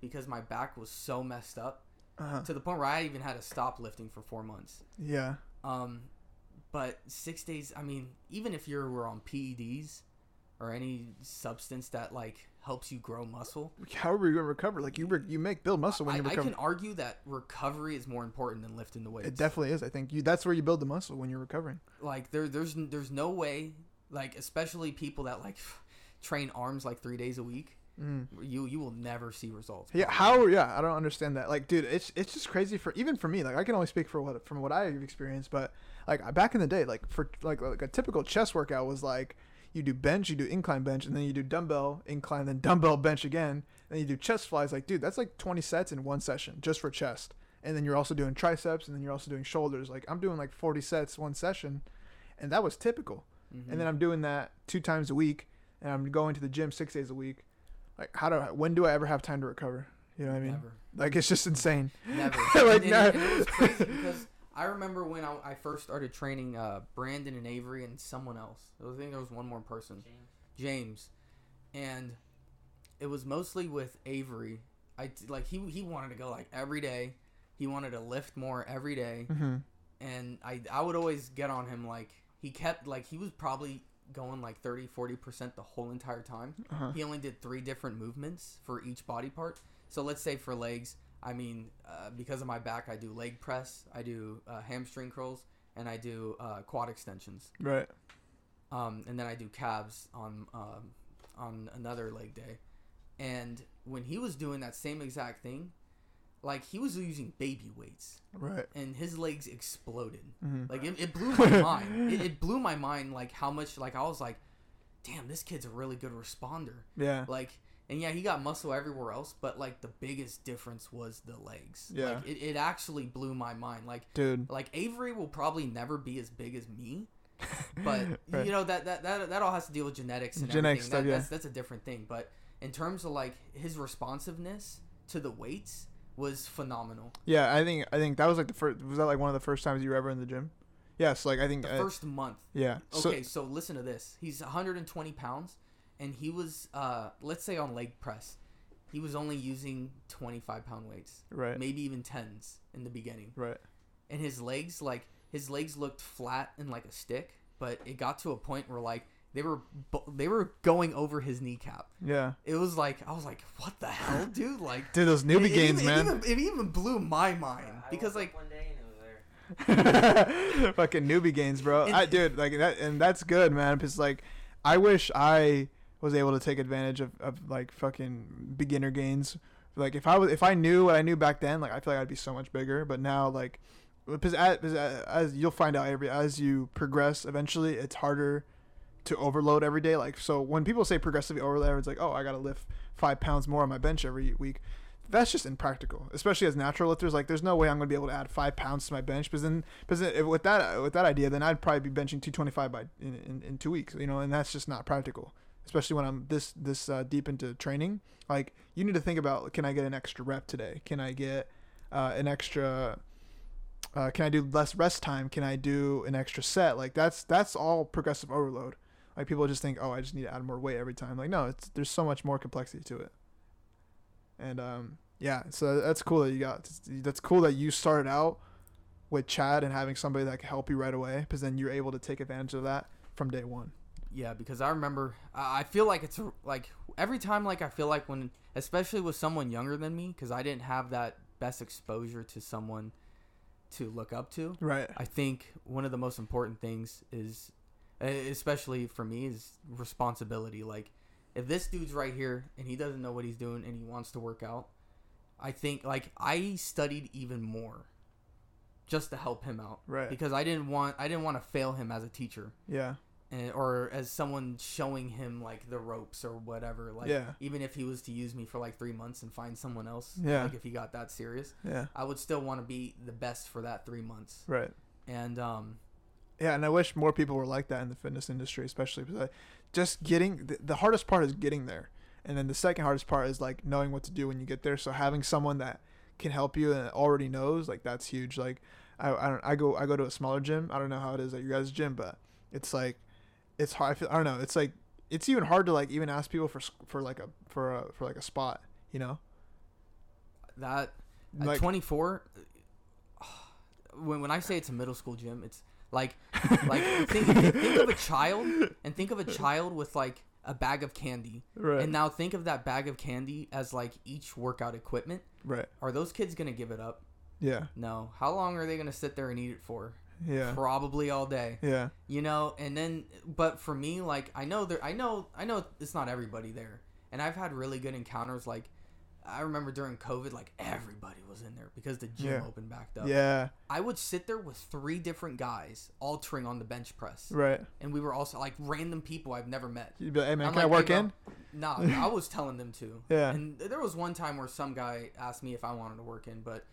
because my back was so messed up. Uh-huh. To the point where I even had to stop lifting for 4 months. Yeah. But 6 days, I mean, even if you were on PEDs or any substance that, like, helps you grow muscle, how are you going to recover? Like, you build muscle when you recover. I can argue that recovery is more important than lifting the weights. It definitely is. I think that's where you build the muscle, when you're recovering. Like, there's no way, like, especially people that, like, train arms like 3 days a week. Mm. You will never see results. Probably. Yeah, how? Yeah, I don't understand that. Like, dude, it's just crazy for me. Like, I can only speak from what I've experienced, but like back in the day, like for like a typical chest workout was like, you do bench, you do incline bench, and then you do dumbbell incline, then dumbbell bench again, and you do chest flies. Like, dude, that's like 20 sets in one session just for chest, and then you're also doing triceps, and then you're also doing shoulders. Like, I'm doing like 40 sets one session, and that was typical. Mm-hmm. And then I'm doing that 2 times a week, and I'm going to the gym 6 days a week. Like, when do I ever have time to recover? You know what I mean? Never. Like, it's just insane. Never. Like, and it was crazy, because I remember when I first started training Brandon and Avery and someone else. I think there was one more person. James. And it was mostly with Avery. He wanted to go, like, every day. He wanted to lift more every day. Mm-hmm. And I would always get on him, like, he kept, like, he was probably going like 30-40% the whole entire time. Uh-huh. He only did 3 different movements for each body part. So let's say for legs, I mean, because of my back, I do leg press, I do hamstring curls, and I do quad extensions, right? And then I do calves on another leg day. And when he was doing that same exact thing, like, he was using baby weights, right? And his legs exploded. Mm-hmm. Like, it blew my mind. It blew my mind, like, how much, like, I was like, damn, this kid's a really good responder. Yeah. Like, and yeah, he got muscle everywhere else, but, like, the biggest difference was the legs. Yeah. Like, it actually blew my mind. Like, dude, like, Avery will probably never be as big as me, but right. You know, that all has to deal with genetics and everything. Stuff, that's a different thing. But in terms of, like, his responsiveness to the weights was phenomenal. Yeah, I think that was like the first. Was that like one of the first times you were ever in the gym? Yeah, so like I think the first month. Yeah. Okay, so listen to this. He's 120 pounds, and he was let's say on leg press, he was only using 25-pound weights, right? Maybe even 10s in the beginning, right? And his legs looked flat and like a stick, but it got to a point where like They were going over his kneecap. Yeah. It was like, I was like, what the hell, dude? Like, dude, those newbie games, man. It even blew my mind. Yeah, because, like, one day and it was there. Fucking newbie games, bro. And that's good, man. Because, like, I wish I was able to take advantage of like fucking beginner gains. Like, if I knew what I knew back then, like, I feel like I'd be so much bigger. But now, like, as you'll find out as you progress, eventually, it's harder to overload every day. Like, so when people say progressively overload, it's like, oh, I gotta lift 5 pounds more on my bench every week. That's just impractical, especially as natural lifters. Like, there's no way I'm gonna be able to add 5 pounds to my bench, because with that idea, then I'd probably be benching 225 in 2 weeks, you know, and that's just not practical, especially when I'm this deep into training. Like, you need to think about, can I get an extra rep today? Can I get an extra? Can I do less rest time? Can I do an extra set? Like, that's all progressive overload. Like, people just think, oh, I just need to add more weight every time. Like, no, there's so much more complexity to it. And, yeah, so that's cool that you got. That's cool that you started out with Chad and having somebody that can help you right away, because then you're able to take advantage of that from day one. Yeah, because I remember, I feel like it's, like, every time, like, I feel like when, especially with someone younger than me, because I didn't have that best exposure to someone to look up to. Right. I think one of the most important things is, especially for me, is responsibility. Like, if this dude's right here and he doesn't know what he's doing and he wants to work out, I think, like, I studied even more just to help him out, right? Because I didn't want to fail him as a teacher, yeah, and or as someone showing him, like, the ropes or whatever. Like, yeah. Even if he was to use me for like 3 months and find someone else, yeah, like, if he got that serious, yeah, I would still want to be the best for that 3 months, right? And yeah, and I wish more people were like that in the fitness industry, especially because just getting the hardest part is getting there, and then the second hardest part is, like, knowing what to do when you get there. So having someone that can help you and already knows, like, that's huge. Like, I go to a smaller gym. I don't know how it is at your guys' gym, but it's like it's hard. I don't know. It's like it's even hard to, like, even ask people for like a spot. You know, that at, like, 24. When I say it's a middle school gym, it's like think of a child, and think of a child with, like, a bag of candy, right? And now think of that bag of candy as, like, each workout equipment, right? Are those kids gonna give it up? Yeah. No. How long are they gonna sit there and eat it for? Yeah. Probably all day. Yeah. You know, and then, but for me, like, I know it's not everybody there, and I've had really good encounters. Like, I remember during COVID, like, everybody was in there because the gym opened back up. Yeah. I would sit there with 3 different guys altering on the bench press. Right. And we were also, like, random people I've never met. You'd be like, hey, man, can I work in? Nah, I was telling them to. Yeah. And there was one time where some guy asked me if I wanted to work in, but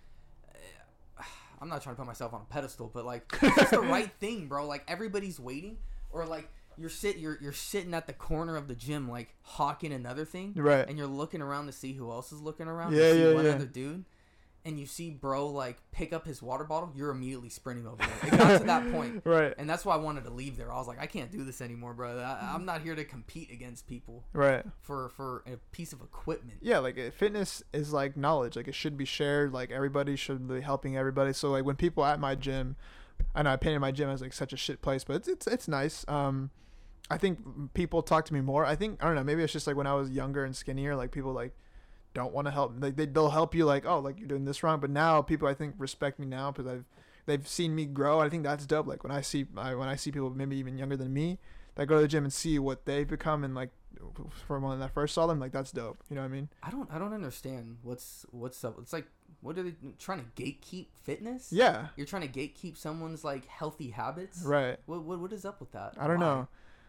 I'm not trying to put myself on a pedestal, but, like, it's the right thing, bro. Like, everybody's waiting, or, like, You're sitting at the corner of the gym, like, hawking another thing, right? And you're looking around to see who else is looking around. Yeah, you see one other dude, and you see bro, like, pick up his water bottle. You're immediately sprinting over there. It got to that point, right? And that's why I wanted to leave there. I was like, I can't do this anymore, bro. I'm not here to compete against people, right? For a piece of equipment. Yeah, like, fitness is like knowledge. Like, it should be shared. Like, everybody should be helping everybody. So, like, when people at my gym. I know I painted my gym as, like, such a shit place, but it's nice. I think people talk to me more. I think, I don't know, maybe it's just, like, when I was younger and skinnier, like, people, like, don't want to help. Like, they'll help you, like, oh, like, you're doing this wrong. But now people, I think, respect me now because they've seen me grow. I think that's dope. Like, when I see people maybe even younger than me that go to the gym and see what they've become, and, like, from when I first saw them, like, that's dope. You know what I mean? I don't understand what's up. It's like, what are they trying to gatekeep fitness? Yeah, you're trying to gatekeep someone's, like, healthy habits, right? What is up with that? I don't know.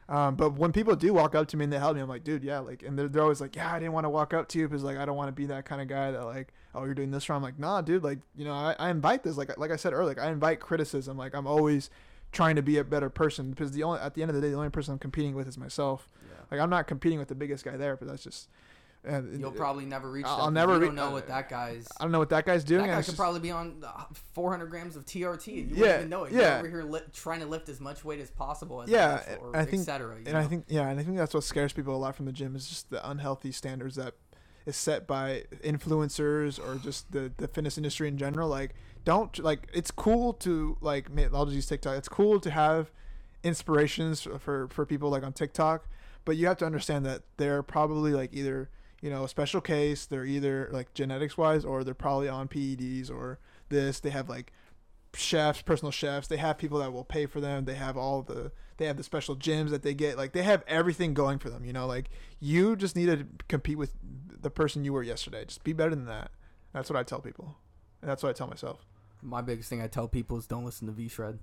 But when people do walk up to me and they help me, I'm like, dude, yeah, like, and they're always like, yeah, I didn't want to walk up to you because, like, I don't want to be that kind of guy that, like, oh, you're doing this wrong. I'm like, nah, dude, like, you know, I invite this. Like I said earlier, like, I invite criticism. Like, I'm always trying to be a better person because at the end of the day, the only person I'm competing with is myself. Yeah. Like, I'm not competing with the biggest guy there, but that's just. And you'll probably never reach. I'll never. I don't know what that guy's doing. That guy could probably be on 400 grams of TRT, and you wouldn't even know it. You're over here trying to lift as much weight as possible. And I think that's what scares people a lot from the gym is just the unhealthy standards that is set by influencers or just the fitness industry in general. Like, don't, like, it's cool to, like, I'll just use TikTok. It's cool to have inspirations for people like on TikTok, but you have to understand that they're probably like either, you know, a special case, they're either like genetics wise, or they're probably on PEDs or this. They have like chefs, personal chefs, they have people that will pay for them, they have the special gyms that they get, like they have everything going for them, you know, like you just need to compete with the person you were yesterday. Just be better than that. That's what I tell people, and that's what I tell myself. My biggest thing I tell people is don't listen to V-Shred.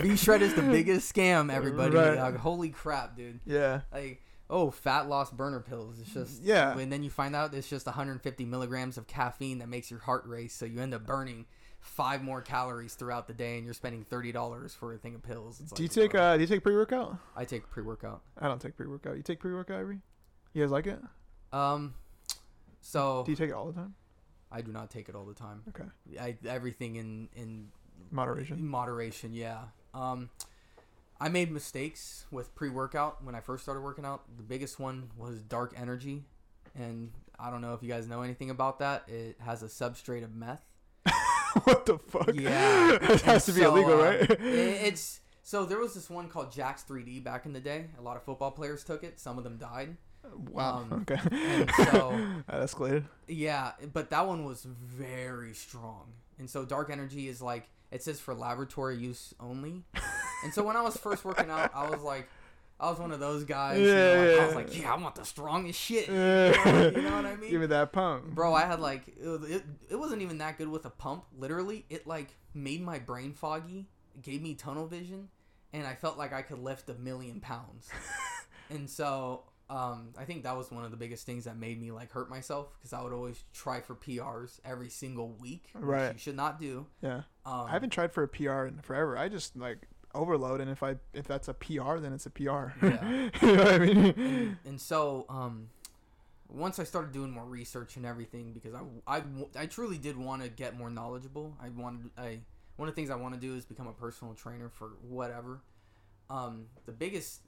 V-Shred is the biggest scam, everybody. Right. Like, holy crap, dude. Yeah. Like, oh, fat loss burner pills. It's just... Yeah. And then you find out it's just 150 milligrams of caffeine that makes your heart race, so you end up burning 5 more calories throughout the day, and you're spending $30 for a thing of pills. It's do you take pre-workout? I take pre-workout. I don't take pre-workout. You take pre-workout, Ivory? You guys like it? So... Do you take it all the time? I do not take it all the time. Okay. Everything in moderation. Moderation, yeah. I made mistakes with pre-workout when I first started working out. The biggest one was dark energy, and I don't know if you guys know anything about that. It has a substrate of meth. What the fuck? Yeah, it has to be illegal, right? It's so there was this one called Jack's 3D back in the day. A lot of football players took it. Some of them died. Wow. Okay. And so that escalated. Yeah, but that one was very strong. And so dark energy is like, it says for laboratory use only. And so when I was first working out, I was one of those guys. Yeah, you know, I was like, yeah, I want the strongest shit. Yeah. You know what I mean? Give me that pump. Bro, I had like, it wasn't even that good with a pump. Literally, it like made my brain foggy, gave me tunnel vision, and I felt like I could lift 1,000,000 pounds. And so... I think that was one of the biggest things that made me like hurt myself, because I would always try for PRs every single week, right? Which you should not do. Yeah. I haven't tried for a PR in forever. I just like overload, and if that's a PR, then it's a PR. Yeah. You know what I mean? And so once I started doing more research and everything, because I truly did want to get more knowledgeable. One of the things I want to do is become a personal trainer for whatever. The biggest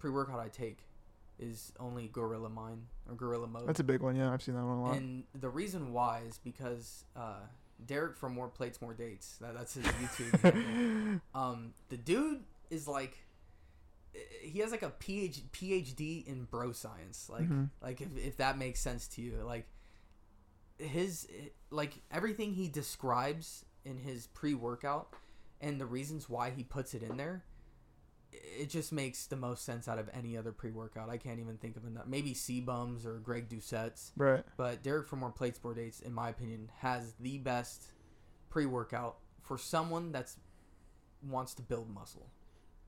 pre-workout I take is only Gorilla Mind or Gorilla Mode. That's a big one, yeah. I've seen that one a lot. And the reason why is because Derek from More Plates, More Dates, that's his YouTube channel. The dude is like, he has like a PhD in bro science. Like, mm-hmm. Like if that makes sense to you, like his, like everything he describes in his pre-workout and the reasons why he puts it in there, it just makes the most sense out of any other pre-workout. I can't even think of enough. Maybe C-Bums or Greg Doucette's. Right. But Derek from More Plates, More Dates, in my opinion, has the best pre-workout for someone that wants to build muscle.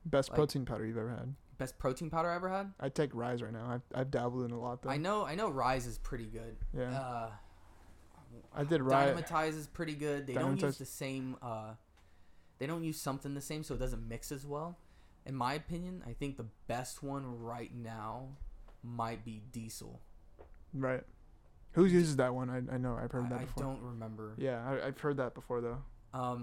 Best protein powder you've ever had. Best protein powder I ever had? I take Rise right now. I've dabbled in a lot, though. I know Rise is pretty good. Yeah. I did Rise. Dynamitize is pretty good. They don't use the same... they don't use something the same, so it doesn't mix as well. In my opinion, I think the best one right now might be Diesel. Right. Who uses that one? I know. I've heard that before. I don't remember. Yeah, I've heard that before, though.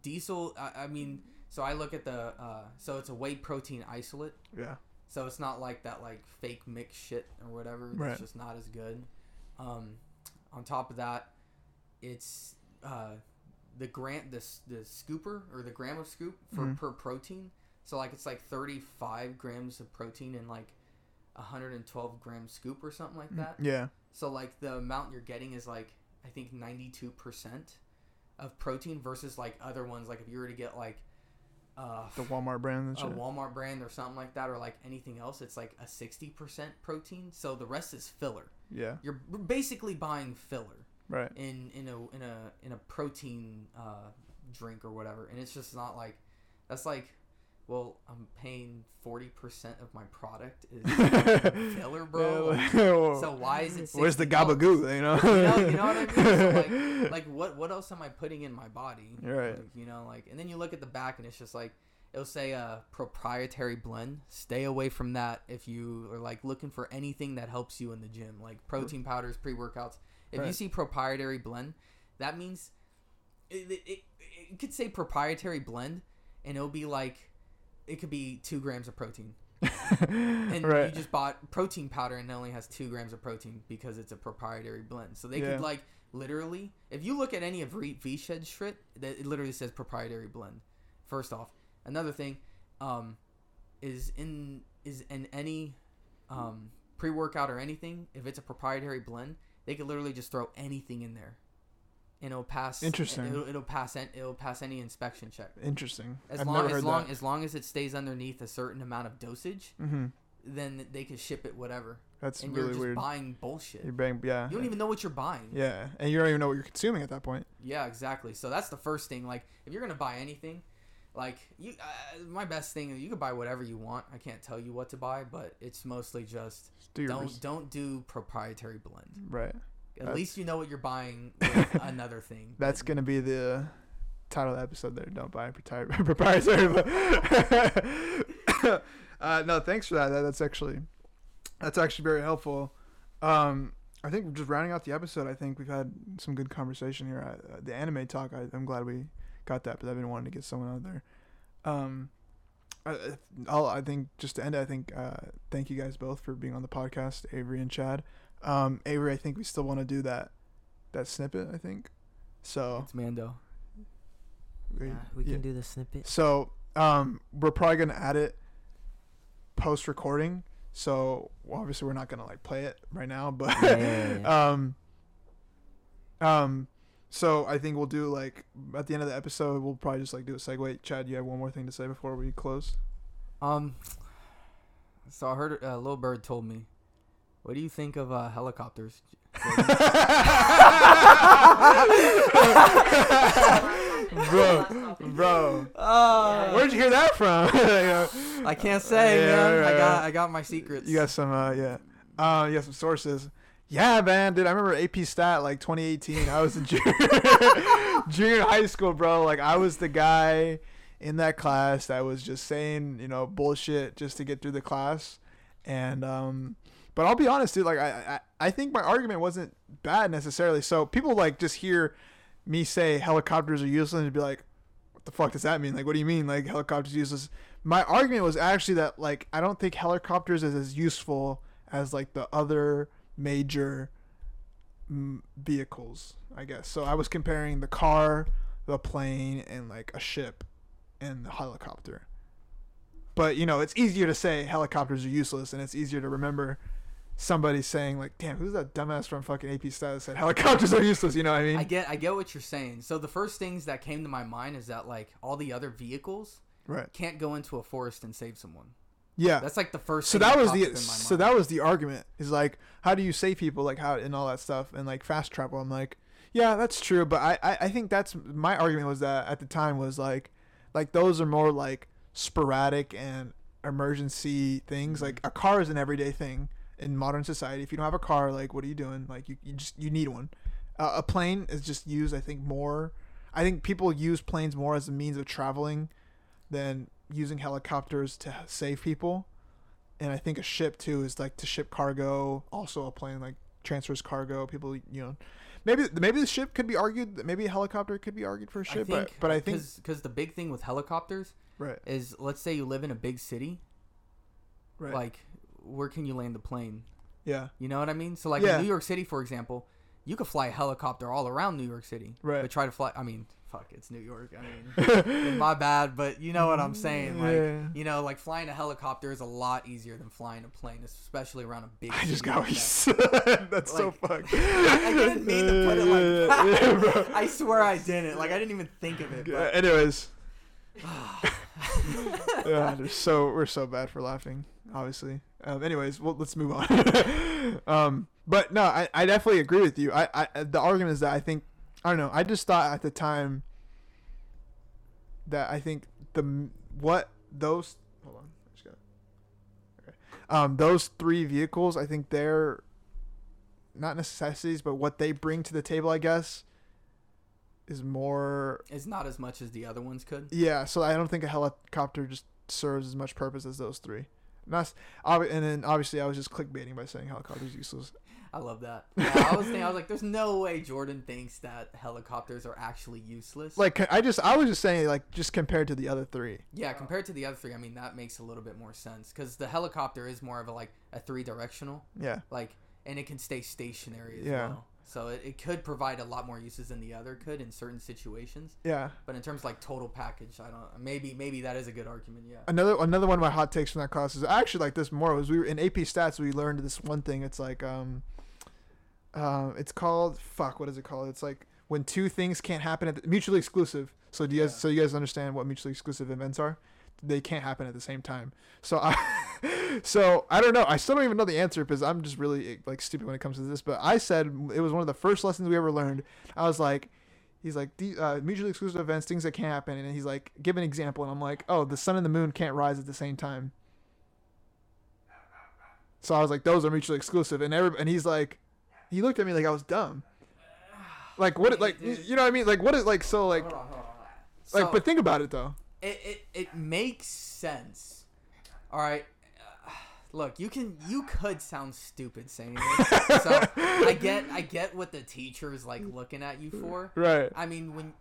Diesel, I mean, so I look at the... so it's a whey protein isolate. Yeah. So it's not like that like fake mix shit or whatever. Right. It's just not as good. On top of that, it's... the scooper or the gram of scoop for per protein. So like it's like 35 grams of protein in like 112 gram scoop or something like that. Yeah. So like the amount you're getting is like I think 92% of protein versus like other ones, like if you were to get like the Walmart brand and shit. A Walmart brand or something like that, or like anything else, it's like a 60% protein. So the rest is filler. Yeah. You're basically buying filler. Right. In a protein drink or whatever, and it's just not like that's like, well, I'm paying 40% of my product is filler, bro. Yeah, well, so why is it? Where's the gabagoo? You know what I mean. So like what else am I putting in my body? Right. Like, you know, like, and then you look at the back, and it's just like it'll say a proprietary blend. Stay away from that if you are like looking for anything that helps you in the gym, like protein powders, pre-workouts. If you see proprietary blend, that means it could say proprietary blend, and it'll be like, it could be 2 grams of protein. And you just bought protein powder, and it only has 2 grams of protein because it's a proprietary blend. So they could like literally, if you look at any of V-Shed shit, it literally says proprietary blend. first off. Another thing is in any pre-workout or anything, if it's a proprietary blend, they could literally just throw anything in there. And it'll pass. Interesting. It'll pass any inspection check. Interesting. As long as it stays underneath a certain amount of dosage, mm-hmm. then they can ship it whatever. That's and really weird. And you're just buying bullshit. You're buying, yeah. You don't even know what you're buying. Yeah, and you don't even know what you're consuming at that point. Yeah, exactly. So that's the first thing. Like, if you're gonna buy anything, like you, my best thing, you can buy whatever you want. I can't tell you what to buy, but it's mostly just don't do proprietary blend. Right. At least you know what you're buying with another thing. That's going to be the title of the episode there. Don't buy proprietary. No, thanks for that. That's actually very helpful. I think just rounding out the episode, I think we've had some good conversation here. The anime talk, I'm glad we got that, but I've been wanting to get someone out there. I think just to end it, thank you guys both for being on the podcast, Avery and Chad. Avery, I think we still want to do that snippet, I think. So it's Mando. We can do the snippet. So we're probably gonna add it post recording. So obviously we're not gonna play it right now, but yeah. So I think we'll do at the end of the episode we'll probably just do a segue. Chad, you have one more thing to say before we close? So I heard Lil Bird told me, what do you think of helicopters? Bro. Where'd you hear that from? I can't say, man. Right. I got my secrets. You got some you got some sources. Yeah, man, dude. I remember AP Stat 2018. I was in junior high school, bro. I was the guy in that class that was just saying, bullshit just to get through the class. And but I'll be honest, dude, I think my argument wasn't bad necessarily. So people just hear me say helicopters are useless and be like, what the fuck does that mean? What do you mean? Helicopters useless. My argument was actually that I don't think helicopters is as useful as the other major vehicles, I guess. So I was comparing the car, the plane, and a ship and the helicopter. But, it's easier to say helicopters are useless, and it's easier to remember somebody saying damn, who's that dumbass from fucking AP Stat that said helicopters are useless? You know what I mean? I get what you're saying. So the first things that came to my mind is that all the other vehicles can't go into a forest and save someone. Yeah, that's the first. So that was that was the argument. Is how do you save people? How and all that stuff and fast travel. I'm yeah, that's true. But I think that's my argument was that at the time was those are more sporadic and emergency things. A car is an everyday thing in modern society. If you don't have a car, what are you doing? You need one. A plane is just used, I think, more. I think people use planes more as a means of traveling than using helicopters to save people. And I think a ship too is to ship cargo. Also a plane transfers cargo. People, maybe the ship could be argued. Maybe a helicopter could be argued for a ship. But I think because the big thing with helicopters is let's say you live in a big city. Right. Where can you land the plane? Yeah. You know what I mean? So in New York City, for example, you could fly a helicopter all around New York City. Right. But try to fly. I mean, fuck, it's New York. I mean, my bad, but you know what I'm saying. Flying a helicopter is a lot easier than flying a plane, especially around a big. I just got what you said. That's so fucked. I didn't mean to put it like that. I swear I didn't. I didn't even think of it. But. Anyways. Yeah, we're so bad for laughing, obviously. Anyways, well, let's move on. But no, I definitely agree with you. The argument is that I think, I don't know, I just thought at the time that I think those three vehicles, I think they're not necessities, but what they bring to the table, I guess, is more. It's not as much as the other ones could. Yeah, so I don't think a helicopter just serves as much purpose as those three. And then obviously I was just clickbaiting by saying helicopters useless. I love that. Yeah, I was like, there's no way Jordan thinks that helicopters are actually useless. I was just saying, just compared to the other three. Yeah, compared to the other three, I mean, that makes a little bit more sense because the helicopter is more of a three-directional. Yeah. And it can stay stationary as well. So it could provide a lot more uses than the other could in certain situations. Yeah. But in terms of like total package, I don't. Maybe that is a good argument. Yeah. Another one of my hot takes from that class is I actually like this more. Was we were in AP Stats, we learned this one thing. It's like it's called What is it called? It's like when two things can't happen at mutually exclusive. So do you guys? Yeah. So you guys understand what mutually exclusive events are? They can't happen at the same time. So I don't know. I still don't even know the answer because I'm just really like stupid when it comes to this. But I said it was one of the first lessons we ever learned. I was like, he's like, mutually exclusive events, things that can't happen. And he's like, give an example. And I'm like, oh, the sun and the moon can't rise at the same time. So I was like, those are mutually exclusive. And he's like, he looked at me like I was dumb. Like what? Like you know what I mean? Like what is like so like? Hold on. Like but think about it though. It makes sense. All right. Look, you could sound stupid saying this. So I get what the teacher is like looking at you for. Right. I mean, when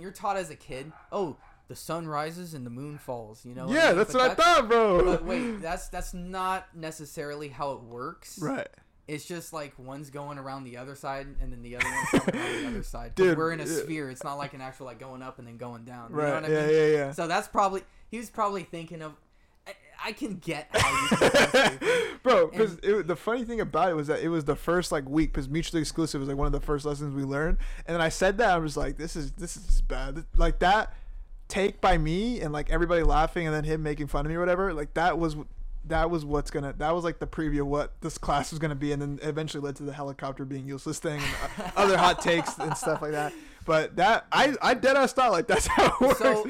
you're taught as a kid, oh, the sun rises and the moon falls, you know? Yeah, I mean? That's what I thought, bro. But wait, that's not necessarily how it works. Right. It's just like one's going around the other side and then the other one's coming around the other side. Dude, we're in a sphere. It's not like an actual like going up and then going down. You know what I mean? Yeah. So that's probably he was probably thinking of. I can get how you can bro, because the funny thing about it was that it was the first like week because mutually exclusive was like one of the first lessons we learned. And then I said that I was like, this is bad. Like that take by me and like everybody laughing and then him making fun of me or whatever. Like that was like the preview of what this class was gonna be, and then eventually led to the helicopter being useless thing and other hot takes and stuff like that. But that I dead ass thought like that's how it works. So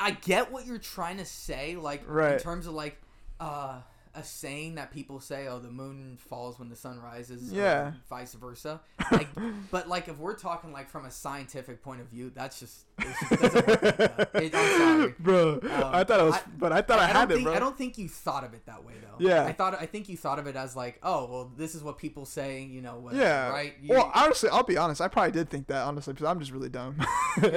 I get what you're trying to say, like in terms of like a saying that people say, oh, the moon falls when the sun rises, or vice versa. Like, but like if we're talking like from a scientific point of view, it just doesn't work like that. I'm sorry, bro. I thought I had it, bro. I don't think you thought of it that way though. Yeah, I think you thought of it as like, oh, well, this is what people say, you know? Whatever, yeah. Right. Well, honestly, I'll be honest. I probably did think that honestly because I'm just really dumb. But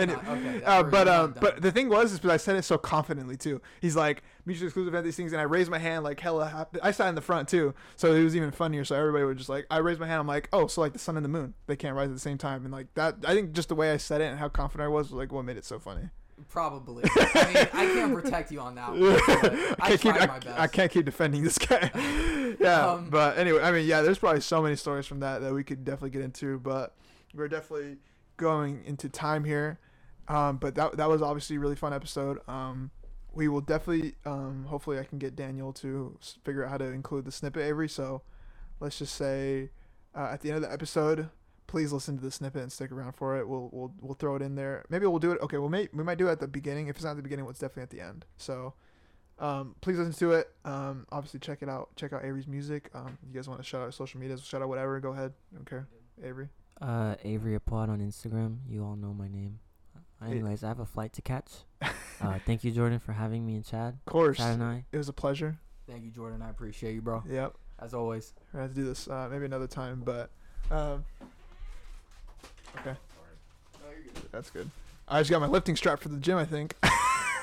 the thing was because I said it so confidently too. He's like mutually exclusive at these things, and I raised my hand like hella. I sat in the front too, so it was even funnier. So everybody would just like, I raised my hand. I'm like, oh, so like the sun and the moon, they can't rise at the same time, and like that. I think just the way I said it and how confident I was like what made it so funny. Probably. I mean, I can't protect you on that one. I can't keep defending this guy. Yeah, but anyway, I mean, yeah, there's probably so many stories from that we could definitely get into, but we're definitely going into time here. But that was obviously a really fun episode. We will definitely, hopefully I can get Daniel to figure out how to include the snippet, Avery. So let's just say at the end of the episode, please listen to the snippet and stick around for it. We'll throw it in there. Maybe we'll do it. Okay, we might do it at the beginning. If it's not at the beginning, well, it's definitely at the end. So please listen to it. Obviously, check it out. Check out Avery's music. You guys want to shout out social medias, shout out whatever, go ahead. I don't care. Avery. Avery Applaud on Instagram. You all know my name. Anyways, I have a flight to catch. Thank you, Jordan, for having me and Chad. Of course. Chad and I. It was a pleasure. Thank you, Jordan. I appreciate you, bro. Yep. As always. We're going to have to do this maybe another time, but... okay. No, you're good. That's good. I just got my lifting strap for the gym, I think.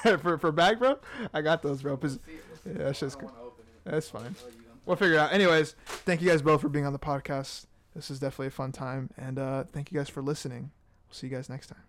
for bag, bro? I got those, bro. Yeah, that's just good. That's fine. We'll figure it out. Anyways, thank you guys both for being on the podcast. This is definitely a fun time, and thank you guys for listening. We'll see you guys next time.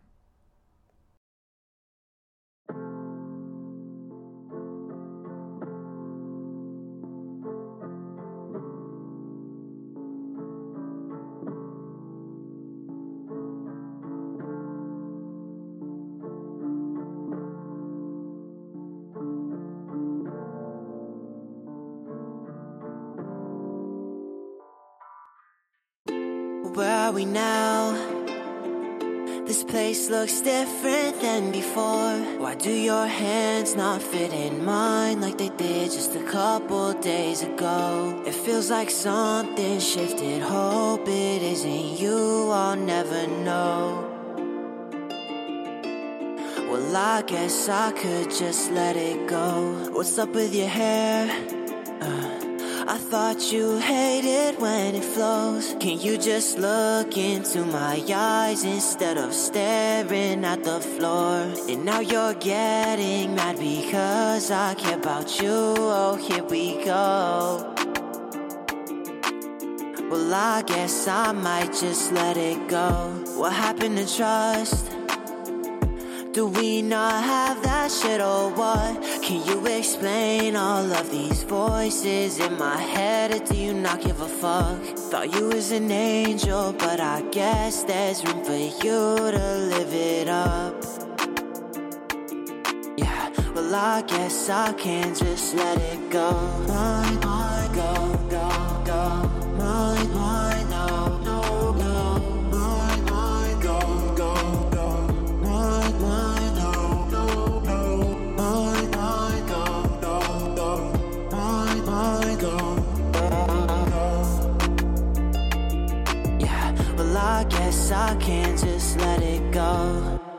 We now this place looks different than before. Why do your hands not fit in mine like they did just a couple days ago? It feels like something shifted. Hope it isn't you, I'll never know. Well, I guess I could just let it go. What's up with your hair? I thought you hated when it flows. Can you just look into my eyes instead of staring at the floor? And now you're getting mad because I care about you. Oh, here we go. Well, I guess I might just let it go. What happened to trust? Do we not have that shit or what? Can you explain all of these voices in my head, or do you not give a fuck? Thought you was an angel, but I guess there's room for you to live it up. Yeah, well, I guess I can just let it go. Go. I guess I can't just let it go.